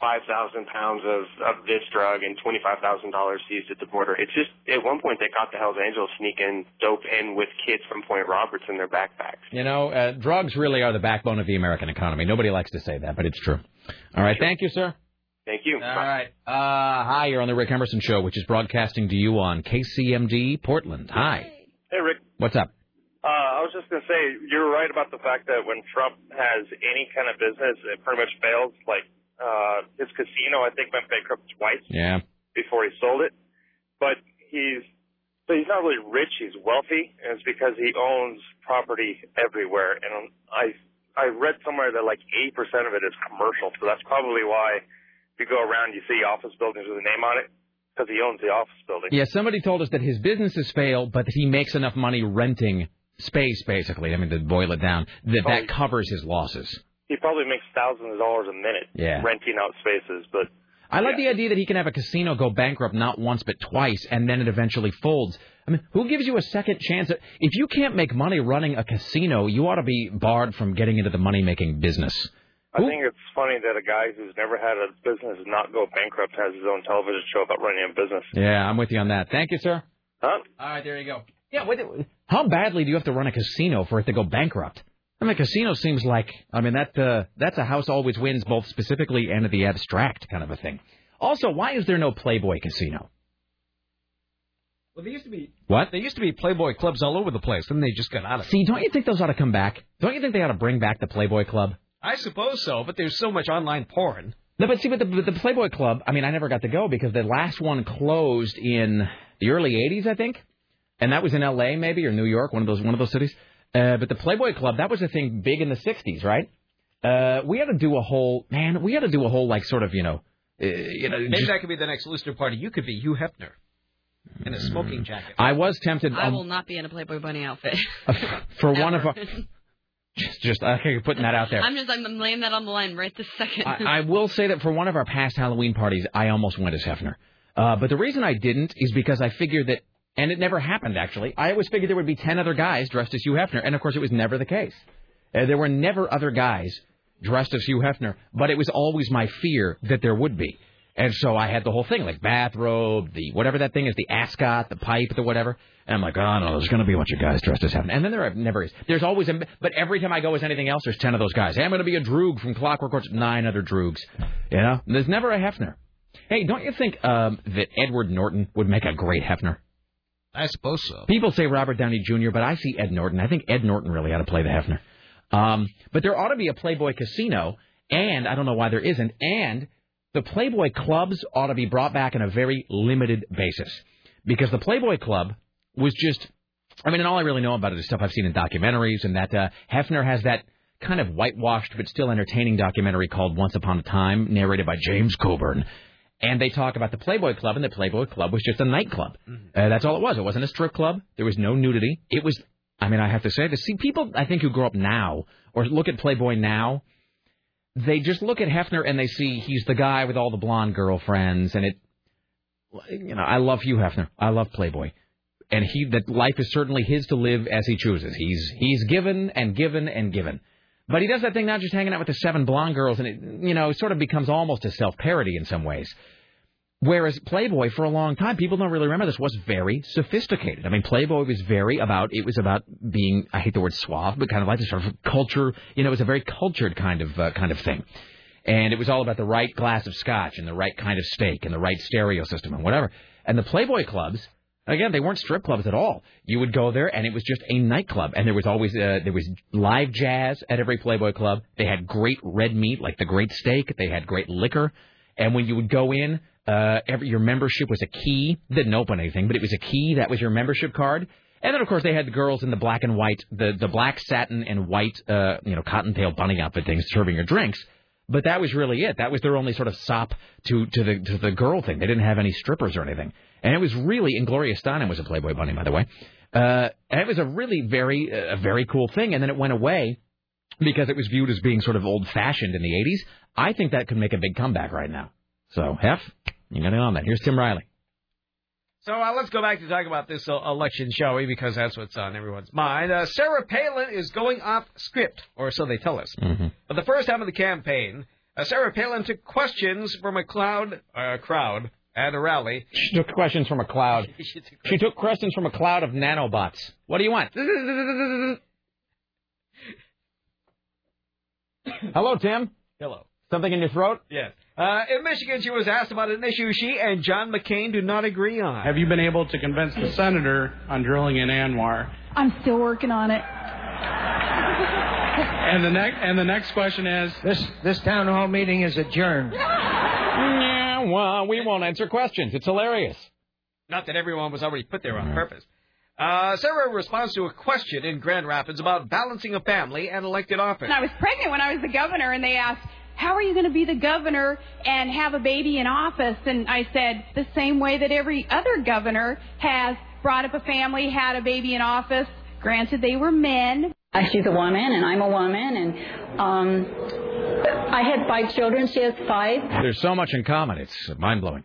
5,000 pounds of this drug and $25,000 seized at the border. It's just, at one point, they caught the Hells Angels sneaking dope in with kids from Point Roberts in their backpacks. Drugs really are the backbone of the American economy. Nobody likes to say that, but it's true. All right. Thank you, sir. Thank you. All right. Hi, you're on the Rick Emerson Show, which is broadcasting to you on KCMD Portland. Hi. Hey, Rick. What's up? I was just going to say, you're right about the fact that when Trump has any kind of business, it pretty much fails. Like, his casino, I think, went bankrupt twice before he sold it. But he's not really rich. He's wealthy, and it's because he owns property everywhere. And I read somewhere that, like, 80% of it is commercial, so that's probably why if you go around, you see office buildings with a name on it, because he owns the office building. Yeah, somebody told us that his businesses fail, but he makes enough money renting space, basically. I mean, to boil it down, that covers his losses. He probably makes thousands of dollars a minute renting out spaces, but... I like the idea that he can have a casino go bankrupt not once but twice, and then it eventually folds. I mean, who gives you a second chance? If you can't make money running a casino, you ought to be barred from getting into the money-making business. I think it's funny that a guy who's never had a business not go bankrupt has his own television show about running a business. Yeah, I'm with you on that. Thank you, sir. Huh? All right, there you go. Yeah, how badly do you have to run a casino for it to go bankrupt? I mean, casino seems like, that's a house always wins, both specifically and in the abstract kind of a thing. Also, why is there no Playboy Casino? Well, there used to be... What? There used to be Playboy Clubs all over the place. Then they just got out of it. See, don't you think those ought to come back? Don't you think they ought to bring back the Playboy Club? I suppose so, but there's so much online porn. No, but see, with the Playboy Club, I mean, I never got to go because the last one closed in the early 80s, I think. And that was in L.A., maybe, or New York, one of those cities. But the Playboy Club, that was a thing big in the 60s, right? We had to do a whole, like, sort of, maybe that could be the next listener party. You could be Hugh Hefner in a smoking jacket. I was tempted. I will not be in a Playboy Bunny outfit. For one of our... Just I think you're putting that out there. I'm laying that on the line right this second. I will say that for one of our past Halloween parties, I almost went as Hefner. But the reason I didn't is because I figured that... And it never happened, actually. I always figured there would be 10 other guys dressed as Hugh Hefner. And, of course, it was never the case. There were never other guys dressed as Hugh Hefner. But it was always my fear that there would be. And so I had the whole thing, like bathrobe, the whatever that thing is, the ascot, the pipe, the whatever. And I'm like, oh, no, there's going to be a bunch of guys dressed as Hefner. And then there never is. There's always but every time I go as anything else, there's 10 of those guys. Hey, I'm going to be a Droog from Clockwork Orange. 9 other Droogs. You know? There's never a Hefner. Hey, don't you think that Edward Norton would make a great Hefner? I suppose so. People say Robert Downey Jr., but I see Ed Norton. I think Ed Norton really ought to play the Hefner. But there ought to be a Playboy Casino, and I don't know why there isn't, and the Playboy Clubs ought to be brought back on a very limited basis. Because the Playboy Club was just, and all I really know about it is stuff I've seen in documentaries, and that Hefner has that kind of whitewashed but still entertaining documentary called Once Upon a Time, narrated by James Coburn. And they talk about the Playboy Club, and the Playboy Club was just a nightclub. That's all it was. It wasn't a strip club. There was no nudity. It was, I have to say this. See, people, I think, who grow up now or look at Playboy now, they just look at Hefner and they see he's the guy with all the blonde girlfriends. And I love Hugh Hefner. I love Playboy. And that life is certainly his to live as he chooses. He's given and given and given. But he does that thing now, just hanging out with the 7 blonde girls, and it, sort of becomes almost a self-parody in some ways. Whereas Playboy, for a long time, people don't really remember this, was very sophisticated. Playboy was about being, I hate the word suave, but kind of like this sort of culture, it was a very cultured kind of thing. And it was all about the right glass of scotch and the right kind of steak and the right stereo system and whatever. And the Playboy clubs... Again, they weren't strip clubs at all. You would go there, and it was just a nightclub. And there was always live jazz at every Playboy Club. They had great red meat, like the great steak. They had great liquor. And when you would go in, your membership was a key. Didn't open anything, but it was a key. That was your membership card. And then, of course, they had the girls in the black and white, the black satin and white, cottontail bunny outfit things serving your drinks. But that was really it. That was their only sort of sop to the girl thing. They didn't have any strippers or anything. And it was really, Inglourious Steinem was a Playboy Bunny, by the way. And it was a really very cool thing. And then it went away because it was viewed as being sort of old-fashioned in the 80s. I think that could make a big comeback right now. So, Hef, you got it on that. Here's Tim Riley. So let's go back to talk about this election, shall we? Because that's what's on everyone's mind. Sarah Palin is going off script, or so they tell us. Mm-hmm. For the first time of the campaign, Sarah Palin took questions from a crowd at a rally. She took questions from a cloud. She took questions from a cloud of nanobots. What do you want? Hello, Tim. Hello. Something in your throat? Yes. In Michigan, she was asked about an issue she and John McCain do not agree on. Have you been able to convince the senator on drilling in Anwar? I'm still working on it. And the next question is... This town hall meeting is adjourned. Yeah, well, we won't answer questions. It's hilarious. Not that everyone was already put there on purpose. Sarah responds to a question in Grand Rapids about balancing a family and elected office. And I was pregnant when I was the governor, and they asked, how are you going to be the governor and have a baby in office? And I said, the same way that every other governor has brought up a family, had a baby in office. Granted, they were men. She's a woman, and I'm a woman, and I had 5 children. She has 5. There's so much in common. It's mind-blowing.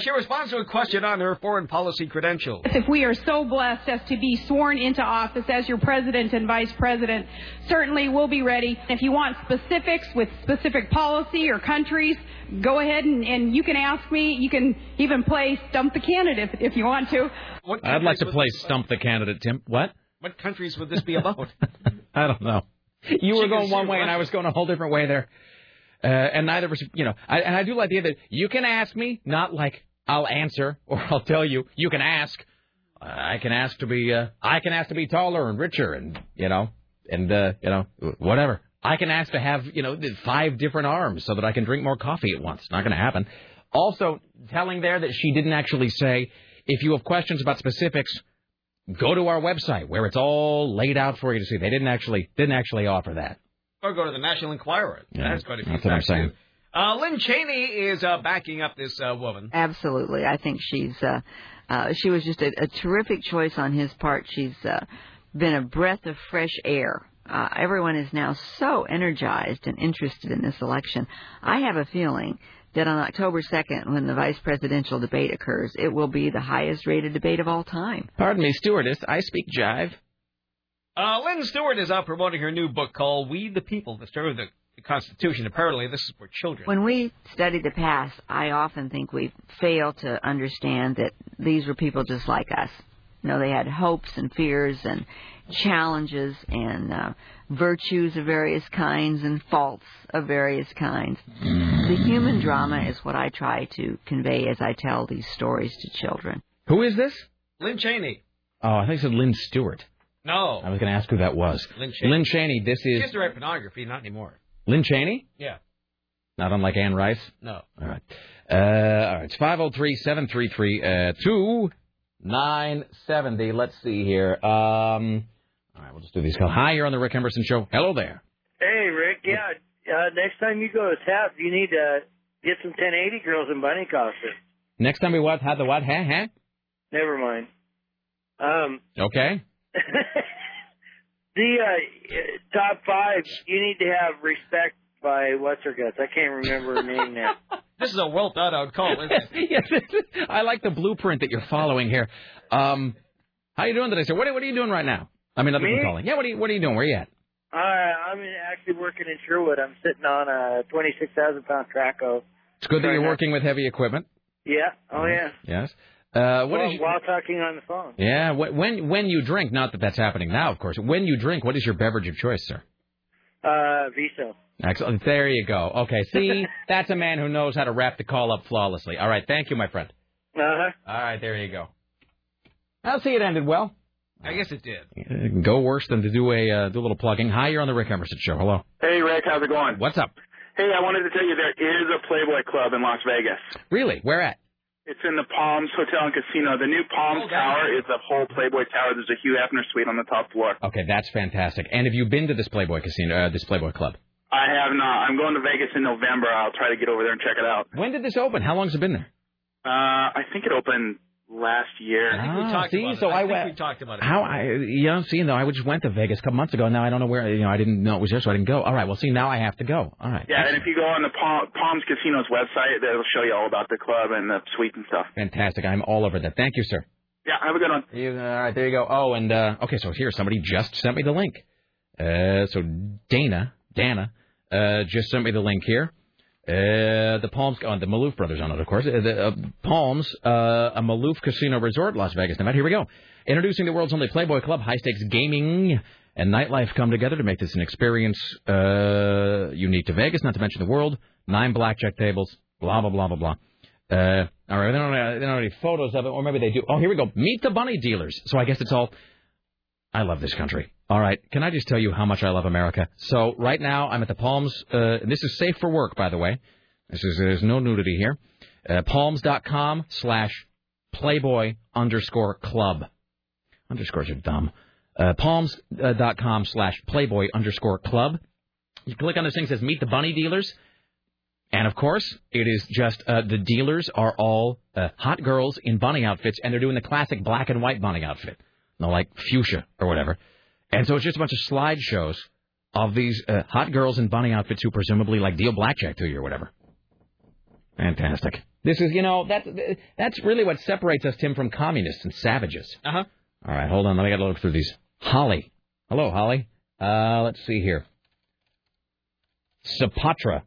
She responds to a question on her foreign policy credentials. If we are so blessed as to be sworn into office as your president and vice president, certainly we'll be ready. If you want specifics with specific policy or countries, go ahead and you can ask me. You can even play Stump the Candidate if you want to. I'd like to play Stump the Candidate, Tim. What? What countries would this be about? I don't know. You were going one way and I was going a whole different way there. And neither was, you know, I do like the idea that you can ask me, not like I'll answer or I'll tell you. You can ask. I can ask to be taller and richer and whatever. I can ask to have, 5 different arms so that I can drink more coffee at once. Not going to happen. Also, telling there that she didn't actually say, if you have questions about specifics, go to our website where it's all laid out for you to see. They didn't actually offer that. Or go to the National Enquirer. Yeah, that's quite a few. That's what I'm saying. Lynn Cheney is backing up this woman. Absolutely. I think she was just a terrific choice on his part. She's been a breath of fresh air. Everyone is now so energized and interested in this election. I have a feeling that on October 2nd, when the vice presidential debate occurs, it will be the highest-rated debate of all time. Pardon me, stewardess. I speak jive. Lynn Stewart is out promoting her new book called We the People, the Story of the Constitution. Apparently, this is for children. When we study the past, I often think we fail to understand that these were people just like us. They had hopes and fears and challenges and virtues of various kinds and faults of various kinds. The human drama is what I try to convey as I tell these stories to children. Who is this? Lynn Cheney. Oh, I think it said Lynn Stewart. No. I was going to ask who that was. Lynn Cheney. Lynn Cheney, this is... She used to write pornography, not anymore. Lynn Cheney? Yeah. Not unlike Anne Rice? No. All right. It's 503-733-2970. Let's see here. All right, we'll just do these calls. Hi, you're on the Rick Emerson Show. Hello there. Hey, Rick. Yeah, next time you go to tap, you need to get some 1080 girls in bunny costumes. Next time we had the what? Huh? Never mind. Okay. The top 5, you need to have Respect by What's-Her-Guts. I can't remember her name now. This is a well-thought-out call, isn't it? Yes, I like the blueprint that you're following here. How you doing today, sir? What are you doing right now? I mean, other than calling. Yeah, what are you doing? Where are you at? I'm actually working in Sherwood. I'm sitting on a 26,000-pound Traco. It's good that you're working with heavy equipment. Yeah. Oh, yeah. Yes. While talking on the phone. Yeah, when you drink, not that that's happening now, of course. When you drink, what is your beverage of choice, sir? Viso. Excellent. There you go. Okay, see, that's a man who knows how to wrap the call up flawlessly. All right, thank you, my friend. Uh-huh. All right, there you go. I'll see it ended well. I guess it did. It can go worse than to do a little plugging. Hi, you're on the Rick Emerson Show. Hello. Hey, Rick, how's it going? What's up? Hey, I wanted to tell you there is a Playboy Club in Las Vegas. Really? Where at? It's in the Palms Hotel and Casino. The new Palms Tower is the whole Playboy Tower. There's a Hugh Hefner suite on the top floor. Okay, that's fantastic. And have you been to this Playboy Casino, this Playboy Club? I have not. I'm going to Vegas in November. I'll try to get over there and check it out. When did this open? How long has it been there? I think it opened last year. I think we talked about it. I just went to Vegas a couple months ago. Now I don't know where. I didn't know it was there, so I didn't go. All right, well, see, now I have to go. All right. Yeah, excellent. And if you go on the Palms Casino's website, they'll show you all about the club and the suite and stuff. Fantastic. I'm all over that. Thank you, sir. Yeah, have a good one. All right, there you go. Oh, and okay, so here, somebody just sent me the link. So Dana, just sent me the link here. The Palms, the Maloof brothers on it, of course. The Palms, a Maloof Casino Resort, Las Vegas, Nevada. Here we go. Introducing the world's only Playboy Club, high-stakes gaming and nightlife come together to make this an experience unique to Vegas, not to mention the world. 9 blackjack tables, blah, blah, blah, blah, blah. All right, they don't have any photos of it, or maybe they do. Oh, here we go. Meet the bunny dealers. So I guess it's all, I love this country. All right, can I just tell you how much I love America? So right now I'm at the Palms. This is safe for work, by the way. There's no nudity here. Palms.com/Playboy_club. Underscores are dumb. Palms.com/Playboy_club. You click on this thing that says Meet the Bunny Dealers. And, of course, it is just the dealers are all hot girls in bunny outfits, and they're doing the classic black and white bunny outfit, you know, like fuchsia or whatever. And so it's just a bunch of slideshows of these hot girls in bunny outfits who presumably, like, deal blackjack to you or whatever. Fantastic. This is, you know, that's really what separates us, Tim, from communists and savages. Uh-huh. All right, hold on. Let me get a look through these. Holly. Hello, Holly. Let's see here. Sapatra.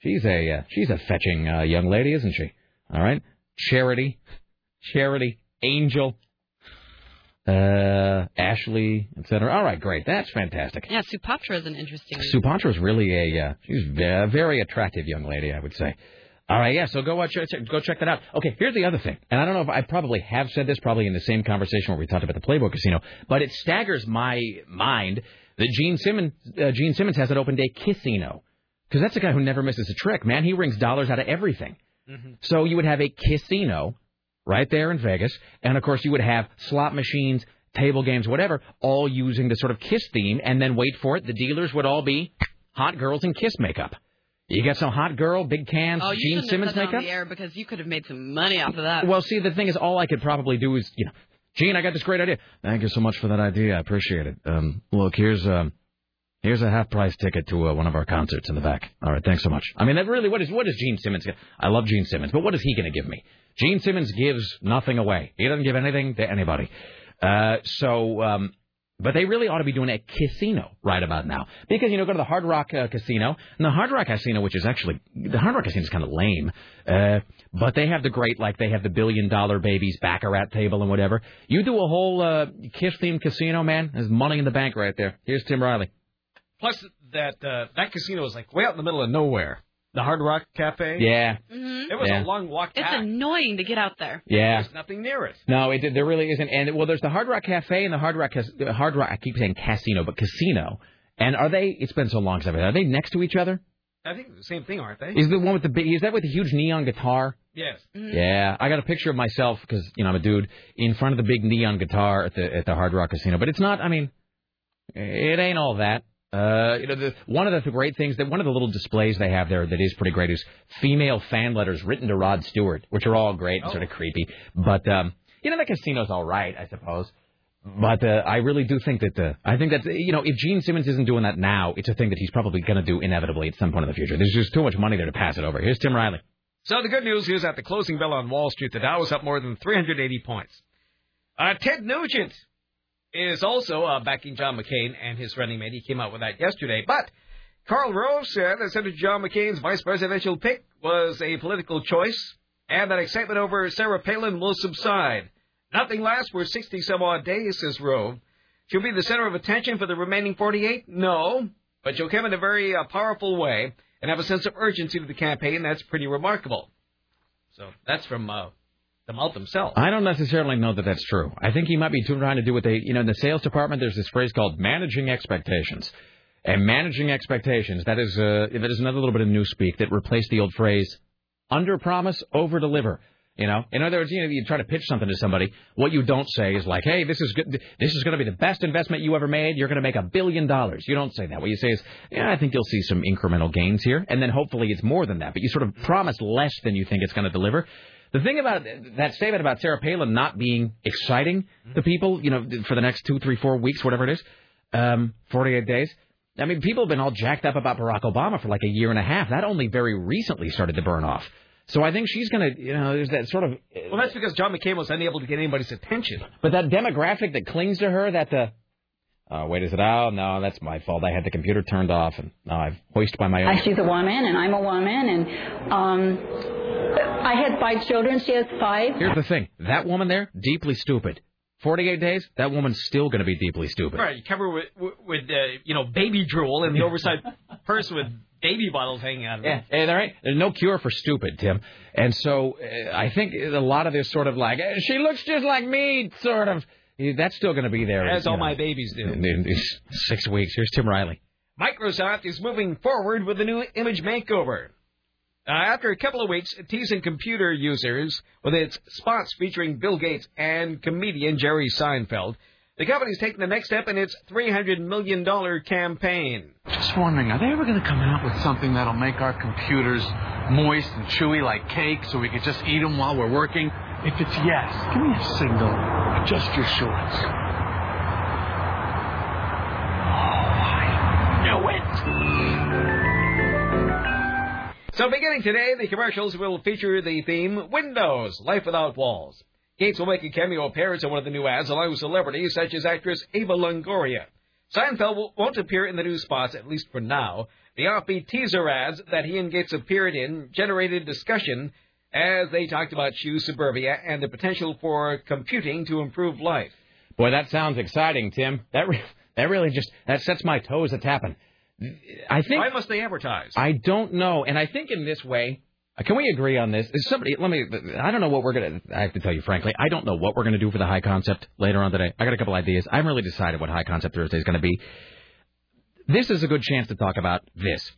She's a fetching young lady, isn't she? All right. Charity, Angel, Ashley, etc. All right, great. That's fantastic. Yeah, Supatra is an interesting. Supatra is really she's a very attractive young lady, I would say. All right, yeah. So go check that out. Okay, here's the other thing, and I don't know if I probably have said this probably in the same conversation where we talked about the Playboy Casino, but it staggers my mind that Gene Simmons has an open day casino. Because that's a guy who never misses a trick, man. He rings dollars out of everything. Mm-hmm. So you would have a casino right there in Vegas. And, of course, you would have slot machines, table games, whatever, all using the sort of Kiss theme. And then wait for it. The dealers would all be hot girls in Kiss makeup. You got some hot girl, big cans, Gene Simmons makeup? On the air because you could have made some money off of that. Well, see, the thing is, all I could probably do is, you know, Gene, I got this great idea. Thank you so much for that idea. I appreciate it. Look, here's a half-price ticket to one of our concerts in the back. All right, thanks so much. I mean, that really, what is Gene Simmons? I love Gene Simmons, but what is he going to give me? Gene Simmons gives nothing away. He doesn't give anything to anybody. But they really ought to be doing a casino right about now. Because, you know, go to the Hard Rock Casino. And the Hard Rock Casino, which is actually, the Hard Rock Casino is kind of lame. But they have the great, like, they have the billion-dollar babies Baccarat table and whatever. You do a whole Kiss-themed casino, man, there's money in the bank right there. Here's Tim Riley. Plus, that casino was, like, way out in the middle of nowhere. The Hard Rock Cafe. Yeah. Mm-hmm. It was a long walk back. It's annoying to get out there. Yeah. There's nothing near it. No, there really isn't. And, well, there's the Hard Rock Cafe and the Hard Rock, I keep saying casino, but casino. And are they, it's been so long since I've been, are they next to each other? I think the same thing, aren't they? Is the one with the big, is that with the huge neon guitar? Yes. Mm-hmm. Yeah. I got a picture of myself, because, you know, I'm a dude, in front of the big neon guitar at the Hard Rock Casino. But it's not, I mean, it ain't all that. You know, one of the little displays they have there that is pretty great is female fan letters written to Rod Stewart, which are all great and sort of creepy. But you know, that casino's all right, I suppose. But I really do think that if Gene Simmons isn't doing that now, it's a thing that he's probably going to do inevitably at some point in the future. There's just too much money there to pass it over. Here's Tim Riley. So the good news is at the closing bell on Wall Street, the Dow was up more than 380 points. Ted Nugent is also backing John McCain and his running mate. He came out with that yesterday. But Karl Rove said that Senator John McCain's vice presidential pick was a political choice and that excitement over Sarah Palin will subside. Nothing lasts for 60-some-odd days, says Rove. She'll be the center of attention for the remaining 48? No, but she'll come in a very powerful way and have a sense of urgency to the campaign. That's pretty remarkable. So that's from... the mouth themselves. I don't necessarily know that that's true. I think he might be trying to do what they, you know, in the sales department, there's this phrase called managing expectations. And managing expectations, that is another little bit of newspeak that replaced the old phrase, under-promise, over-deliver. You know, in other words, you know, you try to pitch something to somebody. What you don't say is like, hey, this is good. This is going to be the best investment you ever made. You're going to make $1 billion. You don't say that. What you say is, yeah, I think you'll see some incremental gains here. And then hopefully it's more than that. But you sort of promise less than you think it's going to deliver. The thing about that statement about Sarah Palin not being exciting to people, you know, for the next 2, 3, 4 weeks, whatever it is, 48 days. I mean, people have been all jacked up about Barack Obama for like a year and a half. That only very recently started to burn off. So I think she's going to, you know, there's that sort of... Well, that's because John McCain was unable to get anybody's attention. But that demographic that clings to her, wait, is it out? No, that's my fault. I had the computer turned off, and now I've hoisted by my own. She's a woman, and I'm a woman, and... I had 5 children. She has 5. Here's the thing. That woman there, deeply stupid. 48 days, that woman's still going to be deeply stupid. Right, you cover with baby drool in the oversized purse with baby bottles hanging out of it. Yeah, and there's no cure for stupid, Tim. And so I think a lot of this sort of like, she looks just like me, sort of, that's still going to be there. As all my babies do. In 6 weeks. Here's Tim Riley. Microsoft is moving forward with a new image makeover. After a couple of weeks teasing computer users with its spots featuring Bill Gates and comedian Jerry Seinfeld, the company's taking the next step in its $300 million campaign. Just wondering, are they ever going to come out with something that'll make our computers moist and chewy like cake so we can just eat them while we're working? If it's yes, give me a signal. Adjust your shorts. Oh, I knew it. So beginning today, the commercials will feature the theme, Windows, Life Without Walls. Gates will make a cameo appearance in one of the new ads, along with celebrities such as actress Eva Longoria. Seinfeld won't appear in the new spots, at least for now. The offbeat teaser ads that he and Gates appeared in generated discussion as they talked about shoe suburbia and the potential for computing to improve life. Boy, that sounds exciting, Tim. That really sets my toes a tapping. I think. Why must they advertise? I don't know, and I think in this way, can we agree on this? I don't know what we're gonna. I have to tell you frankly, I don't know what we're gonna do for the high concept later on today. I got a couple ideas. I haven't really decided what High Concept Thursday is gonna be. This is a good chance to talk about this.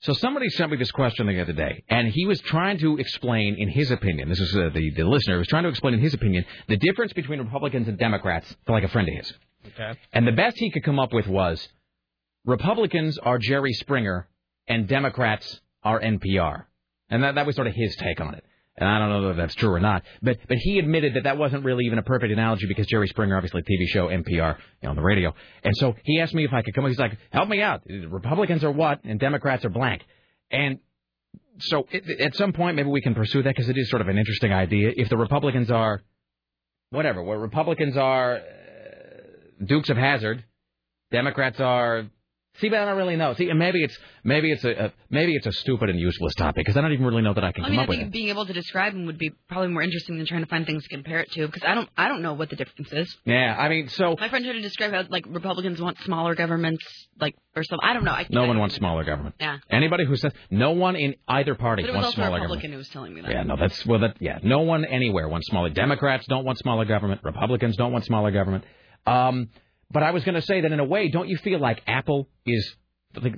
So somebody sent me this question the other day, and he was trying to explain, in his opinion, this is the listener was trying to explain in his opinion the difference between Republicans and Democrats to like a friend of his. Okay. And the best he could come up with was, Republicans are Jerry Springer, and Democrats are NPR. And that was sort of his take on it. And I don't know if that's true or not. But he admitted that wasn't really even a perfect analogy because Jerry Springer, obviously, TV show, NPR, on the radio. And so he asked me if I could come up. He's like, help me out. Republicans are what, and Democrats are blank. And so at some point, maybe we can pursue that because it is sort of an interesting idea. If the Republicans are whatever, where Republicans are Dukes of Hazzard, Democrats are... See, but I don't really know. See, and maybe it's a stupid and useless topic because I don't even really know that I can come up with it. I think being able to describe them would be probably more interesting than trying to find things to compare it to because I don't know what the difference is. Yeah, I mean, so my friend tried to describe how Republicans want smaller governments, or something. I don't know. No one wants smaller government. Yeah. Anybody who says no one in either party wants smaller government. It was also a Republican who was telling me that. Yeah, no, that's well, that yeah, no one anywhere wants smaller. Democrats don't want smaller government. Republicans don't want smaller government. But I was going to say that in a way, don't you feel like Apple is the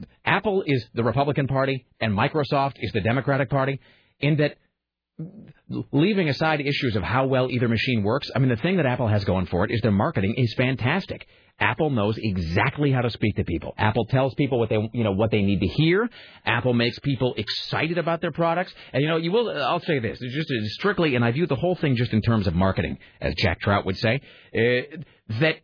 Republican Party and Microsoft is the Democratic Party in that leaving aside issues of how well either machine works? I mean, the thing that Apple has going for it is their marketing is fantastic. Apple knows exactly how to speak to people. Apple tells people what they need to hear. Apple makes people excited about their products. And I'll say this, it's just strictly, and I view the whole thing just in terms of marketing, as Jack Trout would say, that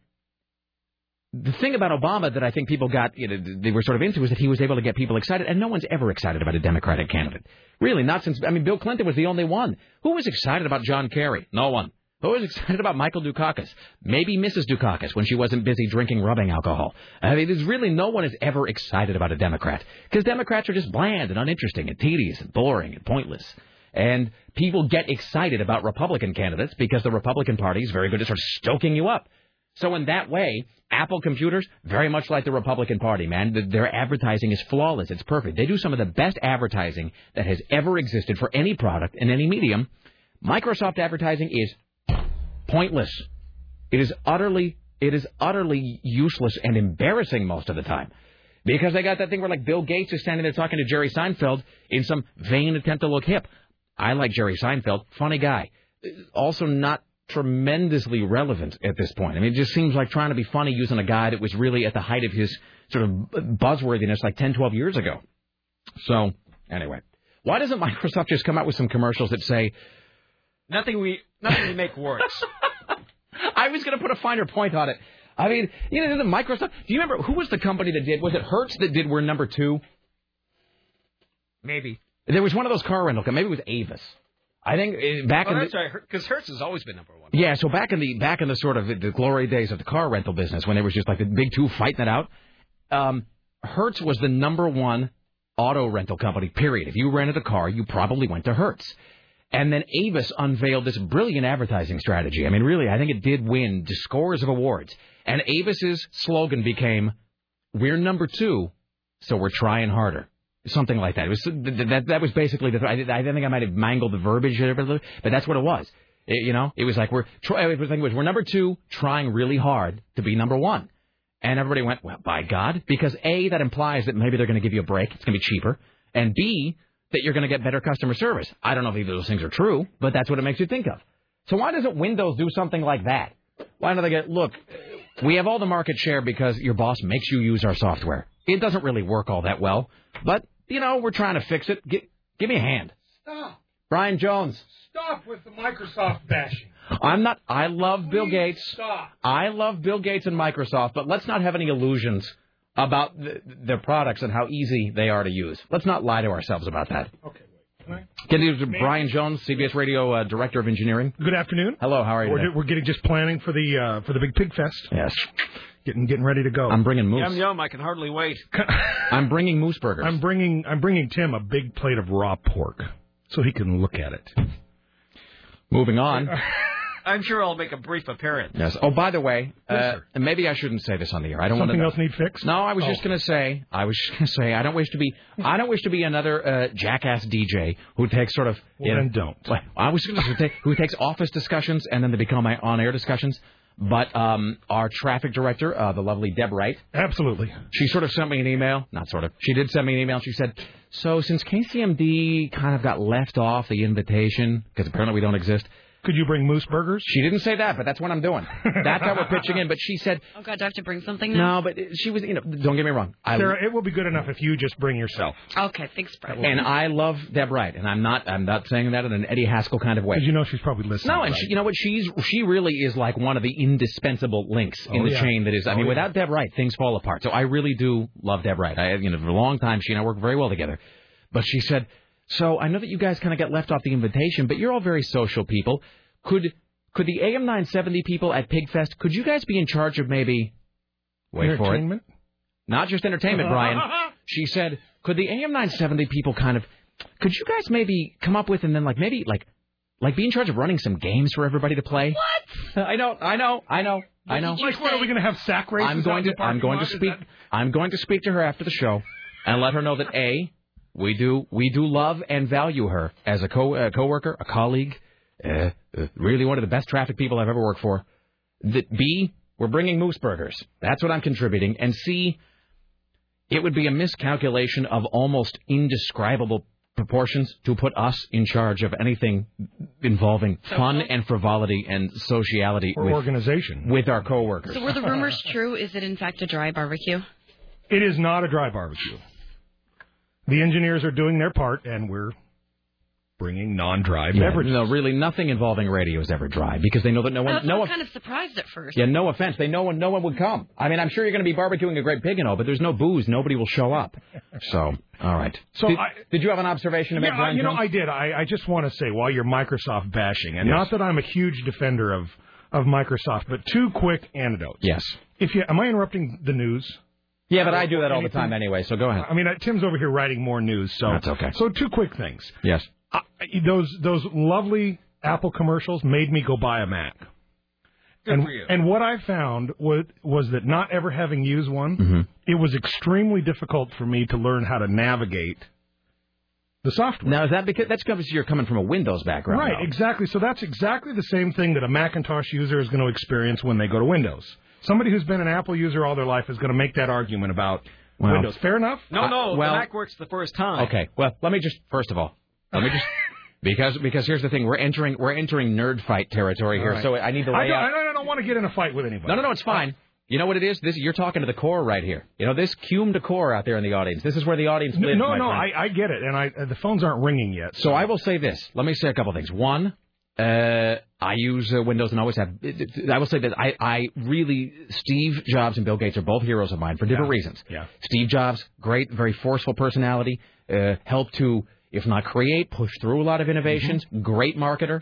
the thing about Obama that I think people got, they were sort of into, was that he was able to get people excited, and no one's ever excited about a Democratic candidate. Really, not since, Bill Clinton was the only one. Who was excited about John Kerry? No one. Who was excited about Michael Dukakis? Maybe Mrs. Dukakis when she wasn't busy drinking rubbing alcohol. There's really no one is ever excited about a Democrat, because Democrats are just bland and uninteresting and tedious and boring and pointless. And people get excited about Republican candidates because the Republican Party is very good at sort of stoking you up. So in that way, Apple computers, very much like the Republican Party, man. Their advertising is flawless. It's perfect. They do some of the best advertising that has ever existed for any product in any medium. Microsoft advertising is pointless. It is utterly useless and embarrassing most of the time. Because they got that thing where Bill Gates is standing there talking to Jerry Seinfeld in some vain attempt to look hip. I like Jerry Seinfeld. Funny guy. Also not tremendously relevant at this point. It just seems like trying to be funny using a guy that was really at the height of his sort of buzzworthiness 10, 12 years ago. So, anyway. Why doesn't Microsoft just come out with some commercials that say... Nothing we make works. I was going to put a finer point on it. The Microsoft... Do you remember, who was the company that did... Was it Hertz that did We're Number Two? Maybe. There was one of those car rental companies. Maybe it was Avis. I think back in because Hertz has always been number one. Yeah, so back in the sort of the glory days of the car rental business, when there was just the big two fighting it out, Hertz was the number one auto rental company. Period. If you rented a car, you probably went to Hertz. And then Avis unveiled this brilliant advertising strategy. I mean, really, I think it did win scores of awards. And Avis's slogan became, "We're number two, so we're trying harder." Something like that. It was that was basically the. I think I might have mangled the verbiage, but that's what it was. It, you know, it was like we're number two, trying really hard to be number one. And everybody went, well, by God, because A, that implies that maybe they're going to give you a break. It's going to be cheaper. And B, that you're going to get better customer service. I don't know if either of those things are true, but that's what it makes you think of. So why doesn't Windows do something like that? Why don't they get, look, we have all the market share because your boss makes you use our software. It doesn't really work all that well, but, you know, we're trying to fix it. Give me a hand. Stop. Brian Jones. Stop with the Microsoft bashing. I'm not. I love Bill Gates. Stop. I love Bill Gates and Microsoft, but let's not have any illusions about their products and how easy they are to use. Let's not lie to ourselves about that. Okay. Can you do Brian Jones, CBS Radio Director of Engineering? Good afternoon. Hello. How are you? We're getting just planning for the Big Pig Fest. Yes. Getting ready to go. I'm bringing moose. Yum yum! I can hardly wait. I'm bringing moose burgers. I'm bringing Tim a big plate of raw pork so he can look at it. Moving on. I'm sure I'll make a brief appearance. Yes. Oh, by the way, maybe I shouldn't say this on the air. I don't want to. Something else need fixed? No, I was just going to say. I don't wish to be. I don't wish to be another jackass DJ who takes sort of. Well, then don't. I was going to say who takes office discussions and then they become my on-air discussions. But our traffic director, the lovely Deb Wright. Absolutely. She sort of sent me an email. Not sort of. She did send me an email. She said, so since KCMD kind of got left off the invitation, because apparently we don't exist. Could you bring moose burgers? She didn't say that, but that's what I'm doing. That's how we're pitching in. But she said... Oh, God, do I have to bring something now? No, but she was... You know, don't get me wrong. Sarah, it will be good enough if you just bring yourself. Okay, thanks, Brad. And I love Deb Wright, and I'm not saying that in an Eddie Haskell kind of way. Because you know she's probably listening. No, and right? She, you know what? She really is like one of the indispensable links in the chain that is... I mean, without Deb Wright, things fall apart. So I really do love Deb Wright. For a long time, she and I worked very well together. But she said... So I know that you guys kind of got left off the invitation, but you're all very social people. Could the AM 970 people at Pigfest, could you guys be in charge of maybe... Wait for it. Not just entertainment, Brian. She said, could the AM 970 people kind of... Could you guys maybe come up with and then maybe be in charge of running some games for everybody to play? What? I know. Like, what, are we going to have sack races? I'm going to speak to her after the show and let her know that A... We do love and value her as a coworker, a colleague, really one of the best traffic people I've ever worked for. That B, we're bringing moose burgers. That's what I'm contributing. And C, it would be a miscalculation of almost indescribable proportions to put us in charge of anything involving fun and frivolity and sociality or organization with our coworkers. So were the rumors true? Is it in fact a dry barbecue? It is not a dry barbecue. The engineers are doing their part, and we're bringing non-dry beverages. No, really, nothing involving radio is ever dry because they know that no one. I was kind of surprised at first. Yeah, no offense, they know no one would come. I mean, I'm sure you're going to be barbecuing a great pig and all, but there's no booze. Nobody will show up. So, all right. So, did you have an observation about Brian? You know, I did. I just want to say while you're Microsoft bashing, and not that I'm a huge defender of Microsoft, but two quick anecdotes. Yes. Am I interrupting the news? Yeah, but I do that all the time anyway, so go ahead. I mean, Tim's over here writing more news, so... That's okay. So two quick things. Yes. Those lovely Apple commercials made me go buy a Mac. Good for you. And what I found was that not ever having used one, it was extremely difficult for me to learn how to navigate the software. Now, is that because... That's because you're coming from a Windows background. Right, exactly. So that's exactly the same thing that a Macintosh user is going to experience when they go to Windows. Somebody who's been an Apple user all their life is going to make that argument about Windows. Fair enough? No, the Mac works the first time. Okay. Well, let me just because here's the thing, we're entering nerd fight territory here. Right. So I need to lay out. I don't want to get in a fight with anybody. No, it's fine. You know what it is? This you're talking to the core right here. You know this cume to core out there in the audience. This is where the audience lives. I get it, and the phones aren't ringing yet. So I will say this. Let me say a couple things. One. I use Windows and always have. I will say that I really, Steve Jobs and Bill Gates are both heroes of mine for different reasons. Yeah. Steve Jobs, great, very forceful personality, helped to, if not create, push through a lot of innovations, great marketer.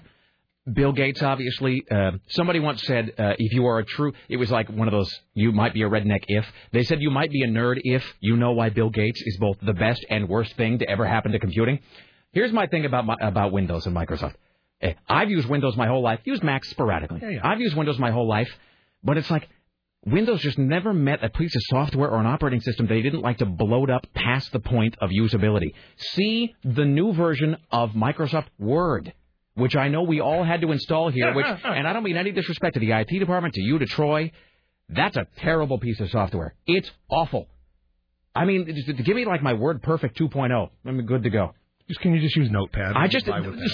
Bill Gates, obviously, somebody once said, if you are a true, it was like one of those, you might be a redneck if. They said you might be a nerd if you know why Bill Gates is both the best and worst thing to ever happen to computing. Here's my thing about Windows and Microsoft. I've used Windows my whole life. Used Mac sporadically. Yeah, yeah. I've used Windows my whole life, but it's like Windows just never met a piece of software or an operating system they didn't like to bloat up past the point of usability. See the new version of Microsoft Word, which I know we all had to install here, which, and I don't mean any disrespect to the IT department, to you, to Troy. That's a terrible piece of software. It's awful. I mean, give me like my Word Perfect 2.0. I'm good to go. Can you just use Notepad?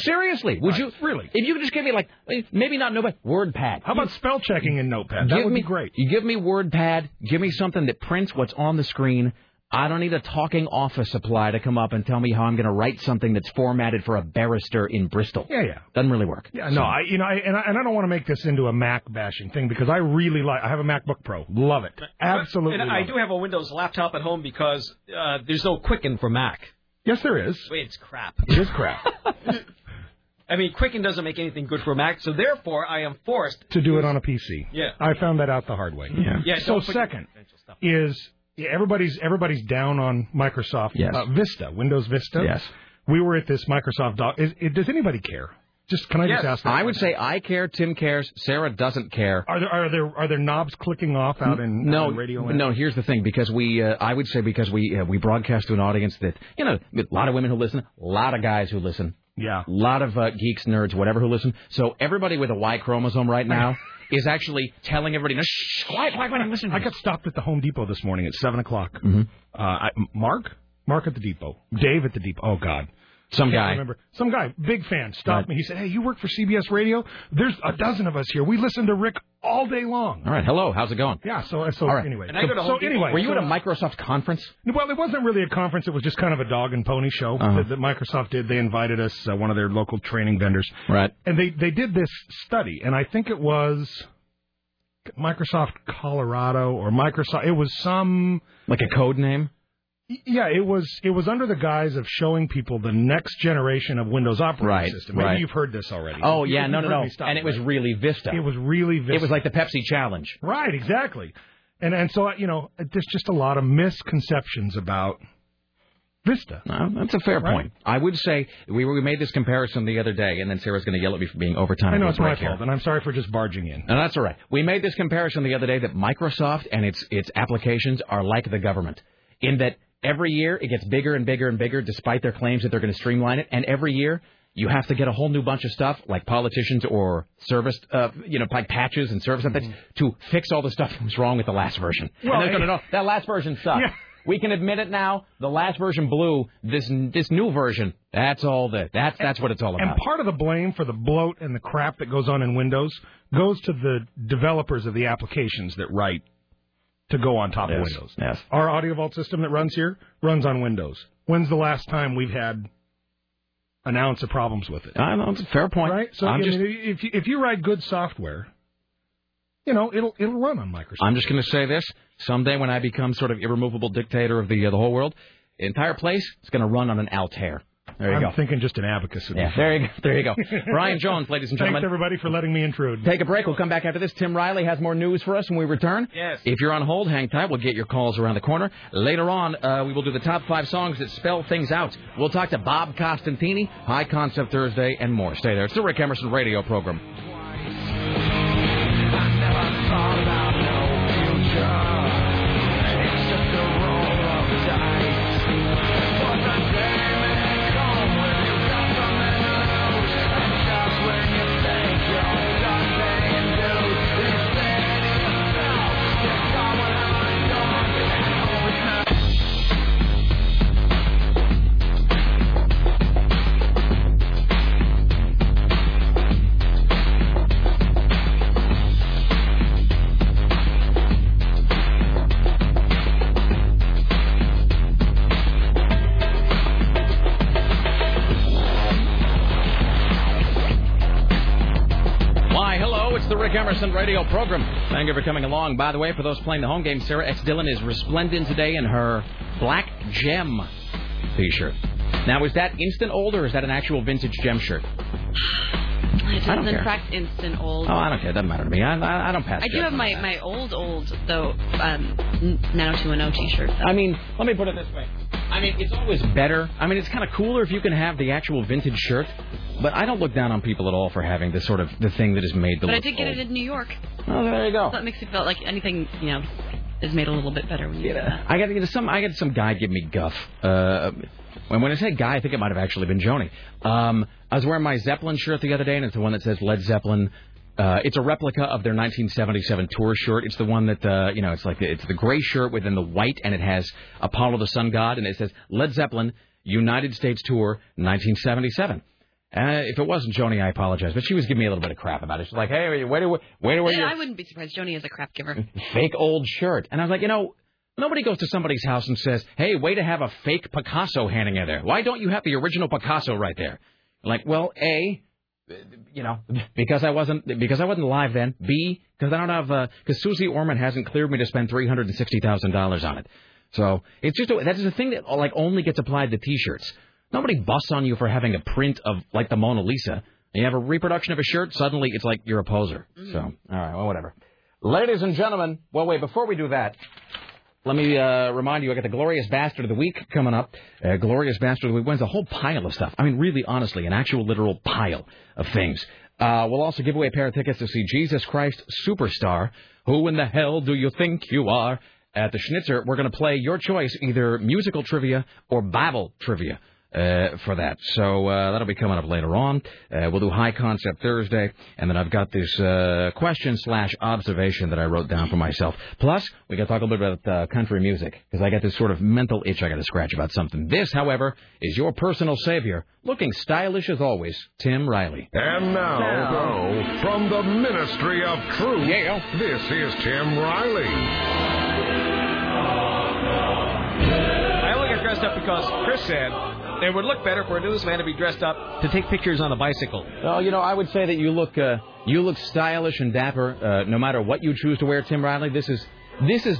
Seriously. Would you really? If you could just give me like maybe not Notepad, WordPad. How about spell checking in Notepad? That would be great. You give me WordPad. Give me something that prints what's on the screen. I don't need a talking office supply to come up and tell me how I'm going to write something that's formatted for a barrister in Bristol. Yeah, yeah, doesn't really work. Yeah, so. No, I don't want to make this into a Mac bashing thing because I really I have a MacBook Pro, love it, absolutely. And I do have a Windows laptop at home because there's no Quicken for Mac. Yes, there is. Wait, it's crap. It is crap. I mean, Quicken doesn't make anything good for Mac, so therefore I am forced to do it on a PC. Yeah, I found that out the hard way. Yeah. Yeah. So second is. Everybody's down on Microsoft Vista, Windows Vista. Yes. We were at this Microsoft doc. Does anybody care? Can I just ask that? I would say I care. Tim cares. Sarah doesn't care. Are there knobs clicking off out in on radio? No. Here's the thing, because we broadcast to an audience that a lot of women who listen, a lot of guys who listen. Yeah. A lot of geeks, nerds, whatever, who listen. So everybody with a Y chromosome right now is actually telling everybody, no, shh, quiet, listen. I got stopped at the Home Depot this morning at 7 o'clock. Mm-hmm. Mark at the Depot. Dave at the Depot. Oh, God. Some guy, big fan, stopped me. He said, hey, you work for CBS Radio? There's a dozen of us here. We listen to Rick all day long. All right. Hello. How's it going? Yeah. Anyway. Were you at a Microsoft conference? Well, it wasn't really a conference. It was just kind of a dog and pony show that Microsoft did. They invited us, one of their local training vendors. Right. And they did this study, and I think it was Microsoft Colorado or Microsoft. It was some... Like a code name? Yeah, it was under the guise of showing people the next generation of Windows operating system. Maybe you've heard this already. Oh, yeah, no. And it was really Vista. It was really Vista. It was like the Pepsi Challenge. Right, exactly. And so, there's just a lot of misconceptions about Vista. No, that's a fair point. I would say we made this comparison the other day, and then Sarah's going to yell at me for being overtime. I know it's my fault, and I'm sorry for just barging in. No, that's all right. We made this comparison the other day that Microsoft and its applications are like the government in that every year, it gets bigger and bigger and bigger, despite their claims that they're going to streamline it. And every year, you have to get a whole new bunch of stuff, like politicians or service, like patches and service updates, to fix all the stuff that was wrong with the last version. Well, and they're going to know that last version sucked. Yeah. We can admit it now. The last version blew. This new version, that's all that. That's what it's all about. And part of the blame for the bloat and the crap that goes on in Windows goes to the developers of the applications that write to go on top of Windows. Yes. Our Audio Vault system that runs here runs on Windows. When's the last time we've had an ounce of problems with it? I know, it's a fair point. Right? So if you write good software, it'll run on Microsoft. I'm just going to say this. Someday when I become sort of irremovable dictator of the whole world, the entire place is going to run on an Altair. There you go. I'm thinking just an abacus. Yeah, there you go. Brian Jones, ladies and gentlemen. Thanks, everybody, for letting me intrude. Take a break. We'll come back after this. Tim Riley has more news for us when we return. Yes. If you're on hold, hang tight. We'll get your calls around the corner. Later on, we will do the top 5 songs that spell things out. We'll talk to Bob Costantini, High Concept Thursday, and more. Stay there. It's the Rick Emerson Radio Program. Radio program. Thank you for coming along. By the way, for those playing the home game, Sarah X. Dillon is resplendent today in her black gem T-shirt. Now, is that instant old or is that an actual vintage gem shirt? It is, in fact, instant old. Oh, I don't care. It doesn't matter to me. I don't pass. I do have my old though 90210 T-shirt. Though. I mean, let me put it this way. I mean, it's always better. I mean, it's kind of cooler if you can have the actual vintage shirt. But I don't look down on people at all for having this sort of the thing that is made to look old. But I did get it in New York. Oh, there you go. So it makes it feel like anything, you know, is made a little bit better when you do that. I got some guy give me guff. And when I say guy, I think it might have actually been Joni. I was wearing my Zeppelin shirt the other day, and it's the one that says Led Zeppelin. It's a replica of their 1977 tour shirt. It's the one that, you know, it's the gray shirt within the white, and it has Apollo the Sun God, and it says Led Zeppelin, United States Tour, 1977. If it wasn't Joni, I apologize, but she was giving me a little bit of crap about it. She's like, hey, where do I wouldn't be surprised. Joni is a crap giver. Fake old shirt. And I was like, you know, nobody goes to somebody's house and says, hey, way to have a fake Picasso hanging in there. Why don't you have the original Picasso right there? Like, well, A, you know, because I wasn't alive then. B, because I don't have, because Susie Orman hasn't cleared me to spend $360,000 on it. So it's just, that's the thing that like only gets applied to T-shirts. Nobody busts on you for having a print of, like, the Mona Lisa. You have a reproduction of a shirt, suddenly it's like you're a poser. So, all right, well, whatever. Ladies and gentlemen, well, wait, before we do that, let me remind you, I got the Glorious Bastard of the Week coming up. Glorious Bastard of the Week wins a whole pile of stuff. I mean, really, honestly, an actual literal pile of things. We'll also give away a pair of tickets to see Jesus Christ Superstar. Who in the hell do you think you are? At the Schnitzer, we're going to play your choice, either musical trivia or Bible trivia. For that. So that'll be coming up later on. We'll do High Concept Thursday, and then I've got this question/observation that I wrote down for myself. Plus, we got to talk a little bit about country music, because I got this sort of mental itch I got to scratch about something. This, however, is your personal savior, looking stylish as always, Tim Riley. And now, from the Ministry of Truth, yeah. This is Tim Riley. I only got dressed up because Chris said it would look better for a newsman to be dressed up to take pictures on a bicycle. Well, you know, I would say that you look stylish and dapper, no matter what you choose to wear, Tim Riley. This is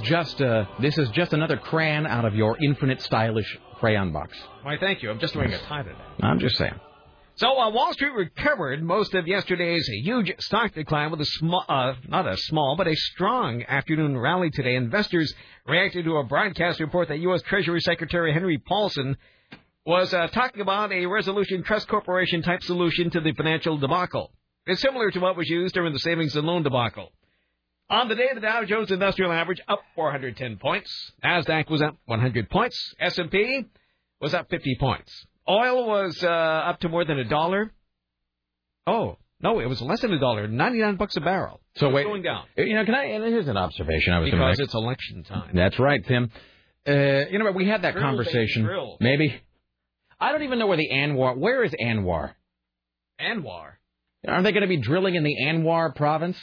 just another crayon out of your infinite stylish crayon box. Why, thank you. I'm just wearing a tie today. I'm just saying. So Wall Street recovered most of yesterday's huge stock decline with a strong afternoon rally today. Investors reacted to a broadcast report that U.S. Treasury Secretary Henry Paulson was talking about a Resolution Trust Corporation-type solution to the financial debacle. It's similar to what was used during the savings and loan debacle. On the day, the Dow Jones Industrial Average up 410 points. NASDAQ was up 100 points. S&P was up 50 points. Oil was up to more than $1. Oh, no, it was less than $1, 99 bucks a barrel. So wait, going down. You know, and here's an observation I was going to make. Because it's election time. That's right, Tim. You know, we had that conversation. Maybe. I don't even know where is Anwar? Anwar? Aren't they going to be drilling in the Anwar province?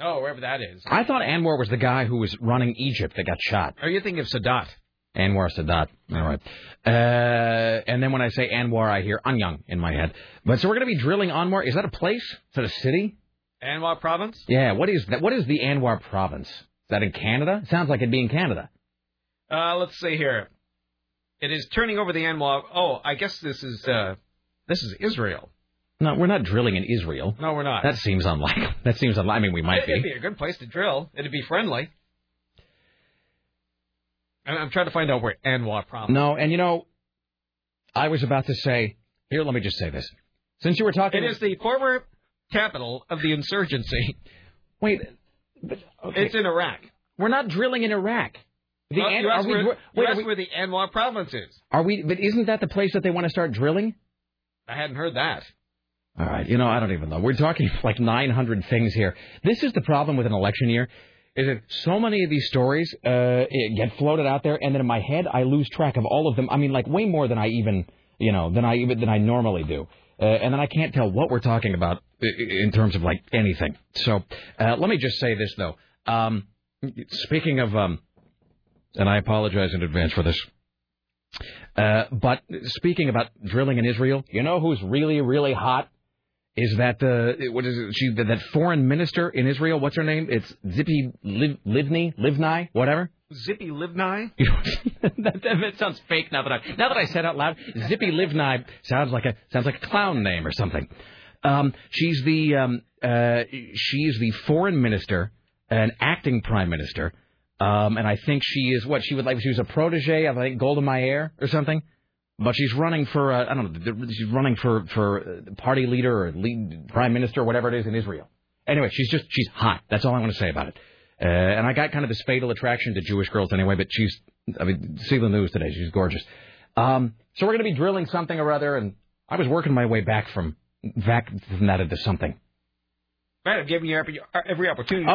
Oh, wherever that is. I thought Anwar was the guy who was running Egypt that got shot. Oh, you think of Sadat. Anwar Sadat. All right. And then when I say Anwar, I hear Anyang in my head. But so we're going to be drilling Anwar. Is that a place? Is that a city? Anwar province? Yeah. What is that? What is the Anwar province? Is that in Canada? Sounds like it'd be in Canada. Let's see here. It is turning over the Anwar. Oh, I guess this is Israel. No, we're not drilling in Israel. No, we're not. That seems unlikely. I mean, we might be. It'd be a good place to drill. It'd be friendly. I'm trying to find out where Anwar province. No, and you know, I was about to say here. Let me just say this. Since you were talking, it is the former capital of the insurgency. Wait, but, okay. It's in Iraq. We're not drilling in Iraq. That's where the Anwar province is. But isn't that the place that they want to start drilling? I hadn't heard that. All right. You know, I don't even know. We're talking like 900 things here. This is the problem with an election year, is that so many of these stories get floated out there, and then in my head I lose track of all of them. I mean, like way more than I even, you know, than I normally do. And then I can't tell what we're talking about in terms of like anything. So let me just say this though. Speaking of. And I apologize in advance for this. But speaking about drilling in Israel, you know who's really, really hot? Is that that foreign minister in Israel? What's her name? It's Zippy Livni, whatever. Zippy Livni? that sounds fake now that I said out loud. Zippy Livni sounds like a clown name or something. She's the foreign minister, an acting prime minister. And I think she is what she would like. She was a protege of, I think, Golda Meir or something. But she's running for, I don't know, she's running for party leader or lead prime minister or whatever it is in Israel. Anyway, she's hot. That's all I want to say about it. And I got kind of this fatal attraction to Jewish girls anyway, but see the news today. She's gorgeous. So we're going to be drilling something or other, and I was working my way back from that into something. Right, I've given you every opportunity.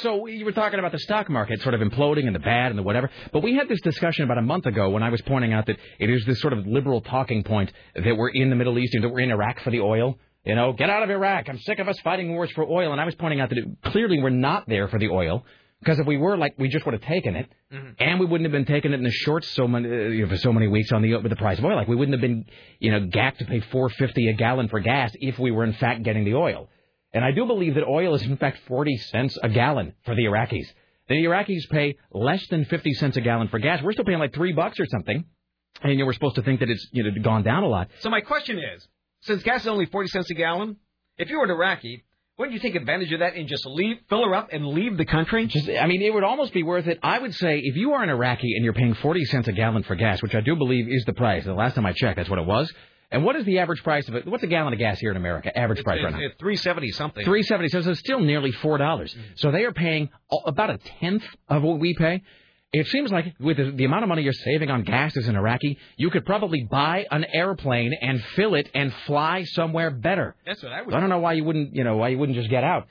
So you were talking about the stock market sort of imploding and the bad and the whatever. But we had this discussion about a month ago when I was pointing out that it is this sort of liberal talking point that we're in the Middle East and that we're in Iraq for the oil. You know, get out of Iraq. I'm sick of us fighting wars for oil. And I was pointing out that clearly we're not there for the oil, because if we were, like, we just would have taken it, mm-hmm. and we wouldn't have been taking it in the shorts for so many weeks on the price of oil. Like, we wouldn't have been, gacked to pay $4.50 a gallon for gas if we were in fact getting the oil. And I do believe that oil is in fact 40 cents a gallon for the Iraqis. The Iraqis pay less than 50 cents a gallon for gas. We're still paying like $3 or something, and we're supposed to think that it's gone down a lot. So my question is, since gas is only 40 cents a gallon, if you were an Iraqi, wouldn't you take advantage of that and just fill her up and leave the country? It would almost be worth it. I would say if you are an Iraqi and you're paying 40 cents a gallon for gas, which I do believe is the price. The last time I checked, that's what it was. And what is the average price of it? What's a gallon of gas here in America? Average price right now? It's $3.70 something. $3.70. So it's still nearly $4. Mm-hmm. So they are paying about a tenth of what we pay. It seems like with the amount of money you're saving on gas as an Iraqi, you could probably buy an airplane and fill it and fly somewhere better. That's what I would. So I don't know why you wouldn't. Why you wouldn't just get out.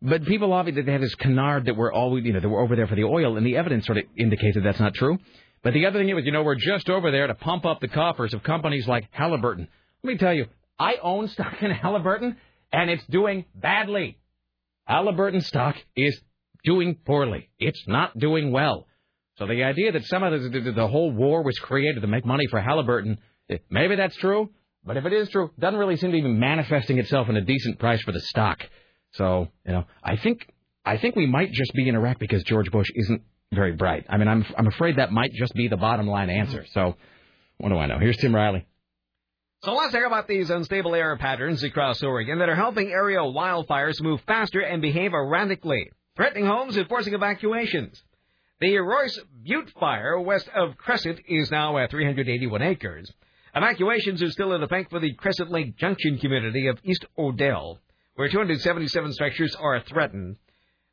But people obviously they have this canard that we're always, that we're over there for the oil, and the evidence sort of indicates that that's not true. But the other thing was, we're just over there to pump up the coffers of companies like Halliburton. Let me tell you, I own stock in Halliburton, and it's doing badly. Halliburton stock is doing poorly. It's not doing well. So the idea that somehow the whole war was created to make money for Halliburton, maybe that's true. But if it is true, it doesn't really seem to be manifesting itself in a decent price for the stock. So, I think we might just be in Iraq because George Bush isn't very bright. I'm afraid that might just be the bottom line answer. So, what do I know? Here's Tim Riley. So let's talk about these unstable air patterns across Oregon that are helping aerial wildfires move faster and behave erratically, threatening homes and forcing evacuations. The Royce Butte Fire west of Crescent is now at 381 acres. Evacuations are still in effect for the Crescent Lake Junction community of East Odell, where 277 structures are threatened.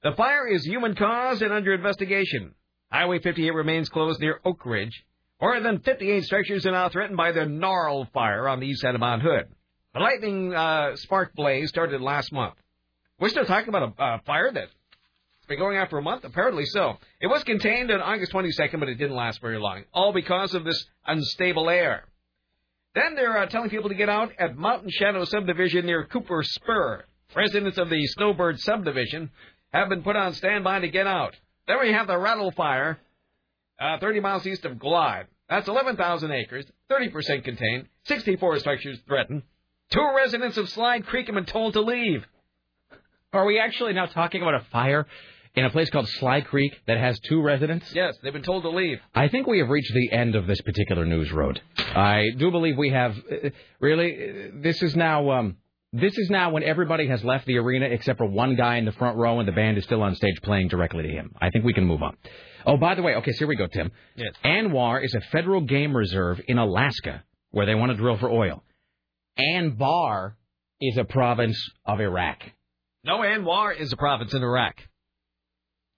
The fire is human-caused and under investigation. Highway 58 remains closed near Oak Ridge. More than 58 structures are now threatened by the Gnarl Fire on the east side of Mount Hood. The lightning spark blaze started last month. We're still talking about a fire that's been going on for a month? Apparently so. It was contained on August 22nd, but it didn't last very long, all because of this unstable air. Then they're telling people to get out at Mountain Shadow Subdivision near Cooper Spur. Residents of the Snowbird Subdivision have been put on standby to get out. Then we have the Rattle Fire, 30 miles east of Glide. That's 11,000 acres, 30% contained, 64 structures threatened. 2 residents of Slide Creek have been told to leave. Are we actually now talking about a fire in a place called Slide Creek that has 2 residents? Yes, they've been told to leave. I think we have reached the end of this particular news road. I do believe we have, this is now... This is now when everybody has left the arena except for one guy in the front row, and the band is still on stage playing directly to him. I think we can move on. Oh, by the way, okay, so here we go, Tim. Yes. ANWR is a federal game reserve in Alaska where they want to drill for oil. Anbar is a province of Iraq. No, ANWR is a province in Iraq.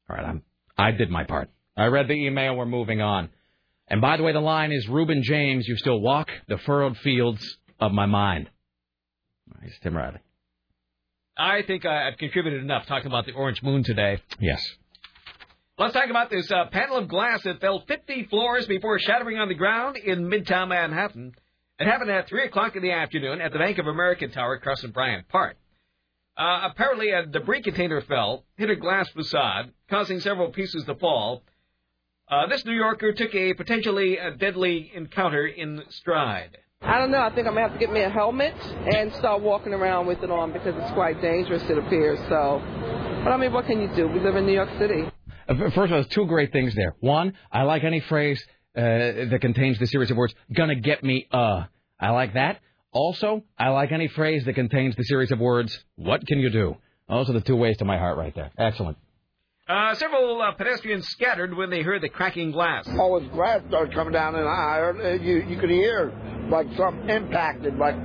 All right, I did my part. I read the email. We're moving on. And by the way, the line is Reuben James, you still walk the furrowed fields of my mind. It's Tim Riley. I think I've contributed enough talking about the Orange Moon today. Yes. Let's talk about this panel of glass that fell 50 floors before shattering on the ground in Midtown Manhattan. It happened at 3 o'clock in the afternoon at the Bank of America Tower across from Bryant Park. Apparently, a debris container fell, hit a glass facade, causing several pieces to fall. This New Yorker took a potentially deadly encounter in stride. I don't know. I think I'm going to have to get me a helmet and start walking around with it on because it's quite dangerous, it appears. So, but I mean, what can you do? We live in New York City. First of all, there's 2 great things there. One, I like any phrase that contains the series of words, gonna get me, I like that. Also, I like any phrase that contains the series of words, what can you do? Those are the 2 ways to my heart right there. Excellent. Several pedestrians scattered when they heard the cracking glass. Oh, the glass started coming down, and I heard, you could hear like something impacted, like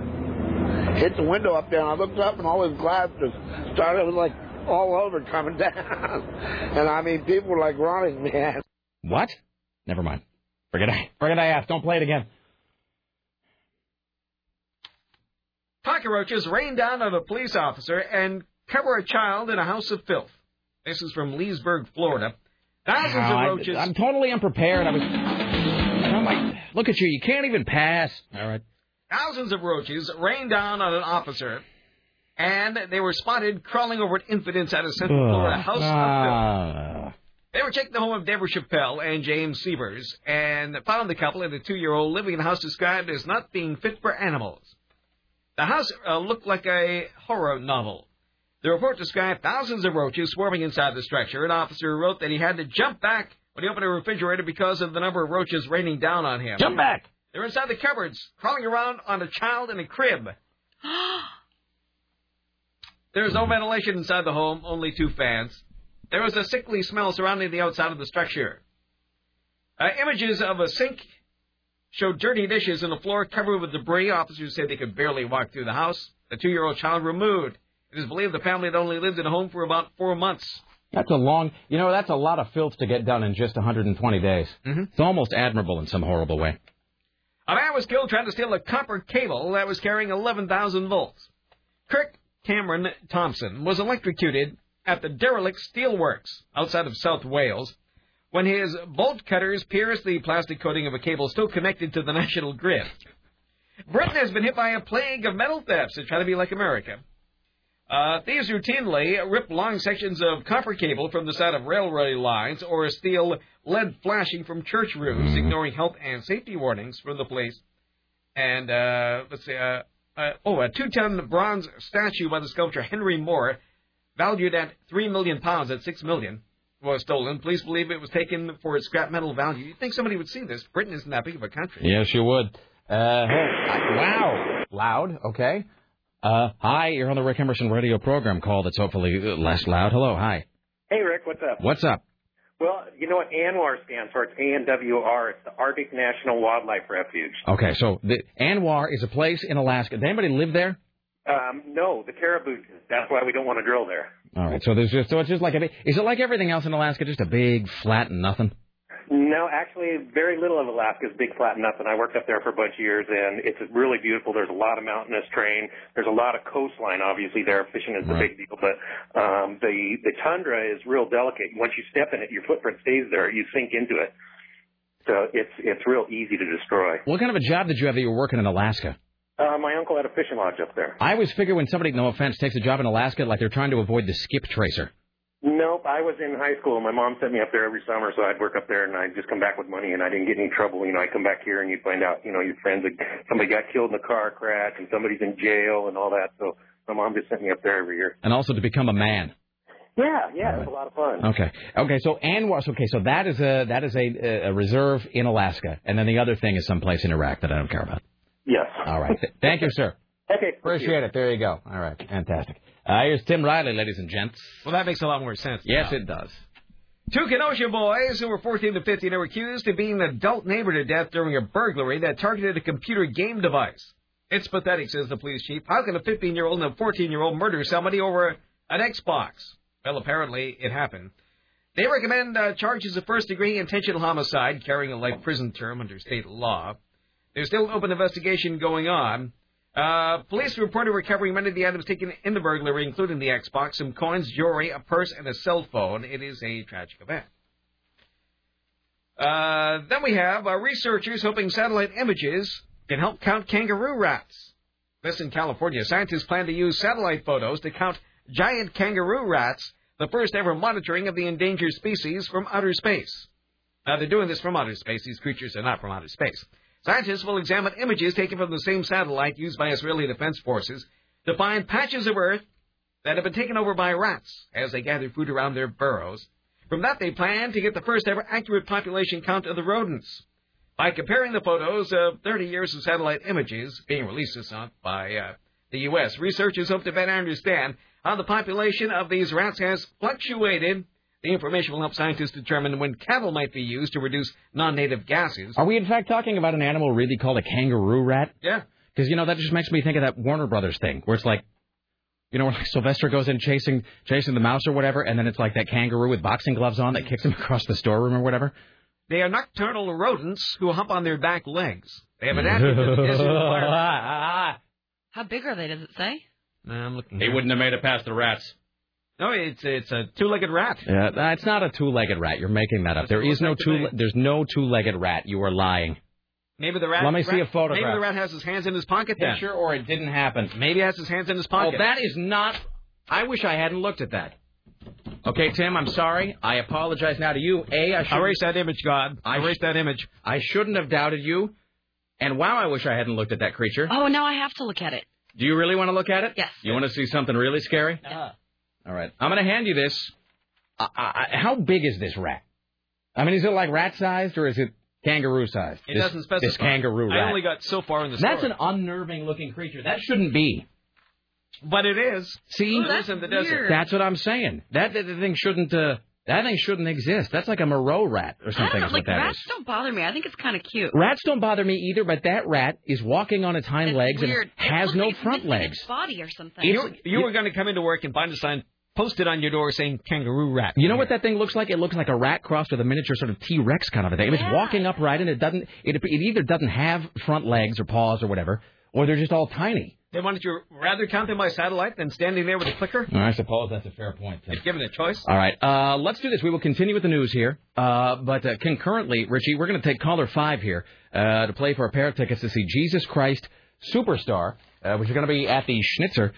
hit the window up there. And I looked up, and all this glass just started like all over coming down. And I mean, people were like running, man. What? Never mind. Forget I asked. Don't play it again. Cockroaches rain down on a police officer and cover a child in a house of filth. This is from Leesburg, Florida. Thousands of roaches... I'm totally unprepared. I'm like, look at you. You can't even pass. All right. Thousands of roaches rained down on an officer, and they were spotted crawling over an infant at a Central Florida house of filth. They were checking the home of Deborah Chappelle and James Sievers and found the couple and the 2-year-old living in a house described as not being fit for animals. The house looked like a horror novel. The report described thousands of roaches swarming inside the structure. An officer wrote that he had to jump back when he opened a refrigerator because of the number of roaches raining down on him. Jump back! They're inside the cupboards, crawling around on a child in a crib. There is no ventilation inside the home, only 2 fans. There was a sickly smell surrounding the outside of the structure. Images of a sink showed dirty dishes in the floor covered with debris. Officers said they could barely walk through the house. The 2-year-old child removed. It is believed the family had only lived in a home for about 4 months. That's a lot of filth to get done in just 120 days. Mm-hmm. It's almost admirable in some horrible way. A man was killed trying to steal a copper cable that was carrying 11,000 volts. Kirk Cameron Thompson was electrocuted at the derelict steelworks outside of South Wales when his bolt cutters pierced the plastic coating of a cable still connected to the national grid. Britain has been hit by a plague of metal thefts that try to be like America. Thieves routinely rip long sections of copper cable from the side of railway lines or steal lead flashing from church roofs, ignoring health and safety warnings from the police. And, a 2-ton bronze statue by the sculptor Henry Moore, valued at £3 million, at $6 million, was stolen. Police believe it was taken for its scrap metal value. You'd think somebody would see this. Britain isn't that big of a country. Yes, you would. Wow. Loud, okay. Hi, you're on the Rick Emerson radio program call that's hopefully less loud. Hello, hi. Hey, Rick, what's up? What's up? Well, you know what ANWR stands for? It's ANWR. It's the Arctic National Wildlife Refuge. Okay, so the ANWR is a place in Alaska. Does anybody live there? No, the caribou. That's why we don't want to drill there. All right, so it's just like is it like everything else in Alaska, just a big flat and nothing? No, actually, very little of Alaska is big, flat, and nothing. I worked up there for a bunch of years, and it's really beautiful. There's a lot of mountainous terrain. There's a lot of coastline, obviously, there. Fishing is the big deal, but the tundra is real delicate. Once you step in it, your footprint stays there. You sink into it. So it's real easy to destroy. What kind of a job did you have that you were working in Alaska? My uncle had a fishing lodge up there. I always figure when somebody, no offense, takes a job in Alaska, like they're trying to avoid the skip tracer. Nope, I was in high school. My mom sent me up there every summer, so I'd work up there, and I'd just come back with money, and I didn't get any trouble. You know, I'd come back here, and you'd find out, you know, your friends, somebody got killed in a car crash, and somebody's in jail and all that. So my mom just sent me up there every year. And also to become a man. Yeah, it was a lot of fun. Okay. So ANWR. Okay, so that is a reserve in Alaska, and then the other thing is someplace in Iraq that I don't care about. Yes. All right. Thank you, sir. Okay. Appreciate it. There you go. All right. Fantastic. Here's Tim Riley, ladies and gents. Well, that makes a lot more sense. Yes, it does. 2 Kenosha boys who were 14 to 15 are accused of beating an adult neighbor to death during a burglary that targeted a computer game device. It's pathetic, says the police chief. How can a 15-year-old and a 14-year-old murder somebody over an Xbox? Well, apparently it happened. They recommend charges of first-degree intentional homicide, carrying a life prison term under state law. There's still an open investigation going on. Police reported recovering many of the items taken in the burglary, including the Xbox, some coins, jewelry, a purse, and a cell phone. It is a tragic event. Then we have researchers hoping satellite images can help count kangaroo rats. This in California. Scientists plan to use satellite photos to count giant kangaroo rats, the first ever monitoring of the endangered species from outer space. Now, they're doing this from outer space. These creatures are not from outer space. Scientists will examine images taken from the same satellite used by Israeli defense forces to find patches of Earth that have been taken over by rats as they gather food around their burrows. From that, they plan to get the first-ever accurate population count of the rodents by comparing the photos of 30 years of satellite images being released this month by the U.S. Researchers hope to better understand how the population of these rats has fluctuated The information will help scientists determine when cattle might be used to reduce non-native gases. Are we, in fact, talking about an animal really called a kangaroo rat? Yeah. Because, you know, that just makes me think of that Warner Brothers thing, where it's like, you know, where like Sylvester goes in chasing the mouse or whatever, and then it's like that kangaroo with boxing gloves on that kicks him across the storeroom or whatever. They are nocturnal rodents who hump on their back legs. They have an appetite. How big are they, does it say? I'm looking. They wouldn't have made it past the rats. No, it's a two-legged rat. Yeah, it's not a two-legged rat. You're making that up. There is no There's no two-legged rat. You are lying. Maybe the rat. Let me see a photograph. Maybe the rat has his hands in his pocket. Picture, or it didn't happen. Maybe it has his hands in his pocket. Oh, that is not. I wish I hadn't looked at that. Okay, Tim, I'm sorry. I apologize now to you. I erase that image, God. I erase that image. I shouldn't have doubted you. And wow, I wish I hadn't looked at that creature. Oh, now I have to look at it. Do you really want to look at it? Yes. You want to see something really scary? Yeah. All right. I'm going to hand you this. How big is this rat? I mean, is it like rat-sized or is it kangaroo-sized? It doesn't specify. This kangaroo rat. I only got so far in the story. That's an unnerving-looking creature. That shouldn't be. But it is. See? That's in the desert. That's what I'm saying. That thing shouldn't exist. That's like a Moreau rat or something. Rats don't bother me. I think it's kind of cute. Rats don't bother me either, but that rat is walking on its hind legs and has no front legs. It's body or something. You were going to come into work and find a sign posted on your door saying kangaroo rat. You know what that thing looks like? It looks like a rat crossed with a miniature sort of T-Rex kind of a thing. It's walking upright and it either doesn't have front legs or paws or whatever, or they're just all tiny. They wanted you rather count them by satellite than standing there with a clicker? I suppose that's a fair point, Tim. If given a choice. All right. Let's do this. We will continue with the news here. But concurrently, Richie, we're going to take caller 5 here to play for a pair of tickets to see Jesus Christ Superstar, which is going to be at the Schnitzer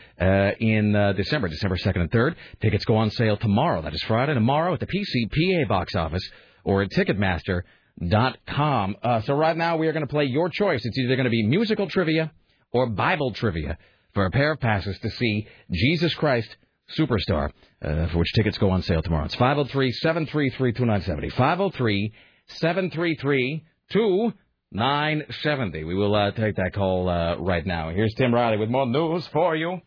in December 2nd and 3rd. Tickets go on sale tomorrow. That is Friday. Tomorrow at the PCPA box office or at Ticketmaster.com. So right now we are going to play your choice. It's either going to be musical trivia or Bible trivia for a pair of passes to see Jesus Christ Superstar, for which tickets go on sale tomorrow. It's 503-733-2970. 503-733-2970. We will take that call right now. Here's Tim Riley with more news for you.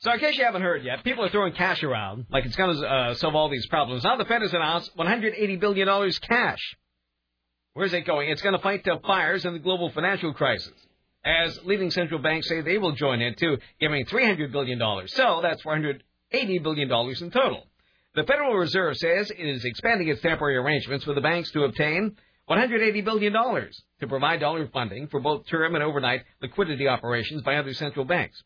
So in case you haven't heard yet, people are throwing cash around like it's going to solve all these problems. Now the Fed has announced $180 billion cash. Where's it going? It's going to fight the fires in the global financial crisis, as leading central banks say they will join in, too, giving $300 billion. So that's $480 billion in total. The Federal Reserve says it is expanding its temporary arrangements with the banks to obtain $180 billion to provide dollar funding for both term and overnight liquidity operations by other central banks.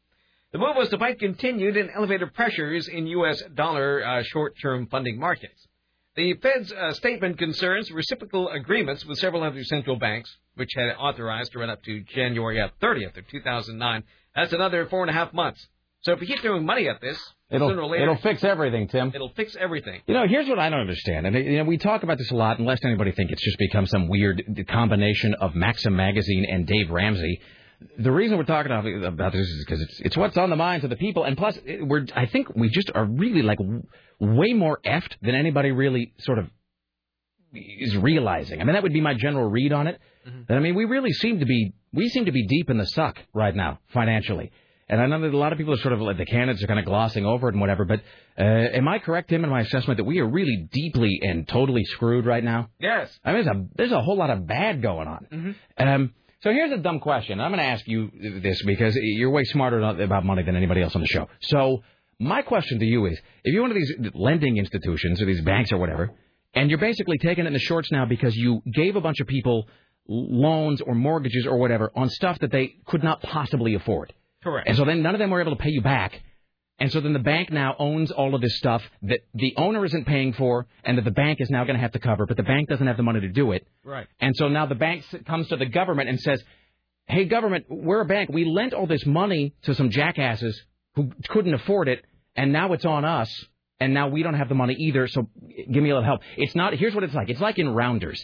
The move was to fight continued and elevated pressures in U.S. dollar short-term funding markets. The Fed's statement concerns reciprocal agreements with several other central banks, which had authorized to run up to January 30th of 2009. That's another 4.5 months. So if you keep throwing money at this, sooner or later... It'll fix everything, Tim. It'll fix everything. You know, here's what I don't understand. And you know, we talk about this a lot, and lest anybody think it's just become some weird combination of Maxim Magazine and Dave Ramsey. The reason we're talking about this is because it's what's on the minds of the people. And plus, I think we just are really, like, way more effed than anybody really sort of is realizing. I mean, that would be my general read on it. Mm-hmm. I mean, we really seem to be deep in the suck right now financially. And I know that a lot of people are sort of like the candidates are kind of glossing over it and whatever. But am I correct, Tim, in my assessment that we are really deeply and totally screwed right now? Yes. I mean, there's a whole lot of bad going on. Mm-hmm. So here's a dumb question. I'm going to ask you this because you're way smarter about money than anybody else on the show. So my question to you is, if you're one of these lending institutions or these banks or whatever, and you're basically taking it in the shorts now because you gave a bunch of people loans or mortgages or whatever on stuff that they could not possibly afford. Correct. And so then none of them were able to pay you back. And so then the bank now owns all of this stuff that the owner isn't paying for and that the bank is now going to have to cover, but the bank doesn't have the money to do it. Right. And so now the bank comes to the government and says, hey, government, we're a bank. We lent all this money to some jackasses who couldn't afford it, and now it's on us, and now we don't have the money either, so give me a little help. Here's what it's like. It's like in Rounders.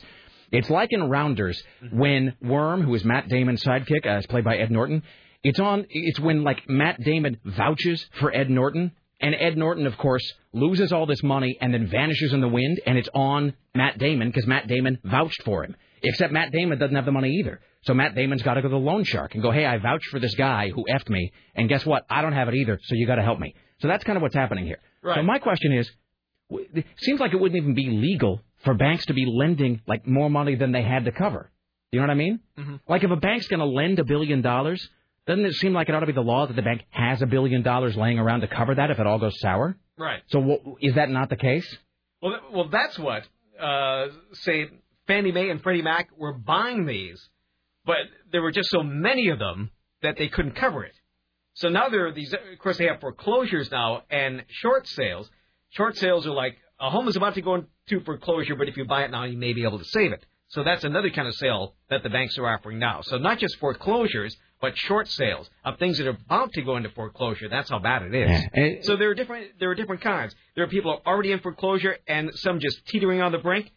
It's like in Rounders when Worm, who is Matt Damon's sidekick, is played by Ed Norton. It's when, like, Matt Damon vouches for Ed Norton, and Ed Norton, of course, loses all this money and then vanishes in the wind, and it's on Matt Damon because Matt Damon vouched for him. Except Matt Damon doesn't have the money either. So Matt Damon's got to go to the loan shark and go, hey, I vouched for this guy who effed me, and guess what? I don't have it either, so you got to help me. So that's kind of what's happening here. Right. So my question is, It seems like it wouldn't even be legal for banks to be lending, like, more money than they had to cover. You know what I mean? Mm-hmm. Like, if a bank's going to lend $1 billion, doesn't it seem like it ought to be the law that the bank has $1 billion laying around to cover that if it all goes sour? Right. So is that not the case? Well, that's what, say, Fannie Mae and Freddie Mac were buying these, but there were just so many of them that they couldn't cover it. So now there are these, of course, they have foreclosures now and short sales. Short sales are like, a home is about to go into foreclosure, but if you buy it now, you may be able to save it. So that's another kind of sale that the banks are offering now. So not just foreclosures, but short sales of things that are about to go into foreclosure. That's how bad it is. Yeah. So there are different kinds. There are people who are already in foreclosure and some just teetering on the brink.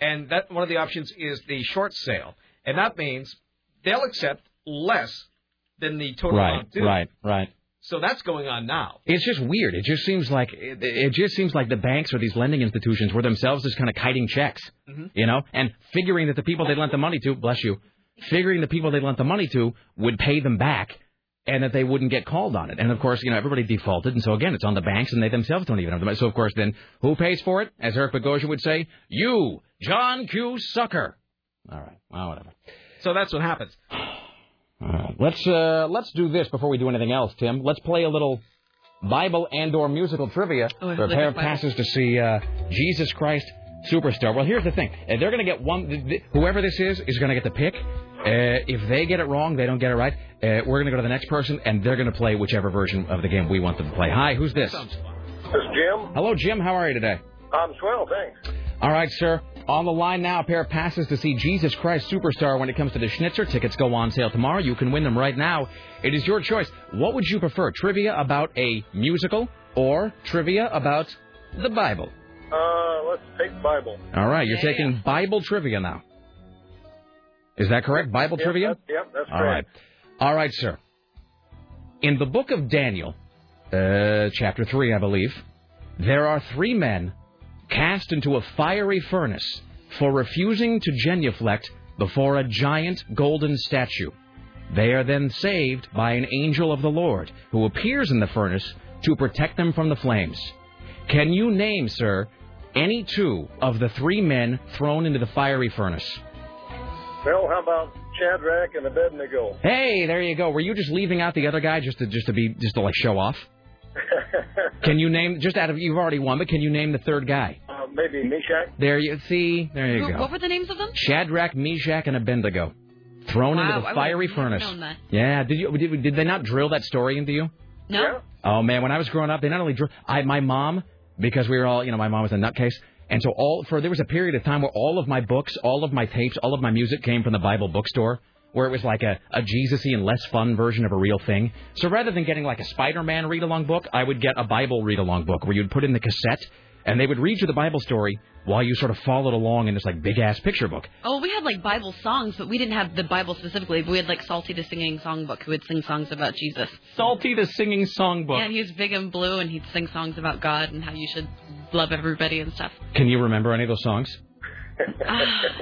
And that one of the options is the short sale. And that means they'll accept less than the total amount due. Right. So that's going on now. It's just weird. It just seems like the banks or these lending institutions were themselves just kind of kiting checks, mm-hmm. you know, and figuring that the people they lent the money to, bless you, figuring the people they lent the money to would pay them back and that they wouldn't get called on it. And, of course, you know, everybody defaulted. And so, again, it's on the banks and they themselves don't even have the money. So, of course, then who pays for it? As Eric Bogosian would say, you, John Q. Sucker. All right. Well, whatever. So that's what happens. All right, let's do this before we do anything else, Tim. Let's play a little Bible and/or musical trivia for a pair of passes to see Jesus Christ Superstar. Well, here's the thing: they're going to get one. Whoever this is going to get the pick. If they get it wrong, they don't get it right. We're going to go to the next person, and they're going to play whichever version of the game we want them to play. Hi, who's this? This is Jim. Hello, Jim. How are you today? I'm swell, thanks. All right, sir. On the line now, a pair of passes to see Jesus Christ Superstar when it comes to the Schnitzer. Tickets go on sale tomorrow. You can win them right now. It is your choice. What would you prefer, trivia about a musical or trivia about the Bible? Let's take Bible. All right, you're taking Bible trivia now. Is that correct, Bible trivia? Yep, that's correct. All right. All right, sir. In the book of Daniel, chapter 3, I believe, there are three men cast into a fiery furnace for refusing to genuflect before a giant golden statue. They are then saved by an angel of the Lord who appears in the furnace to protect them from the flames. Can you name, sir, any two of the three men thrown into the fiery furnace? Well, how about Shadrach and Abednego? Hey, there you go. Were you just leaving out the other guy just to show off? Can you name, just out of, you've already won, but can you name the third guy? Maybe Meshach. There you go. What were the names of them? Shadrach, Meshach, and Abednego. Thrown into the fiery furnace. Yeah, did they not drill that story into you? No. Yeah. Oh, man, when I was growing up, they not only drilled, my mom, because we were all, you know, my mom was a nutcase, and so there was a period of time where all of my books, all of my tapes, all of my music came from the Bible bookstore, where it was like a Jesus-y and less fun version of a real thing. So rather than getting like a Spider-Man read-along book, I would get a Bible read-along book where you'd put in the cassette, and they would read you the Bible story while you sort of followed along in this like big-ass picture book. Oh, we had like Bible songs, but we didn't have the Bible specifically, but we had like Salty the Singing Songbook, who would sing songs about Jesus. Salty the Singing Songbook. Yeah, and he was big and blue, and he'd sing songs about God and how you should love everybody and stuff. Can you remember any of those songs?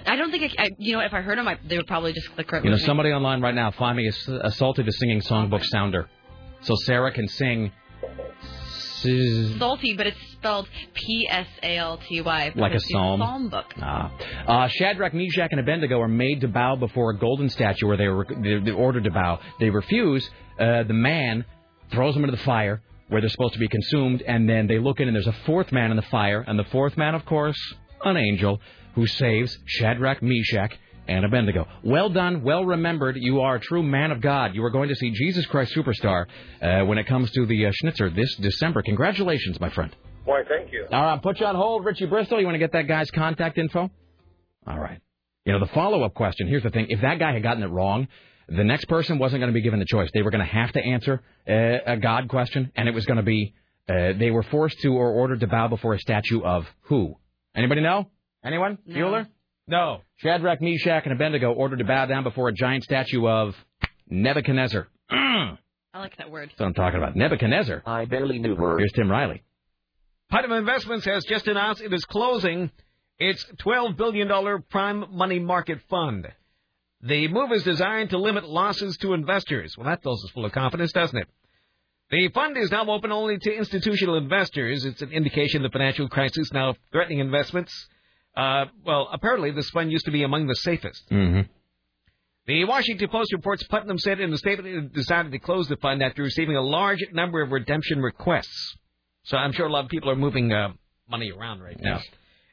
I don't think if I heard them, they would probably just click right. You know, somebody online right now, find me a Salty the Singing Songbook sounder, so Sarah can sing. Salty, but it's spelled P-S-A-L-T-Y. Like a psalm. Psalm book. Shadrach, Meshach, and Abednego are made to bow before a golden statue, where they're ordered to bow. They refuse. The man throws them into the fire, where they're supposed to be consumed, and then they look in, and there's a fourth man in the fire, and the fourth man, of course, an angel, who saves Shadrach, Meshach, and Abednego. Well done, well remembered. You are a true man of God. You are going to see Jesus Christ Superstar when it comes to the Schnitzer this December. Congratulations, my friend. Why, thank you. All right, put you on hold. Richie Bristol, you want to get that guy's contact info? All right. You know, the follow-up question, here's the thing. If that guy had gotten it wrong, the next person wasn't going to be given the choice. They were going to have to answer a God question, and it was going to be they were forced to or ordered to bow before a statue of who? Anybody know? Anyone? No. Bueller? No. Shadrach, Meshach, and Abednego ordered to bow down before a giant statue of Nebuchadnezzar. I like that word. That's what I'm talking about. Nebuchadnezzar. I barely knew her. Here's Tim Riley. Putnam Investments has just announced it is closing its $12 billion prime money market fund. The move is designed to limit losses to investors. Well, that fills us full of confidence, doesn't it? The fund is now open only to institutional investors. It's an indication of the financial crisis now threatening investments. Well, apparently this fund used to be among the safest. Mm-hmm. The Washington Post reports Putnam said in a statement it decided to close the fund after receiving a large number of redemption requests. So I'm sure a lot of people are moving money around right now. Yes.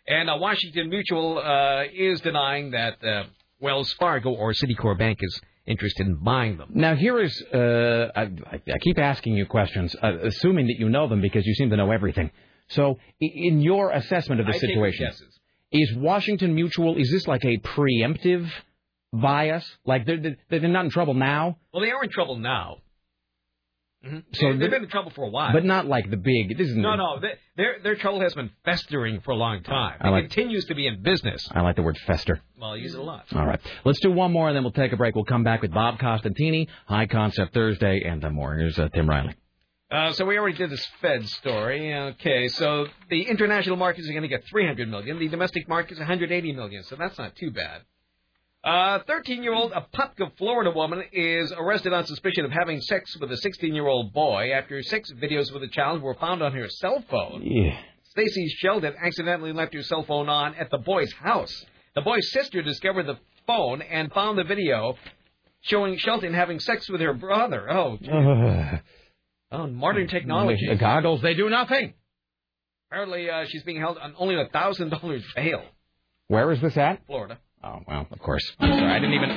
And Washington Mutual is denying that Wells Fargo or Citicorp Bank is interested in buying them. Now, here is, I keep asking you questions, assuming that you know them because you seem to know everything. So in your assessment of the situation, is Washington Mutual, is this like a preemptive bias? Like, they're not in trouble now? Well, they are in trouble now. Mm-hmm. So they've been in trouble for a while. But not like the big... This isn't Their trouble has been festering for a long time. It continues to be in business. I like the word fester. Well, I use it a lot. All right. Let's do one more, and then we'll take a break. We'll come back with Bob Costantini, High Concept Thursday, and more. Here's Tim Riley. So we already did this Fed story. Okay, so the international markets are going to get $300 million. The domestic markets $180 million, so that's not too bad. A 13-year-old Apopka, Florida woman is arrested on suspicion of having sex with a 16-year-old boy after 6 videos with a child were found on her cell phone. Yeah. Stacy Sheldon accidentally left her cell phone on at the boy's house. The boy's sister discovered the phone and found the video showing Sheldon having sex with her brother. Oh, modern technology. The goggles, they do nothing. Apparently, she's being held on only $1,000 bail. Where is this at? Florida. Oh, well, of course. Sorry, I didn't even...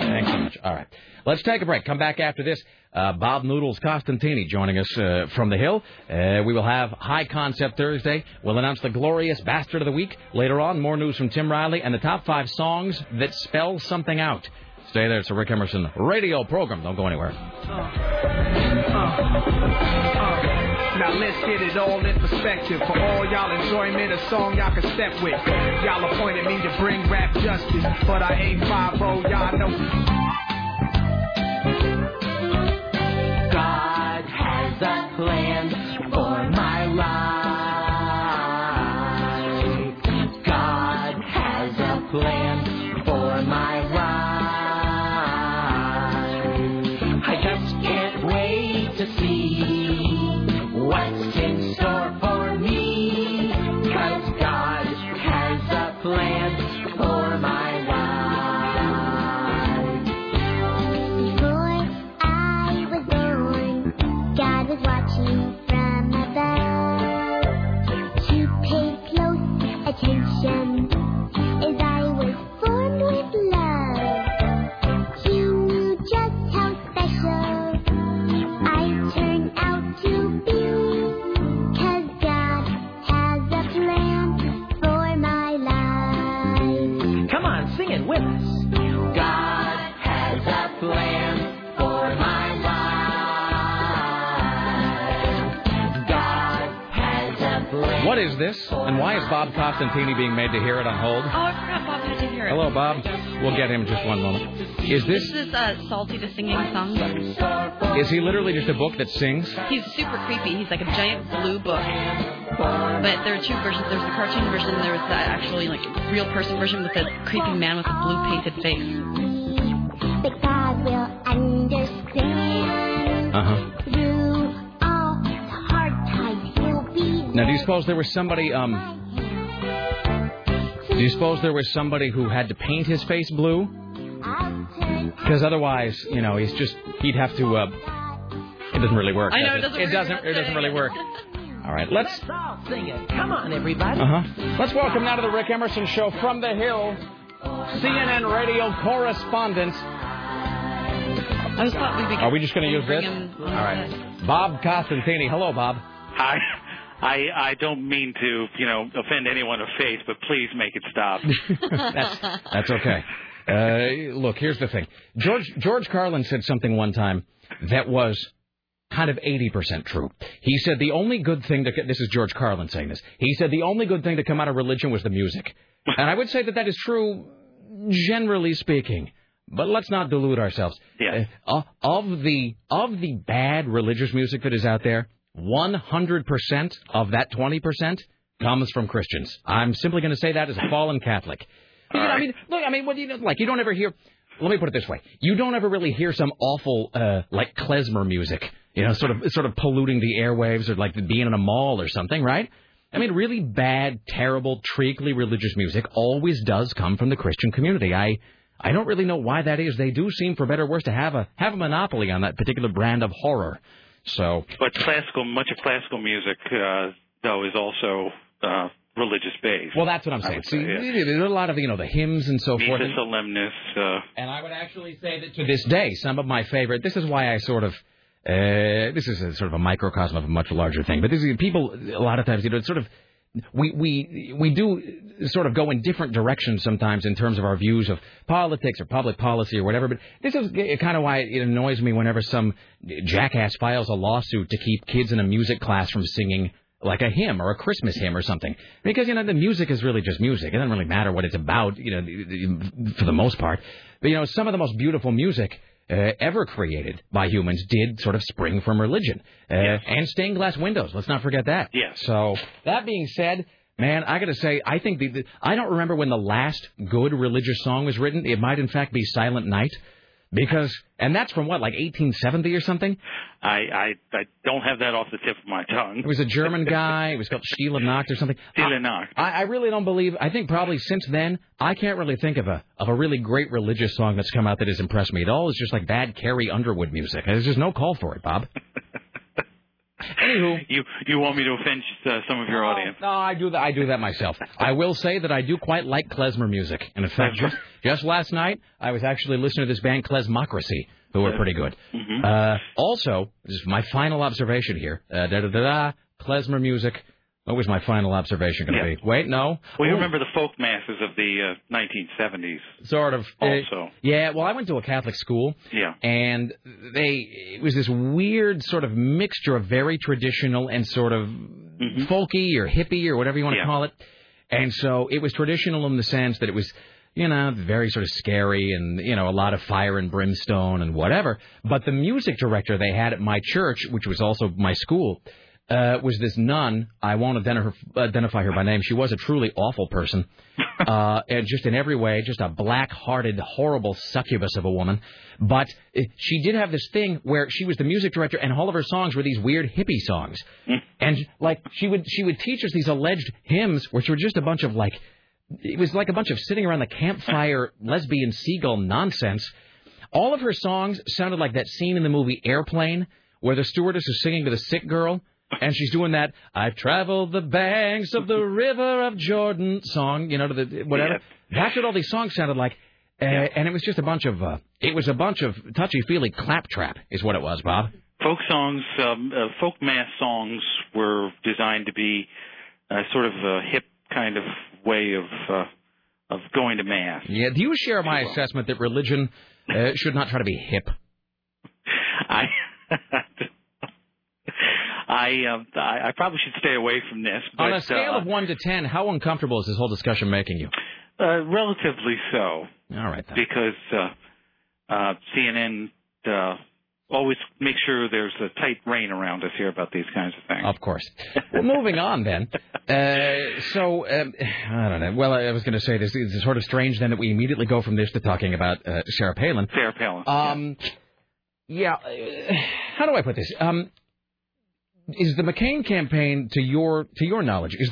Thanks so much. All right. Let's take a break. Come back after this. Bob Noodles Costantini joining us from the Hill. We will have High Concept Thursday. We'll announce the glorious Bastard of the Week. Later on, more news from Tim Riley and the top 5 songs that spell something out. Stay there. It's a Rick Emerson radio program. Don't go anywhere. Now let's get it all in perspective. For all y'all enjoyment, a song y'all can step with. Y'all appointed me to bring rap justice, but I ain't 5-0, y'all know. God has a plan for my life. God has a plan for my life. I just can't wait to see what's in store for me, 'cause God has a plan for my life. Before I was born, God was watching from above, to pay close attention as I was formed with love. You knew just how special I turned out to be. What is this, and why is Bob Costantini being made to hear it on hold? Oh, I forgot Bob had to hear it. Hello, Bob. We'll get him in just one moment. This is Salty the Singing Song. Is he literally just a book that sings? He's super creepy. He's like a giant blue book. But there are two versions. There's the cartoon version, and there's the actually like real person version with a creepy man with a blue painted face. But God will understand. Now, do you suppose there was somebody? Do you suppose there was somebody who had to paint his face blue? Because otherwise, you know, he's just—he'd have to. It doesn't really work. I know it doesn't really work. All right, let's all sing it. Come on, everybody. Let's welcome now to the Rick Emerson Show from the Hill, CNN radio correspondent. I just thought we'd be. Are we just going to use this? All right, Bob Costantini. Hello, Bob. Hi. I don't mean to, you know, offend anyone of faith, but please make it stop. That's okay. Look, here's the thing. George Carlin said something one time that was kind of 80% true. He said the only good thing to this is George Carlin saying this. He said the only good thing to come out of religion was the music, and I would say that is true, generally speaking. But let's not delude ourselves. Yeah. Of the bad religious music that is out there, 100% of that 20% comes from Christians. I'm simply going to say that as a fallen Catholic. All right. I mean, look, I mean, what do you know, like? You don't ever hear let me put it this way. You don't ever really hear some awful, like, klezmer music, you know, sort of polluting the airwaves or, like, being in a mall or something, right? I mean, really bad, terrible, treacly religious music always does come from the Christian community. I don't really know why that is. They do seem, for better or worse, to have a monopoly on that particular brand of horror. So, but classical, much of classical music, though, is also religious based. Well, that's what I'm saying. See, there's a lot of, you know, the hymns and so forth. Misa Solemnis. And I would actually say that to this day, some of my favorite. This is why I sort of. This is a sort of a microcosm of a much larger thing. But this is people. A lot of times, you know, it's sort of. We do sort of go in different directions sometimes in terms of our views of politics or public policy or whatever, but this is kind of why it annoys me whenever some jackass files a lawsuit to keep kids in a music class from singing like a hymn or a Christmas hymn or something. Because, you know, the music is really just music. It doesn't really matter what it's about, you know, for the most part. But, you know, some of the most beautiful music ever created by humans did sort of spring from religion. Yes. And stained glass windows. Let's not forget that. Yes. So that being said, man, I got to say, I think I don't remember when the last good religious song was written. It might, in fact, be Silent Night. Because, and that's from what, like 1870 or something? I don't have that off the tip of my tongue. It was a German guy. It was called Stille Nacht or something. Stille Nacht. I really don't believe, I think probably since then, I can't really think of a really great religious song that's come out that has impressed me at all. It's just like bad Carrie Underwood music. There's just no call for it, Bob. Anywho. You want me to offend some of your audience? No, I do that myself. I will say that I do quite like klezmer music. And in fact, just last night, I was actually listening to this band Klezmocracy, who were pretty good. Mm-hmm. Also, this is my final observation here. Klezmer music. What was my final observation going to be? Wait, no. Well, you remember the folk masses of the 1970s. Sort of. Also. Yeah, well, I went to a Catholic school. Yeah. And it was this weird sort of mixture of very traditional and sort of folky or hippie or whatever you want to call it. And so it was traditional in the sense that it was, you know, very sort of scary and, you know, a lot of fire and brimstone and whatever. But the music director they had at my church, which was also my school, was this nun. I won't identify her by name. She was a truly awful person, and just in every way, just a black-hearted, horrible succubus of a woman. But she did have this thing where she was the music director, and all of her songs were these weird hippie songs. And, like, she would teach us these alleged hymns, which were just a bunch of, like, it was like a bunch of sitting around the campfire lesbian seagull nonsense. All of her songs sounded like that scene in the movie Airplane, where the stewardess is singing to the sick girl. And she's doing that, I've traveled the banks of the river of Jordan song, you know, to the whatever. Yeah. That's what all these songs sounded like. And it was just a bunch of touchy-feely claptrap is what it was, Bob. Folk songs, folk mass songs were designed to be sort of a hip kind of way of going to mass. Yeah. Do you share my assessment that religion should not try to be hip? I probably should stay away from this. But, on a scale of 1 to 10, how uncomfortable is this whole discussion making you? Relatively so. All right, then. Because CNN always makes sure there's a tight rein around us here about these kinds of things. Of course. Well, moving on, then. I don't know. Well, I was going to say this. It's sort of strange, then, that we immediately go from this to talking about Sarah Palin. Sarah Palin. How do I put this? Is the McCain campaign, to your knowledge, does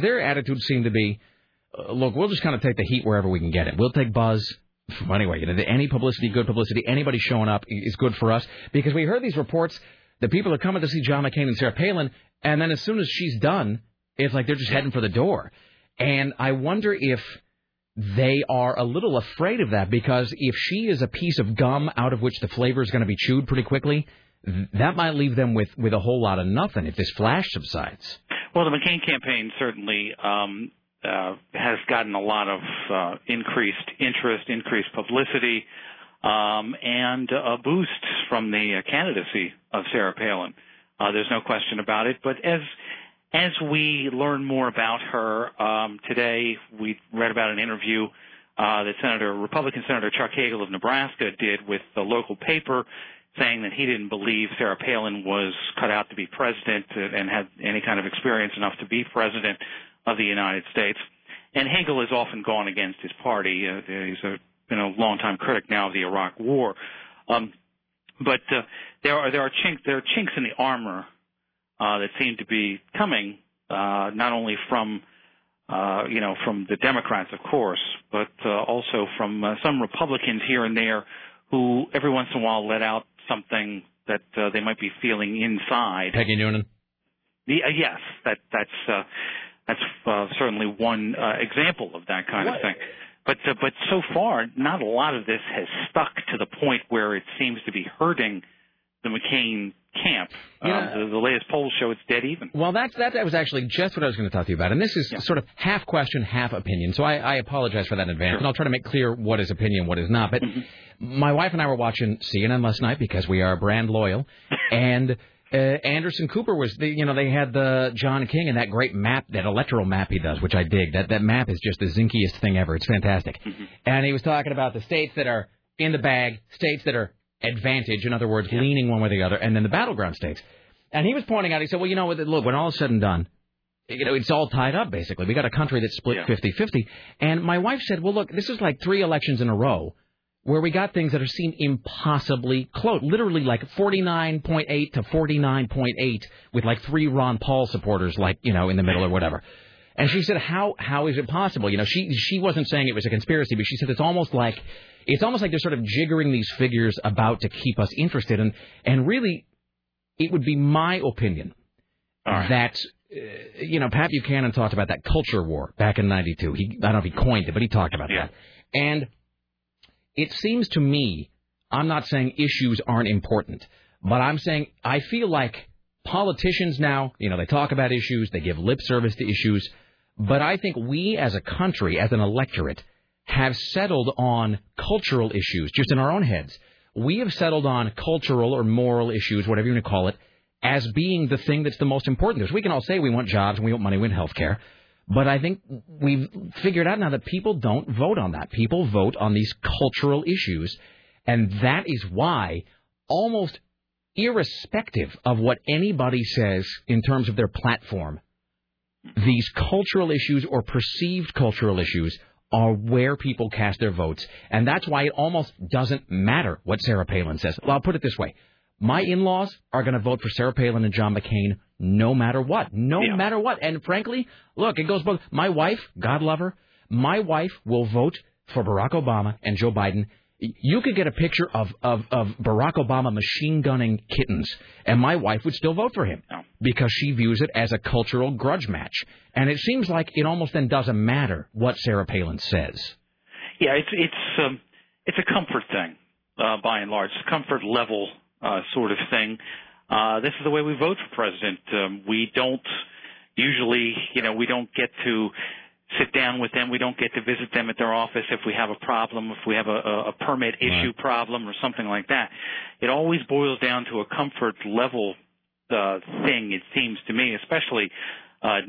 their attitude seem to be, look, we'll just kind of take the heat wherever we can get it. We'll take buzz. Anyway, you know, any publicity, good publicity, anybody showing up is good for us. Because we heard these reports that people are coming to see John McCain and Sarah Palin, and then as soon as she's done, it's like they're just heading for the door. And I wonder if they are a little afraid of that, because if she is a piece of gum out of which the flavor is going to be chewed pretty quickly, that might leave them with a whole lot of nothing if this flash subsides. Well, the McCain campaign certainly has gotten a lot of increased interest, increased publicity, and a boost from the candidacy of Sarah Palin. There's no question about it. But as we learn more about her today, we read about an interview that Republican Senator Chuck Hagel of Nebraska did with the local paper, saying that he didn't believe Sarah Palin was cut out to be president and had any kind of experience enough to be president of the United States. And Hagel has often gone against his party. He's a been a longtime critic now of the Iraq War. But there are chinks in the armor that seem to be coming not only from from the Democrats, of course, but also from some Republicans here and there who every once in a while let out something that they might be feeling inside. Peggy Noonan. Yes, that's certainly one example of that kind of thing. But so far, not a lot of this has stuck to the point where it seems to be hurting the McCain camp. Yeah. The latest polls show it's dead even. Well, that was actually just what I was going to talk to you about, and this is sort of half question, half opinion, so I apologize for that in advance, and I'll try to make clear what is opinion, what is not. But my wife and I were watching CNN last night because we are brand loyal, and Anderson Cooper was, they had the John King and that great map, that electoral map he does, which I dig. That map is just the zinkiest thing ever. It's fantastic. Mm-hmm. And he was talking about the states that are in the bag, states that are advantage, in other words, leaning one way or the other, and then the battleground states. And he was pointing out, he said, well, look, when all is said and done, it's all tied up, basically. We got a country that's split 50-50. And my wife said, well, look, this is like 3 elections in a row where we got things that are seen impossibly close, literally like 49.8 to 49.8 with like 3 Ron Paul supporters, like, in the middle or whatever. And she said, how is it possible? She wasn't saying it was a conspiracy, but she said it's almost like they're sort of jiggering these figures about to keep us interested. And really, it would be my opinion that, Pat Buchanan talked about that culture war back in 92. I don't know if he coined it, but he talked about that. And it seems to me, I'm not saying issues aren't important, but I'm saying I feel like politicians now, they talk about issues, they give lip service to issues, but I think we as a country, as an electorate, have settled on cultural issues, just in our own heads. We have settled on cultural or moral issues, whatever you want to call it, as being the thing that's the most important. Because we can all say we want jobs and we want money, we want health care. But I think we've figured out now that people don't vote on that. People vote on these cultural issues. And that is why, almost irrespective of what anybody says in terms of their platform, these cultural issues or perceived cultural issues are where people cast their votes. And that's why it almost doesn't matter what Sarah Palin says. Well, I'll put it this way. My in-laws are going to vote for Sarah Palin and John McCain no matter what. No matter what. And frankly, look, it goes both. My wife, God love her, my wife will vote for Barack Obama and Joe Biden. You could get a picture of Barack Obama machine gunning kittens, and my wife would still vote for him because she views it as a cultural grudge match. And it seems like it almost then doesn't matter what Sarah Palin says. Yeah, it's a comfort thing, by and large. It's a comfort level sort of thing. This is the way we vote for president. We don't usually, we don't get to sit down with them. We don't get to visit them at their office if we have a problem, if we have a permit issue problem or something like that. It always boils down to a comfort level thing, it seems to me, especially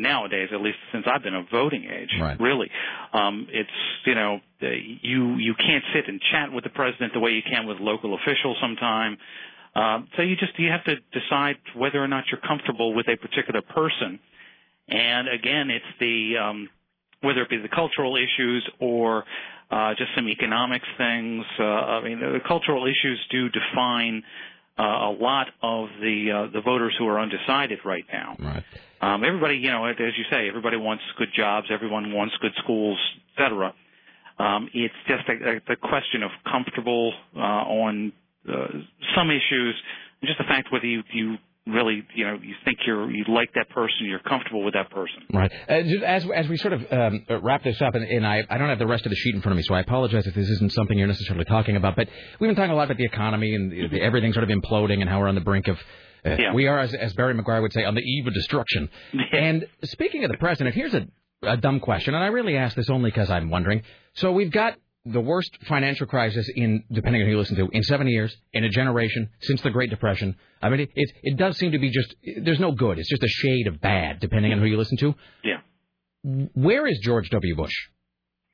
nowadays, at least since I've been of voting age, really. It's, you can't sit and chat with the president the way you can with local officials sometimes. So you have to decide whether or not you're comfortable with a particular person. And again, it's the whether it be the cultural issues or just some economics things. The cultural issues do define a lot of the voters who are undecided right now. Right. Everybody, as you say, everybody wants good jobs, everyone wants good schools, et cetera. It's just the question of comfortable on some issues, just the fact whether you really, you think you like that person, you're comfortable with that person. Right. As we sort of wrap this up, and I don't have the rest of the sheet in front of me, so I apologize if this isn't something you're necessarily talking about, but we've been talking a lot about the economy and everything sort of imploding and how we're on the brink of, we are, as Barry McGuire would say, on the eve of destruction. And speaking of the president, here's a dumb question, and I really ask this only because I'm wondering. So we've got the worst financial crisis in, depending on who you listen to, in 7 years, in a generation, since the Great Depression. I mean, it does seem to be just, there's no good. It's just a shade of bad, depending on who you listen to. Yeah. Where is George W. Bush?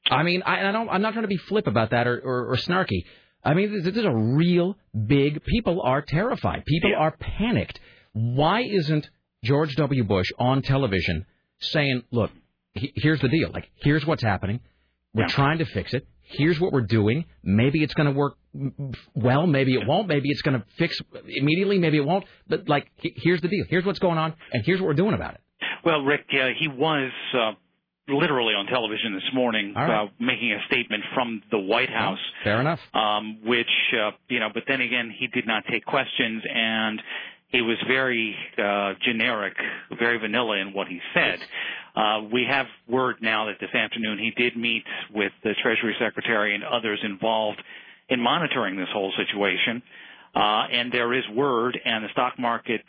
I mean, I'm not trying to be flip about that or snarky. I mean, this is a real big, people are terrified. People are panicked. Why isn't George W. Bush on television saying, look, here's the deal. Like, here's what's happening. We're trying to fix it. here's what we're doing. Maybe it's going to work well. Maybe it won't. Maybe it's going to fix immediately. Maybe it won't. But, like, here's the deal. Here's what's going on, and here's what we're doing about it. Well, Rick, he was literally on television this morning making a statement from the White House. Oh, fair enough. Which, you know, but then again, he did not take questions, and he was very generic, very vanilla in what he said. Yes. We have word now that this afternoon he did meet with the Treasury Secretary and others involved in monitoring this whole situation. And there is word, and the stock market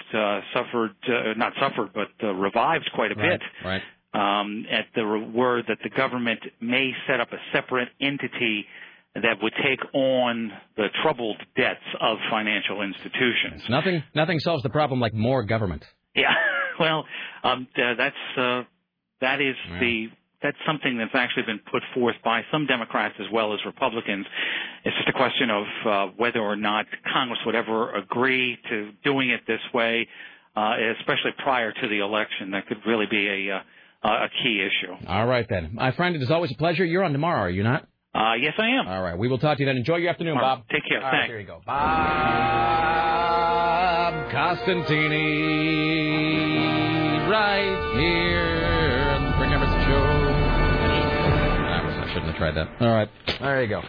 revived quite a bit. Right. At the word that the government may set up a separate entity that would take on the troubled debts of financial institutions. Nothing solves the problem like more government. Yeah. Well, that's something that's actually been put forth by some Democrats as well as Republicans. It's just a question of whether or not Congress would ever agree to doing it this way, especially prior to the election. That could really be a key issue. All right, then. My friend, it is always a pleasure. You're on tomorrow, are you not? Yes, I am. All right. We will talk to you then. Enjoy your afternoon, Bob. Take care. All right, here you go. Bob Costantini, right here on the Rick Emerson Show. I shouldn't have tried that. All right. There you go.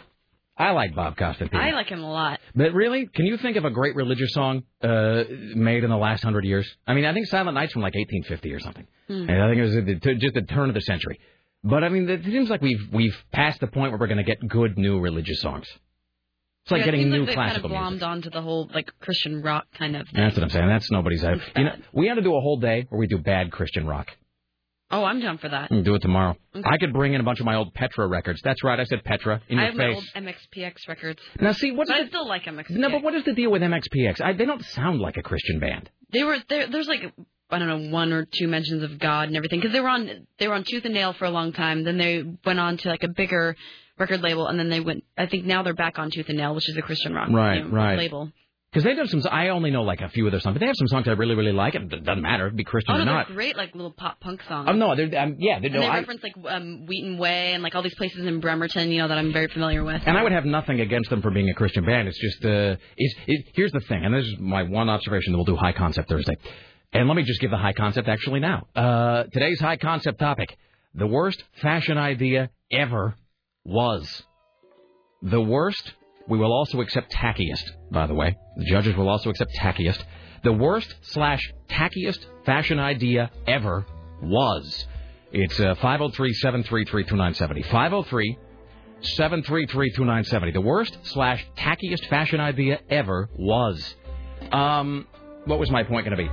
I like Bob Costantini. I like him a lot. But really, can you think of a great religious song made in the last 100 years? I mean, I think Silent Night's from like 1850 or something. Mm-hmm. And I think it was just the turn of the century. But, I mean, it seems like we've passed the point where we're going to get good new religious songs. It's like getting new classical music. Kind of glommed onto the whole, like, Christian rock kind of thing. That's what I'm saying. That's nobody's idea. You know, we ought to do a whole day where we do bad Christian rock. Oh, I'm down for that. We can do it tomorrow. Okay. I could bring in a bunch of my old Petra records. That's right. I said Petra. In your face. I have my old MXPX records. Now, see, I still like MXPX. No, but what is the deal with MXPX? They don't sound like a Christian band. There's like... I don't know, one or two mentions of God and everything, because they were on Tooth and Nail for a long time. Then they went on to like a bigger record label, and then they went. I think now they're back on Tooth and Nail, which is a Christian rock label. Because they've done some. I only know like a few of their songs, but they have some songs I really, really like. It doesn't matter if it'd be Christian or not. Oh, they're great, like little pop punk songs. Oh no, they reference like Wheaton Way and like all these places in Bremerton, you know, that I'm very familiar with. And I would have nothing against them for being a Christian band. It's just here's the thing, and this is my one observation that we'll do High Concept Thursday. And let me just give the high concept actually now. Today's high concept topic, the worst fashion idea ever was. The worst, we will also accept tackiest, by the way. The judges will also accept tackiest. The worst /tackiest fashion idea ever was. It's 503-733-2970. 503-733-2970. The worst /tackiest fashion idea ever was. What was my point going to be?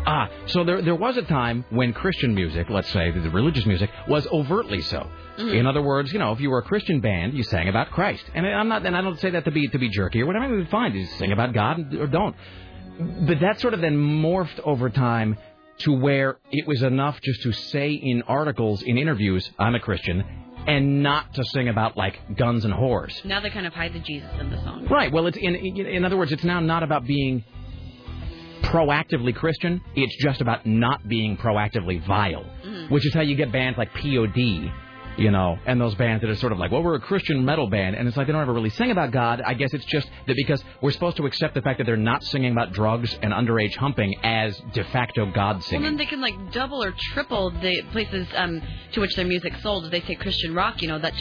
So there was a time when Christian music, let's say the religious music, was overtly so. Mm. In other words, you know, if you were a Christian band, you sang about Christ. And I don't say that to be jerky or whatever. Fine, you sing about God or don't. But that sort of then morphed over time to where it was enough just to say in articles, in interviews, I'm a Christian. And not to sing about, like, guns and whores. Now they kind of hide the Jesus in the song. Right. Well, it's in other words, it's now not about being proactively Christian, it's just about not being proactively vile, which is how you get bands like POD, you know, and those bands that are sort of like, well, we're a Christian metal band, and it's like they don't ever really sing about God. I guess it's just that because we're supposed to accept the fact that they're not singing about drugs and underage humping as de facto God singing. Well, then they can, like, double or triple the places to which their music's sold. If they say Christian rock, you know, that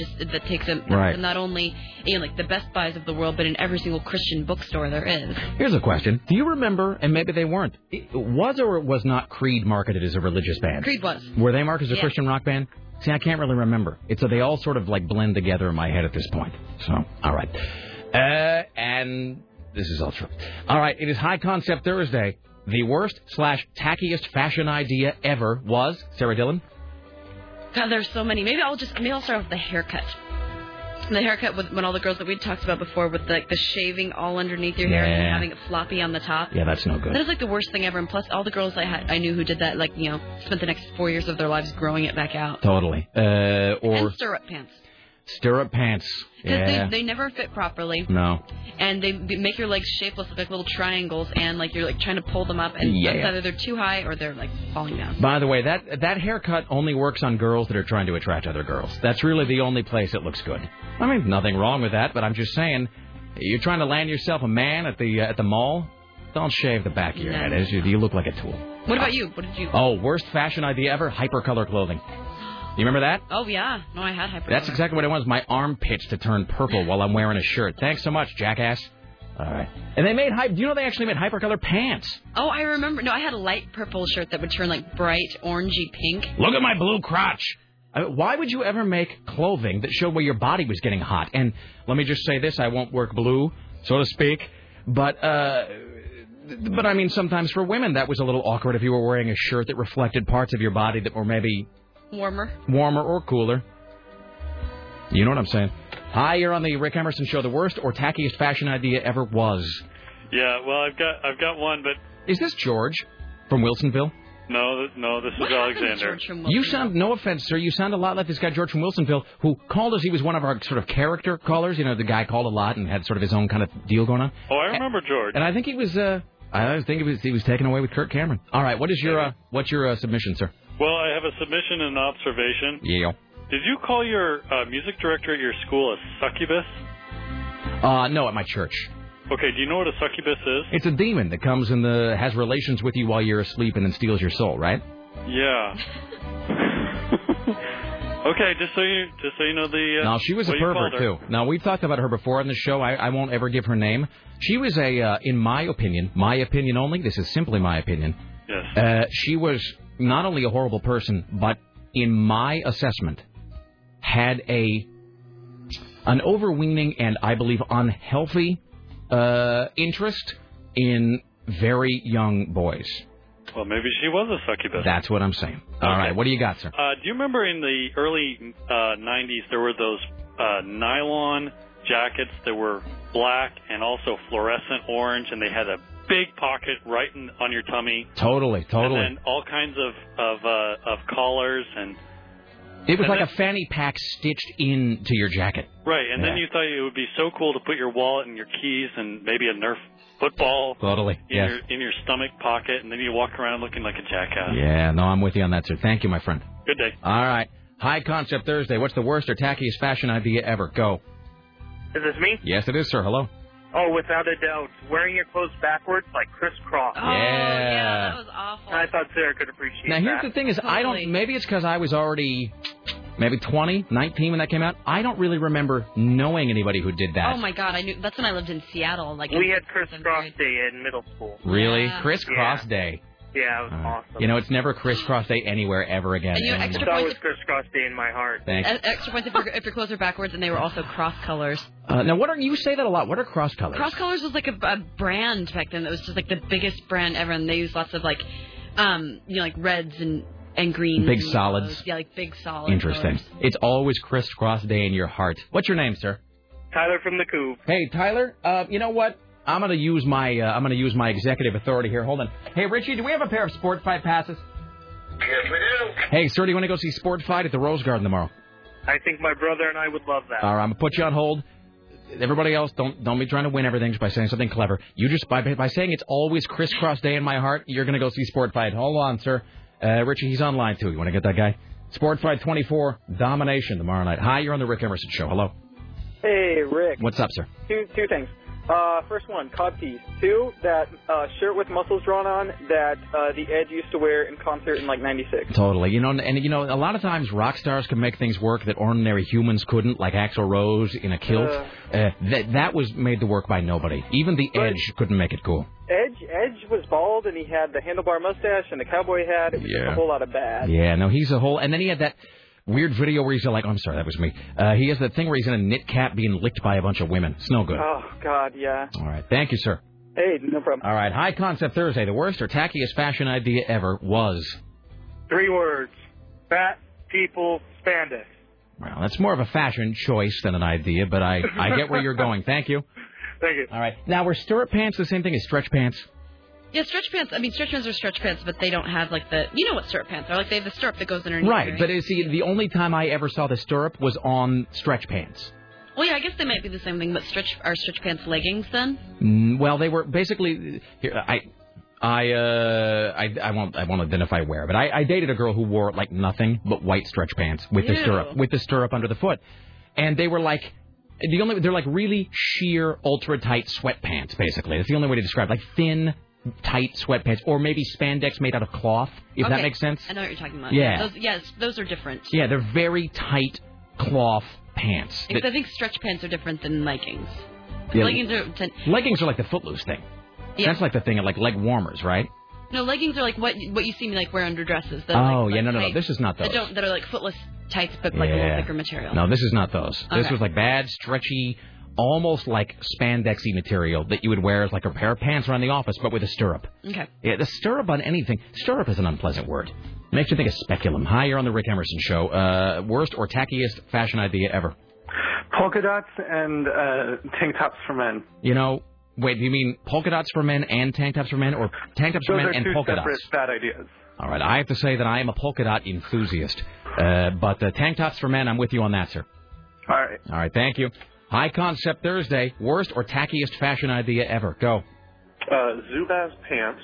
takes them not only, you know, like the Best Buys of the world, but in every single Christian bookstore there is. Here's a question. Do you remember, and maybe they weren't, was or was not Creed marketed as a religious band? Creed was. Were they marketed as a Christian rock band? See, I can't really remember. They all sort of, like, blend together in my head at this point. So, all right. And this is all true. All right, it is High Concept Thursday. The worst /tackiest fashion idea ever was... Sarah Dillon? God, there's so many. Maybe I'll start with the haircut. The haircut when all the girls that we talked about before with, like, the shaving all underneath your hair and having it floppy on the top. Yeah, that's no good. That is, like, the worst thing ever. And plus, all the girls I knew who did that, like, you know, spent the next 4 years of their lives growing it back out. Totally. Or... And stirrup pants. Stirrup pants. Because they never fit properly. No. And they make your legs shapeless, like little triangles, and like you're like trying to pull them up, and either they're too high or they're like falling down. By the way, that haircut only works on girls that are trying to attract other girls. That's really the only place it looks good. I mean, nothing wrong with that, but I'm just saying, you're trying to land yourself a man at the mall. Don't shave the back of your head. You look like a tool. What about you? What did you? Oh, worst fashion idea ever: hypercolor clothing. You remember that? Oh, yeah. No, I had hypercolor. That's exactly what I wanted, my armpits to turn purple while I'm wearing a shirt. Thanks so much, jackass. All right. And they made hype. Do you know they actually made hypercolor pants? Oh, I remember. No, I had a light purple shirt that would turn, like, bright orangey pink. Look at my blue crotch. Why would you ever make clothing that showed where your body was getting hot? And let me just say this. I won't work blue, so to speak. But I mean, sometimes for women, that was a little awkward if you were wearing a shirt that reflected parts of your body that were maybe... Warmer or cooler. You know what I'm saying. Hi, you're on the Rick Emerson Show. The worst or tackiest fashion idea ever was. Yeah, well, I've got one, but... Is this George from Wilsonville? No, this is Alexander. You sound, no offense, sir, you sound a lot like this guy, George from Wilsonville, who called us. He was one of our sort of character callers. You know, the guy called a lot and had sort of his own kind of deal going on. Oh, I remember George. And I think he was taken away with Kirk Cameron. All right, what is your submission, sir? Well, I have a submission and an observation. Yeah. Did you call your music director at your school a succubus? No, at my church. Okay, do you know what a succubus is? It's a demon that comes and has relations with you while you're asleep and then steals your soul, right? Yeah. Okay, just so you know the... No, she was a pervert, too. Now, we've talked about her before on the show. I won't ever give her name. She was a, in my opinion only, this is simply my opinion. Yes. She was... not only a horrible person, but in my assessment, had an overweening and, I believe, unhealthy interest in very young boys. Well, maybe she was a succubus. That's what I'm saying. Okay. All right, what do you got, sir? Do you remember in the early 90s, there were those nylon jackets that were black and also fluorescent orange, and they had a big pocket right on your tummy. Totally. And then all kinds of collars and... It was like a fanny pack stitched into your jacket. Right, and then you thought it would be so cool to put your wallet and your keys and maybe a Nerf football in your stomach pocket, and then you walk around looking like a jackass. Yeah, no, I'm with you on that, sir. Thank you, my friend. Good day. All right. High Concept Thursday. What's the worst or tackiest fashion idea ever? Go. Is this me? Yes, it is, sir. Hello. Oh, without a doubt. Wearing your clothes backwards like crisscross. Oh, yeah, that was awful. I thought Sarah could appreciate that. Now, here's the thing is, totally. I don't... Maybe it's because I was already maybe 20, 19 when that came out. I don't really remember knowing anybody who did that. Oh, my God. I knew. That's when I lived in Seattle. Like we had crisscross day in middle school. Really? Yeah. Crisscross day. Yeah, it was awesome. You know, it's never crisscross day anywhere ever again. And it's always crisscross day in my heart. Thanks. Extra points if your clothes are backwards, and they were also cross colors. Now, you say that a lot. What are cross colors? Cross colors was like a brand back then that was just like the biggest brand ever, and they used lots of like, you know, like reds and greens. Big solids. Those. Yeah, like big solids. Interesting. Colors. It's always crisscross day in your heart. What's your name, sir? Tyler from the Coop. Hey, Tyler. You know what? I'm gonna use my executive authority here. Hold on. Hey, Richie, do we have a pair of Sport Fight passes? Yes, we do. Hey, sir, do you want to go see Sport Fight at the Rose Garden tomorrow? I think my brother and I would love that. All right, I'm gonna put you on hold. Everybody else, don't be trying to win everything just by saying something clever. You just by saying it's always crisscross day in my heart. You're gonna go see Sport Fight. Hold on, sir. Richie, he's online too. You want to get that guy? Sport Fight 24 domination tomorrow night. Hi, you're on the Rick Emerson Show. Hello. Hey, Rick. What's up, sir? Two things. First one, codpiece. Two, that shirt with muscles drawn on that the Edge used to wear in concert in like '96. Totally. You know, and you know, a lot of times rock stars can make things work that ordinary humans couldn't, like Axl Rose in a kilt. That was made to work by nobody. Even the Edge couldn't make it cool. Edge was bald, and he had the handlebar mustache and the cowboy hat. It was a whole lot of bad. Yeah, no, he's a whole... And then he had that... weird video where he's like, oh, I'm sorry, that was me. He has that thing where he's in a knit cap being licked by a bunch of women. It's no good. Oh, God, yeah. All right. Thank you, sir. Hey, no problem. All right. High Concept Thursday. The worst or tackiest fashion idea ever was? Three words. Fat people spandex. Well, that's more of a fashion choice than an idea, but I get where you're going. Thank you. Thank you. All right. Now, were stirrup pants the same thing as stretch pants? Yeah, stretch pants. I mean, stretch pants are stretch pants, but they don't have, like, the... You know what stirrup pants are. Like, they have the stirrup that goes underneath. Right, but see, the only time I ever saw the stirrup was on stretch pants. Well, yeah, I guess they might be the same thing, but are stretch pants leggings, then? Well, they were basically... Here, I won't identify where, but I dated a girl who wore, like, nothing but white stretch pants with the stirrup, under the foot. And they were, like... They're like really sheer, ultra tight sweatpants, basically. That's the only way to describe it. Like thin, tight sweatpants, or maybe spandex made out of cloth, if that makes sense. I know what you're talking about. Yeah. Those are different. Yeah, they're very tight cloth pants. I think stretch pants are different than leggings. Yeah. Leggings are like the footloose thing. Yeah. That's like the thing, like leg warmers, right? No, leggings are like what you see me like wear under dresses. No, this is not those. That are like footless tights, but like a little thicker material. No, this is not those. Okay. This was like bad, stretchy, almost like spandexy material that you would wear as like a pair of pants around the office, but with a stirrup. Okay. Yeah, the stirrup on anything. Stirrup is an unpleasant word. It makes you think of speculum. Hi, you're on the Rick Emerson Show. Worst or tackiest fashion idea ever? Polka dots and tank tops for men. You know. Wait, do you mean polka dots for men and tank tops for men, or tank tops for men and polka dots? Those are two separate bad ideas. All right, I have to say that I am a polka dot enthusiast, but tank tops for men, I'm with you on that, sir. All right, thank you. High Concept Thursday, worst or tackiest fashion idea ever. Go. Zubaz pants.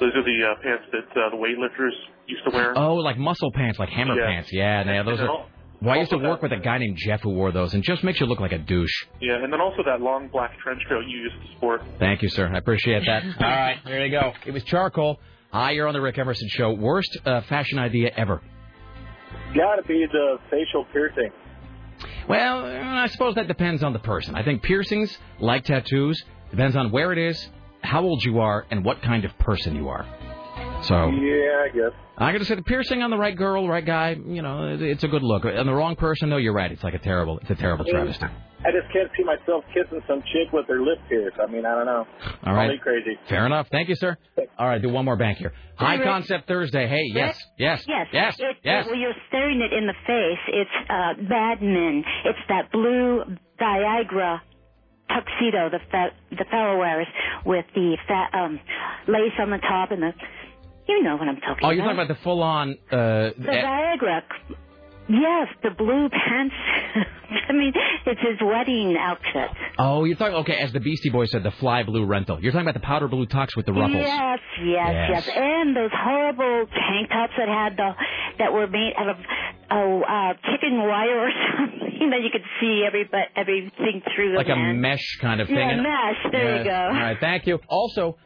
Those are the pants that the weightlifters used to wear. Oh, like muscle pants, like hammer pants. Yeah, no, those are... Well, I used to work with a guy named Jeff who wore those, and just makes you look like a douche. Yeah, and then also that long black trench coat you used to sport. Thank you, sir. I appreciate that. All right, there you go. It was charcoal. Hi, you're on the Rick Emerson Show. Worst fashion idea ever? Gotta be the facial piercing. Well, I suppose that depends on the person. I think piercings, like tattoos, depends on where it is, how old you are, and what kind of person you are. So yeah, I guess. I gotta say, the piercing on the right girl, right guy, you know, it's a good look. On the wrong person, no, you're right. It's a terrible travesty. I just can't see myself kissing some chick with her lip pierced. I mean, I don't know. All right. Totally crazy. Fair enough. Thank you, sir. All right, do one more bank here. High Concept Thursday. Hey, yes. Well, you're staring it in the face. It's bad men. It's that blue Viagra tuxedo the fellow wears with the fat lace on the top and the... You know what I'm talking about. Oh, you're talking about the full-on... the Viagra. Yes, the blue pants. I mean, it's his wedding outfit. Oh, you're talking... Okay, as the Beastie Boys said, the fly blue rental. You're talking about the powder blue tux with the ruffles. Yes. And those horrible tank tops that were made out of chicken wire or something. You know, you could see everything through like a mesh kind of thing. Yeah, mesh. There you go. All right, thank you. Also...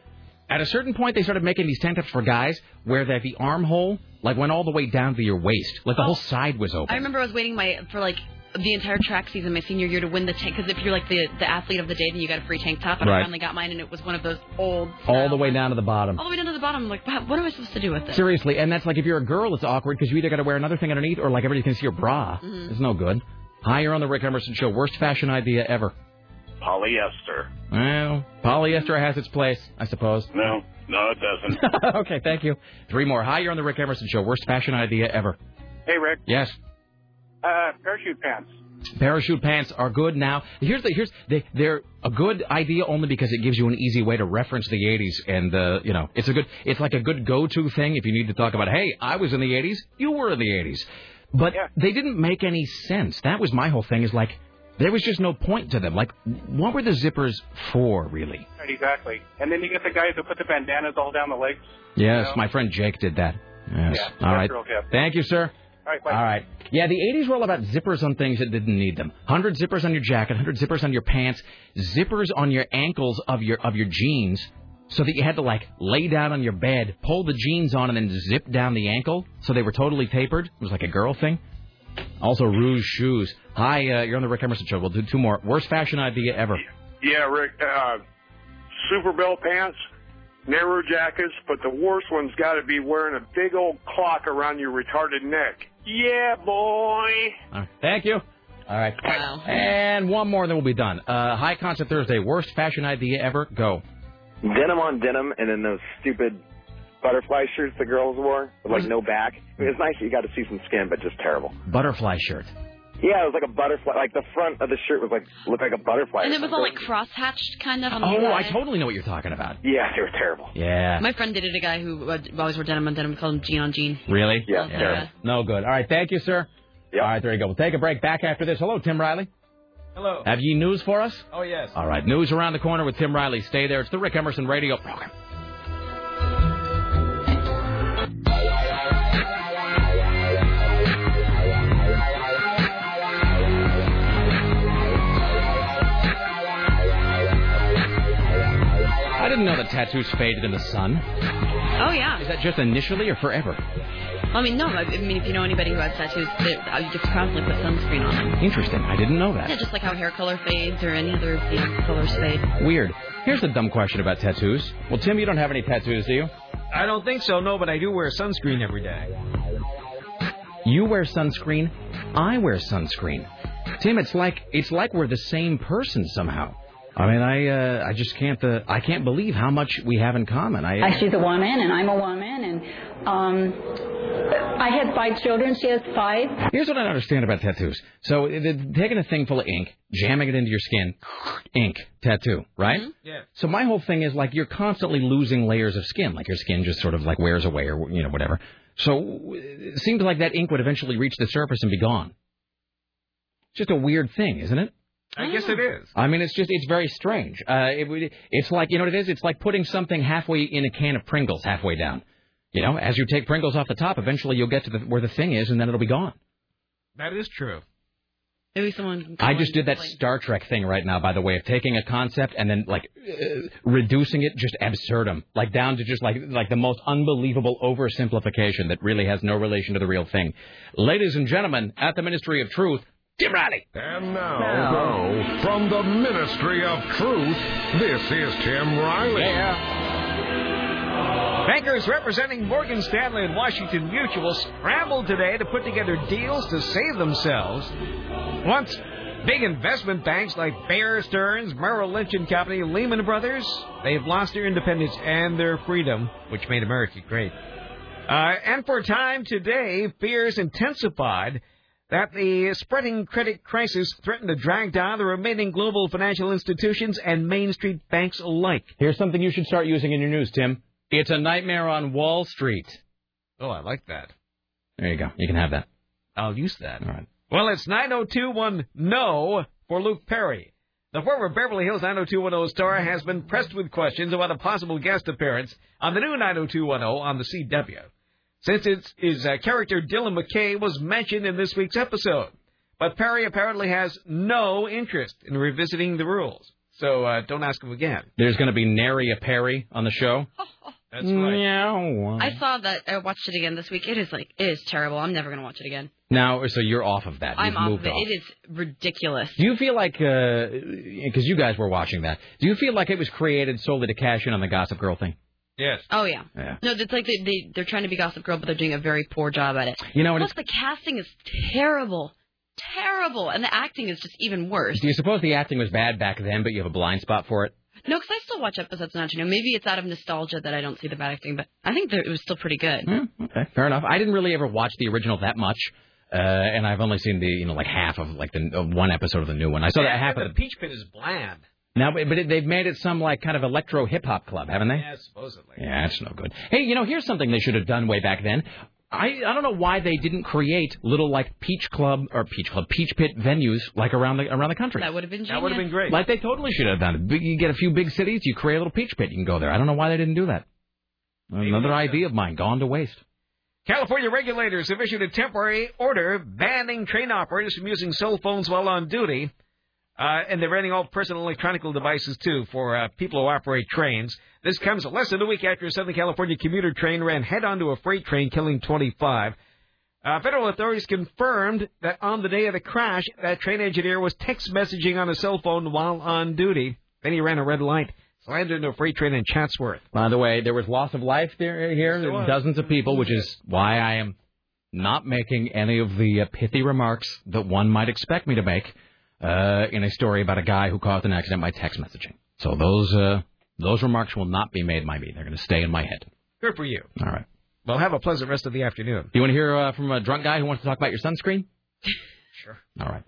At a certain point, they started making these tank tops for guys where the armhole went all the way down to your waist. Like the whole side was open. I remember I was waiting for the entire track season my senior year to win the tank. Because if you're the athlete of the day, then you got a free tank top. And I finally got mine, and it was one of those old... All the way down to the bottom. All the way down to the bottom. I'm like, wow, what am I supposed to do with this? Seriously. And that's if you're a girl, it's awkward because you either got to wear another thing underneath or everybody can see your bra. Mm-hmm. It's no good. Hi, you're on the Rick Emerson Show. Worst fashion idea ever. Polyester. Well, polyester has its place, I suppose. No, it doesn't. Okay, thank you. Three more. Hi, you're on the Rick Emerson Show. Worst fashion idea ever. Hey, Rick. Yes. Parachute pants. Parachute pants are good now. They're a good idea only because it gives you an easy way to reference the 80s, and you know, it's like a good go-to thing if you need to talk about, hey, I was in the 80s, you were in the 80s, but they didn't make any sense. That was my whole thing. There was just no point to them. What were the zippers for, really? Right, exactly. And then you get the guys who put the bandanas all down the legs. Yes, my friend Jake did that. Yes. Yeah, all right. Thank you, sir. All right. Bye. All right. Yeah, the 80s were all about zippers on things that didn't need them. 100 zippers on your jacket, 100 zippers on your pants, zippers on your ankles of your jeans, so that you had to lay down on your bed, pull the jeans on, and then zip down the ankle, so they were totally tapered. It was like a girl thing. Also, rouge shoes. Hi, you're on the Rick Emerson Show. We'll do two more. Worst fashion idea ever. Yeah, Rick. Super bell pants, narrow jackets, but the worst one's got to be wearing a big old clock around your retarded neck. Yeah, boy. All right, thank you. All right. Wow. And one more, and then we'll be done. High Concept Thursday. Worst fashion idea ever. Go. Denim on denim, and then those stupid... butterfly shirts the girls wore with no back. I mean, it's nice that you got to see some skin, but just terrible. Butterfly shirt. Yeah, it was like a butterfly. Like the front of the shirt was looked like a butterfly. And it was all like cross-hatched kind of on the side. I totally know what you're talking about. Yeah, they were terrible. Yeah. My friend dated a guy who always wore denim on denim. We called him Jean on Jean. Really? Yeah. Terrible. No good. All right, thank you, sir. Yep. All right, there you go. We'll take a break. Back after this. Hello, Tim Riley. Hello. Have you news for us? Oh, yes. All right, news around the corner with Tim Riley. Stay there. It's the Rick Emerson Radio Program. I didn't know that tattoos faded in the sun. Oh, yeah. Is that just initially or forever? Well, I mean, no. I mean, if you know anybody who has tattoos, you could probably put sunscreen on them. Interesting. I didn't know that. Yeah, just like how hair color fades or any other colors fade. Weird. Here's a dumb question about tattoos. Well, Tim, you don't have any tattoos, do you? I don't think so, no, but I do wear sunscreen every day. You wear sunscreen. I wear sunscreen. Tim, it's like we're the same person somehow. I mean, I just can't I can't believe how much we have in common. She's a woman, and I'm a woman, and I had 5 children. She has 5. Here's what I don't understand about tattoos. So taking a thing full of ink, jamming it into your skin, ink, tattoo, right? Mm-hmm. Yeah. So my whole thing is, you're constantly losing layers of skin. Your skin just sort of, wears away or, whatever. So it seems like that ink would eventually reach the surface and be gone. It's just a weird thing, isn't it? I guess it is. I mean, it's very strange. It's like, you know what it is? It's like putting something halfway in a can of Pringles halfway down. You know, as you take Pringles off the top, eventually you'll get to where the thing is, and then it'll be gone. That is true. Maybe someone. I just did that Star Trek thing right now, by the way, of taking a concept and then reducing it just absurdum, down to just like the most unbelievable oversimplification that really has no relation to the real thing. Ladies and gentlemen, at the Ministry of Truth. Tim Riley. And now, from the Ministry of Truth, this is Tim Riley. Yeah. Bankers representing Morgan Stanley and Washington Mutual scrambled today to put together deals to save themselves. Once big investment banks like Bear Stearns, Merrill Lynch & Company, Lehman Brothers, they've lost their independence and their freedom, which made America great. And for a time today, fears intensified that the spreading credit crisis threatened to drag down the remaining global financial institutions and Main Street banks alike. Here's something you should start using in your news, Tim. It's a nightmare on Wall Street. Oh, I like that. There you go. You can have that. I'll use that. All right. Well, it's 90210 for Luke Perry. The former Beverly Hills 90210 star has been pressed with questions about a possible guest appearance on the new 90210 on the CW. Since his character Dylan McKay was mentioned in this week's episode. But Perry apparently has no interest in revisiting the rules. So don't ask him again. There's going to be nary a Perry on the show. That's right. No. I saw that. I watched it again this week. It is terrible. I'm never going to watch it again. Now, so you're off of that. I'm off of it. It is ridiculous. Do you feel like, because you guys were watching that, do you feel like it was created solely to cash in on the Gossip Girl thing? Yes. Oh, yeah. No, it's like they're trying to be Gossip Girl, but they're doing a very poor job at it. Plus, the casting is terrible. Terrible. And the acting is just even worse. Do you suppose the acting was bad back then, but you have a blind spot for it? No, because I still watch episodes now. Maybe it's out of nostalgia that I don't see the bad acting, but I think that it was still pretty good. Yeah, okay, fair enough. I didn't really ever watch the original that much. And I've only seen the, half of, the one episode of the new one. I saw that half of the Peach Pit is bland. Now, but they've made it some, kind of electro-hip-hop club, haven't they? Yeah, supposedly. Yeah, that's no good. Hey, here's something they should have done way back then. I don't know why they didn't create little, Peach Pit venues, around the country. That would have been genius. That would have been great. They totally should have done it. You get a few big cities, you create a little Peach Pit, you can go there. I don't know why they didn't do that. Another idea of mine, gone to waste. California regulators have issued a temporary order banning train operators from using cell phones while on duty. And they're banning all personal electronic devices, too, for people who operate trains. This comes less than a week after a Southern California commuter train ran head-on to a freight train, killing 25. Federal authorities confirmed that on the day of the crash, that train engineer was text messaging on a cell phone while on duty. Then he ran a red light, slammed into a freight train in Chatsworth. By the way, there was loss of life here, dozens of people, which is why I am not making any of the pithy remarks that one might expect me to make. In a story about a guy who caused an accident by text messaging. So those remarks will not be made by me. They're going to stay in my head. Good for you. All right. Well, have a pleasant rest of the afternoon. Do you want to hear from a drunk guy who wants to talk about your sunscreen? Sure. All right.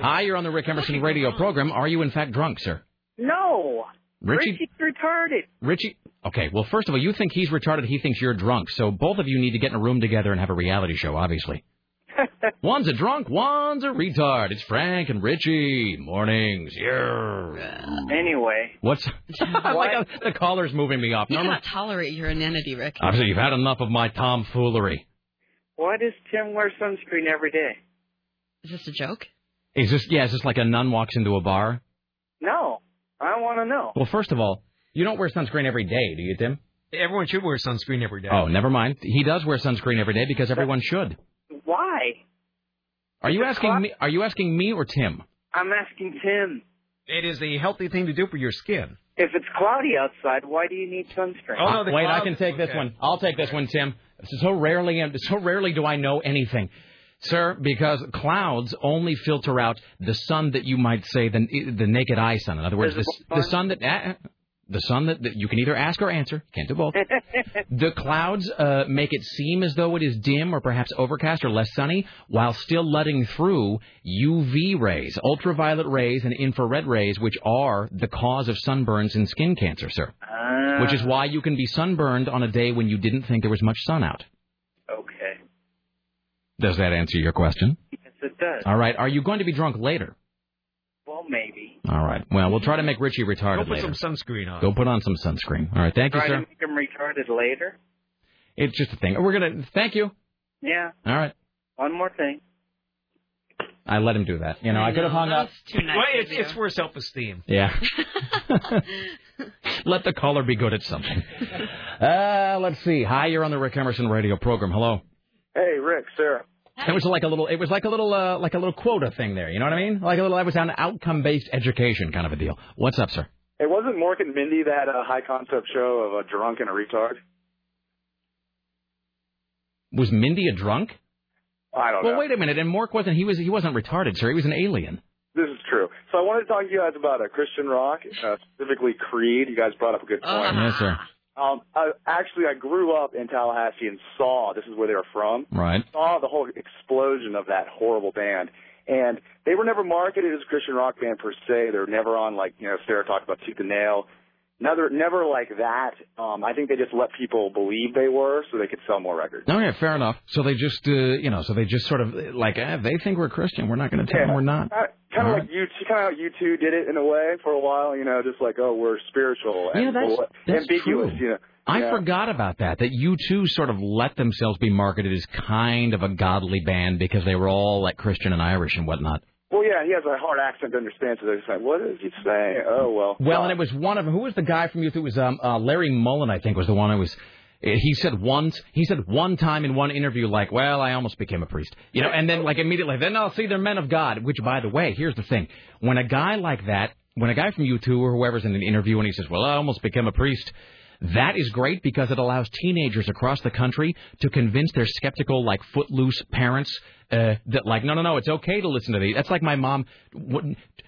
Hi, you're on the Rick Emerson radio program. Are you, in fact, drunk, sir? No. Richie's retarded. Richie? Okay, well, first of all, you think he's retarded, he thinks you're drunk. So both of you need to get in a room together and have a reality show, obviously. One's a drunk, one's a retard. It's Frank and Richie. Mornings. Yeah. Anyway. What's... What? The caller's moving me up. You cannot tolerate your inanity, Rick. Obviously, you've had enough of my tomfoolery. Why does Tim wear sunscreen every day? Is this a joke? Is this like a nun walks into a bar? No. I want to know. Well, first of all, you don't wear sunscreen every day, do you, Tim? Everyone should wear sunscreen every day. Oh, never mind. He does wear sunscreen every day because everyone should. Why? Are you asking me or Tim? I'm asking Tim. It is a healthy thing to do for your skin. If it's cloudy outside, why do you need sunscreen? Oh, no, wait, I can take this one. I'll take this one, Tim. So rarely do I know anything. Sir, because clouds only filter out the sun that you might say the naked eye sun. In other words, the sun that you can either ask or answer. Can't do both. The clouds make it seem as though it is dim or perhaps overcast or less sunny, while still letting through UV rays, ultraviolet rays, and infrared rays, which are the cause of sunburns and skin cancer, sir. Which is why you can be sunburned on a day when you didn't think there was much sun out. Okay. Does that answer your question? Yes, it does. All right. Are you going to be drunk later? Well, maybe. All right. Well, we'll try to make Richie retarded later. Go put some sunscreen on. Go put on some sunscreen. All right. Thank you, sir. Try to make him retarded later? It's just a thing. We're going to... Thank you. Yeah. All right. One more thing. I let him do that. You know, I could have hung up. Well, it's for self-esteem. Yeah. Let the caller be good at something. Let's see. Hi, you're on the Rick Emerson radio program. Hello. Hey, Rick, Sarah. It was like a little. It was like a little quota thing there. You know what I mean? Like a little. That was an outcome-based education kind of a deal. What's up, sir? It wasn't Mork and Mindy that high-concept show of a drunk and a retard. Was Mindy a drunk? I don't know. Well, wait a minute. And Mork wasn't. He wasn't retarded, sir. He was an alien. This is true. So I wanted to talk to you guys about Christian rock, specifically Creed. You guys brought up a good point. Yes, sir. I grew up in Tallahassee and saw, this is where they were from, right. Saw the whole explosion of that horrible band. And they were never marketed as a Christian rock band per se. They were never on, like, you know, Sarah talked about Tooth and Nail. Never like that. I think they just let people believe they were so they could sell more records. Oh, yeah, fair enough. So they just, sort of like, they think we're Christian. We're not going to tell them we're not. Kind of like you two did it in a way for a while, you know, just like, oh, we're spiritual and that's ambiguous. True. You know. I forgot about that you two sort of let themselves be marketed as kind of a godly band because they were all like Christian and Irish and whatnot. Well, yeah, he has a hard accent to understand, so they're just like, what is he saying? Oh, well. Well, and it was one of them. Who was the guy from Youth? It was Larry Mullen, I think, was the one I was... He said one time in one interview, like, well, I almost became a priest, you know, and then like immediately, then I'll see they're men of God, which, by the way, here's the thing. When a guy like that, when a guy from U2 or whoever's in an interview and he says, well, I almost became a priest, that is great because it allows teenagers across the country to convince their skeptical, like footloose parents that like, no, it's okay to listen to these. That's like my mom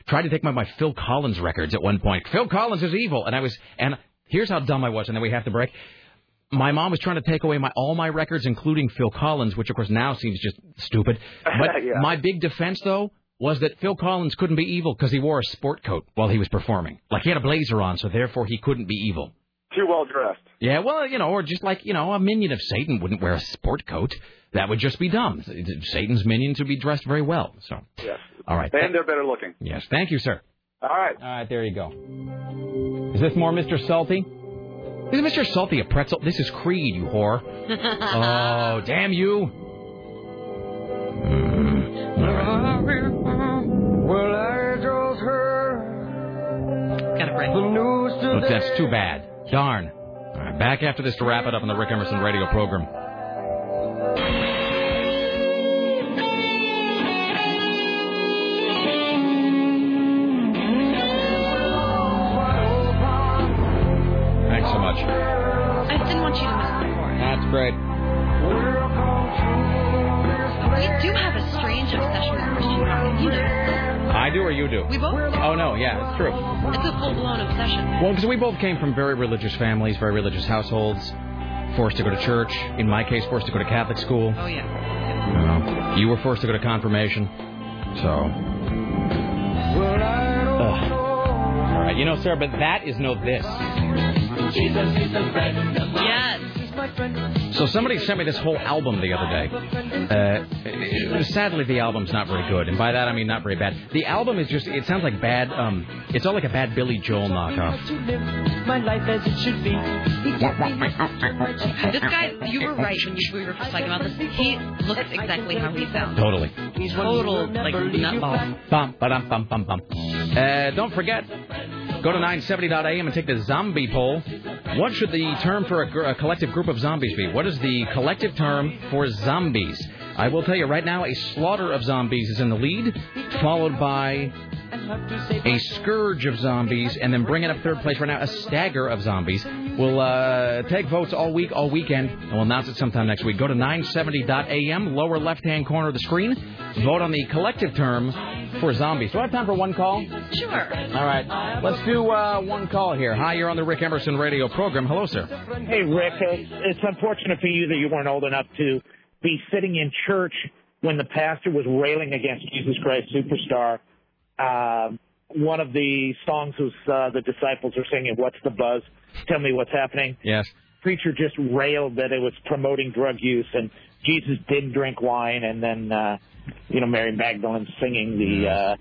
tried to take my Phil Collins records at one point. Phil Collins is evil. And here's how dumb I was. And then we have to break. My mom was trying to take away all my records, including Phil Collins, which, of course, now seems just stupid. But my big defense, though, was that Phil Collins couldn't be evil because he wore a sport coat while he was performing. Like, he had a blazer on, so therefore he couldn't be evil. Too well-dressed. Yeah, well, you know, or just like, you know, a minion of Satan wouldn't wear a sport coat. That would just be dumb. Satan's minions would be dressed very well. So, yes. All right. And they're better looking. Yes. Thank you, sir. All right. All right, there you go. Is this more Mr. Salty? Is Mr. Salty a pretzel? This is Creed, you whore. Oh, damn you. Well, I just heard. Got it right. Oh, that's too bad. Darn. All right, back after this to wrap it up on the Rick Emerson radio program. Thanks so much. I didn't want you to miss the war. That's great. We do have a strange obsession with Christian rock. You know. I do or you do? We both do. Oh, no, yeah, it's true. It's a full-blown obsession. Well, because we both came from very religious families, very religious households, forced to go to church. In my case, forced to go to Catholic school. Oh, yeah. You were forced to go to confirmation, so. All right, sir, but that is no this. Yes. So somebody sent me this whole album the other day. Sadly, the album's not very good, and by that I mean not very bad. The album is just—it sounds like bad. It's all like a bad Billy Joel knockoff. My life as it should be. This guy, you were right when we were first talking about this. He looks exactly how he sounds. Totally. He's total, like, nutball. Bum, ba-dum, bum, bum, bum. Don't forget, go to 970.am and take the zombie poll. What should the term for a collective group of zombies be? What is the collective term for zombies? I will tell you right now, a slaughter of zombies is in the lead, followed by a scourge of zombies, and then bring it up third place right now, a stagger of zombies. We'll take votes all week, all weekend, and we'll announce it sometime next week. Go to 970.am, lower left-hand corner of the screen. Vote on the collective term for zombies. Do I have time for one call? Sure. All right. Let's do one call here. Hi, you're on the Rick Emerson radio program. Hello, sir. Hey, Rick. It's unfortunate for you that you weren't old enough to be sitting in church when the pastor was railing against Jesus Christ Superstar. One of the songs was the disciples are singing, "What's the buzz? Tell me what's happening." Yes. Preacher just railed that it was promoting drug use, and Jesus did drink wine, and then, Mary Magdalene singing the,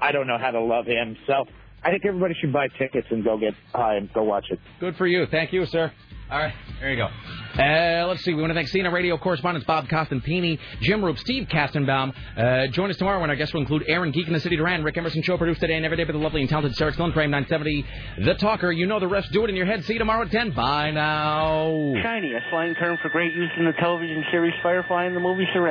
I don't know how to love him. So I think everybody should buy tickets and go get high and go watch it. Good for you. Thank you, sir. All right, there you go. Let's see. We want to thank CNN radio correspondents Bob Costantini, Jim Roop, Steve Kastenbaum. Join us tomorrow when our guests will include Aaron Geek in the City Duran, Rick Emerson Show produced today and every day by the lovely and talented Sarah Sloan-Frame, 970. The Talker, you know the rest. Do it in your head. See you tomorrow at 10. Bye now. Shiny, a slang term for great use in the television series Firefly and the movie Serenity.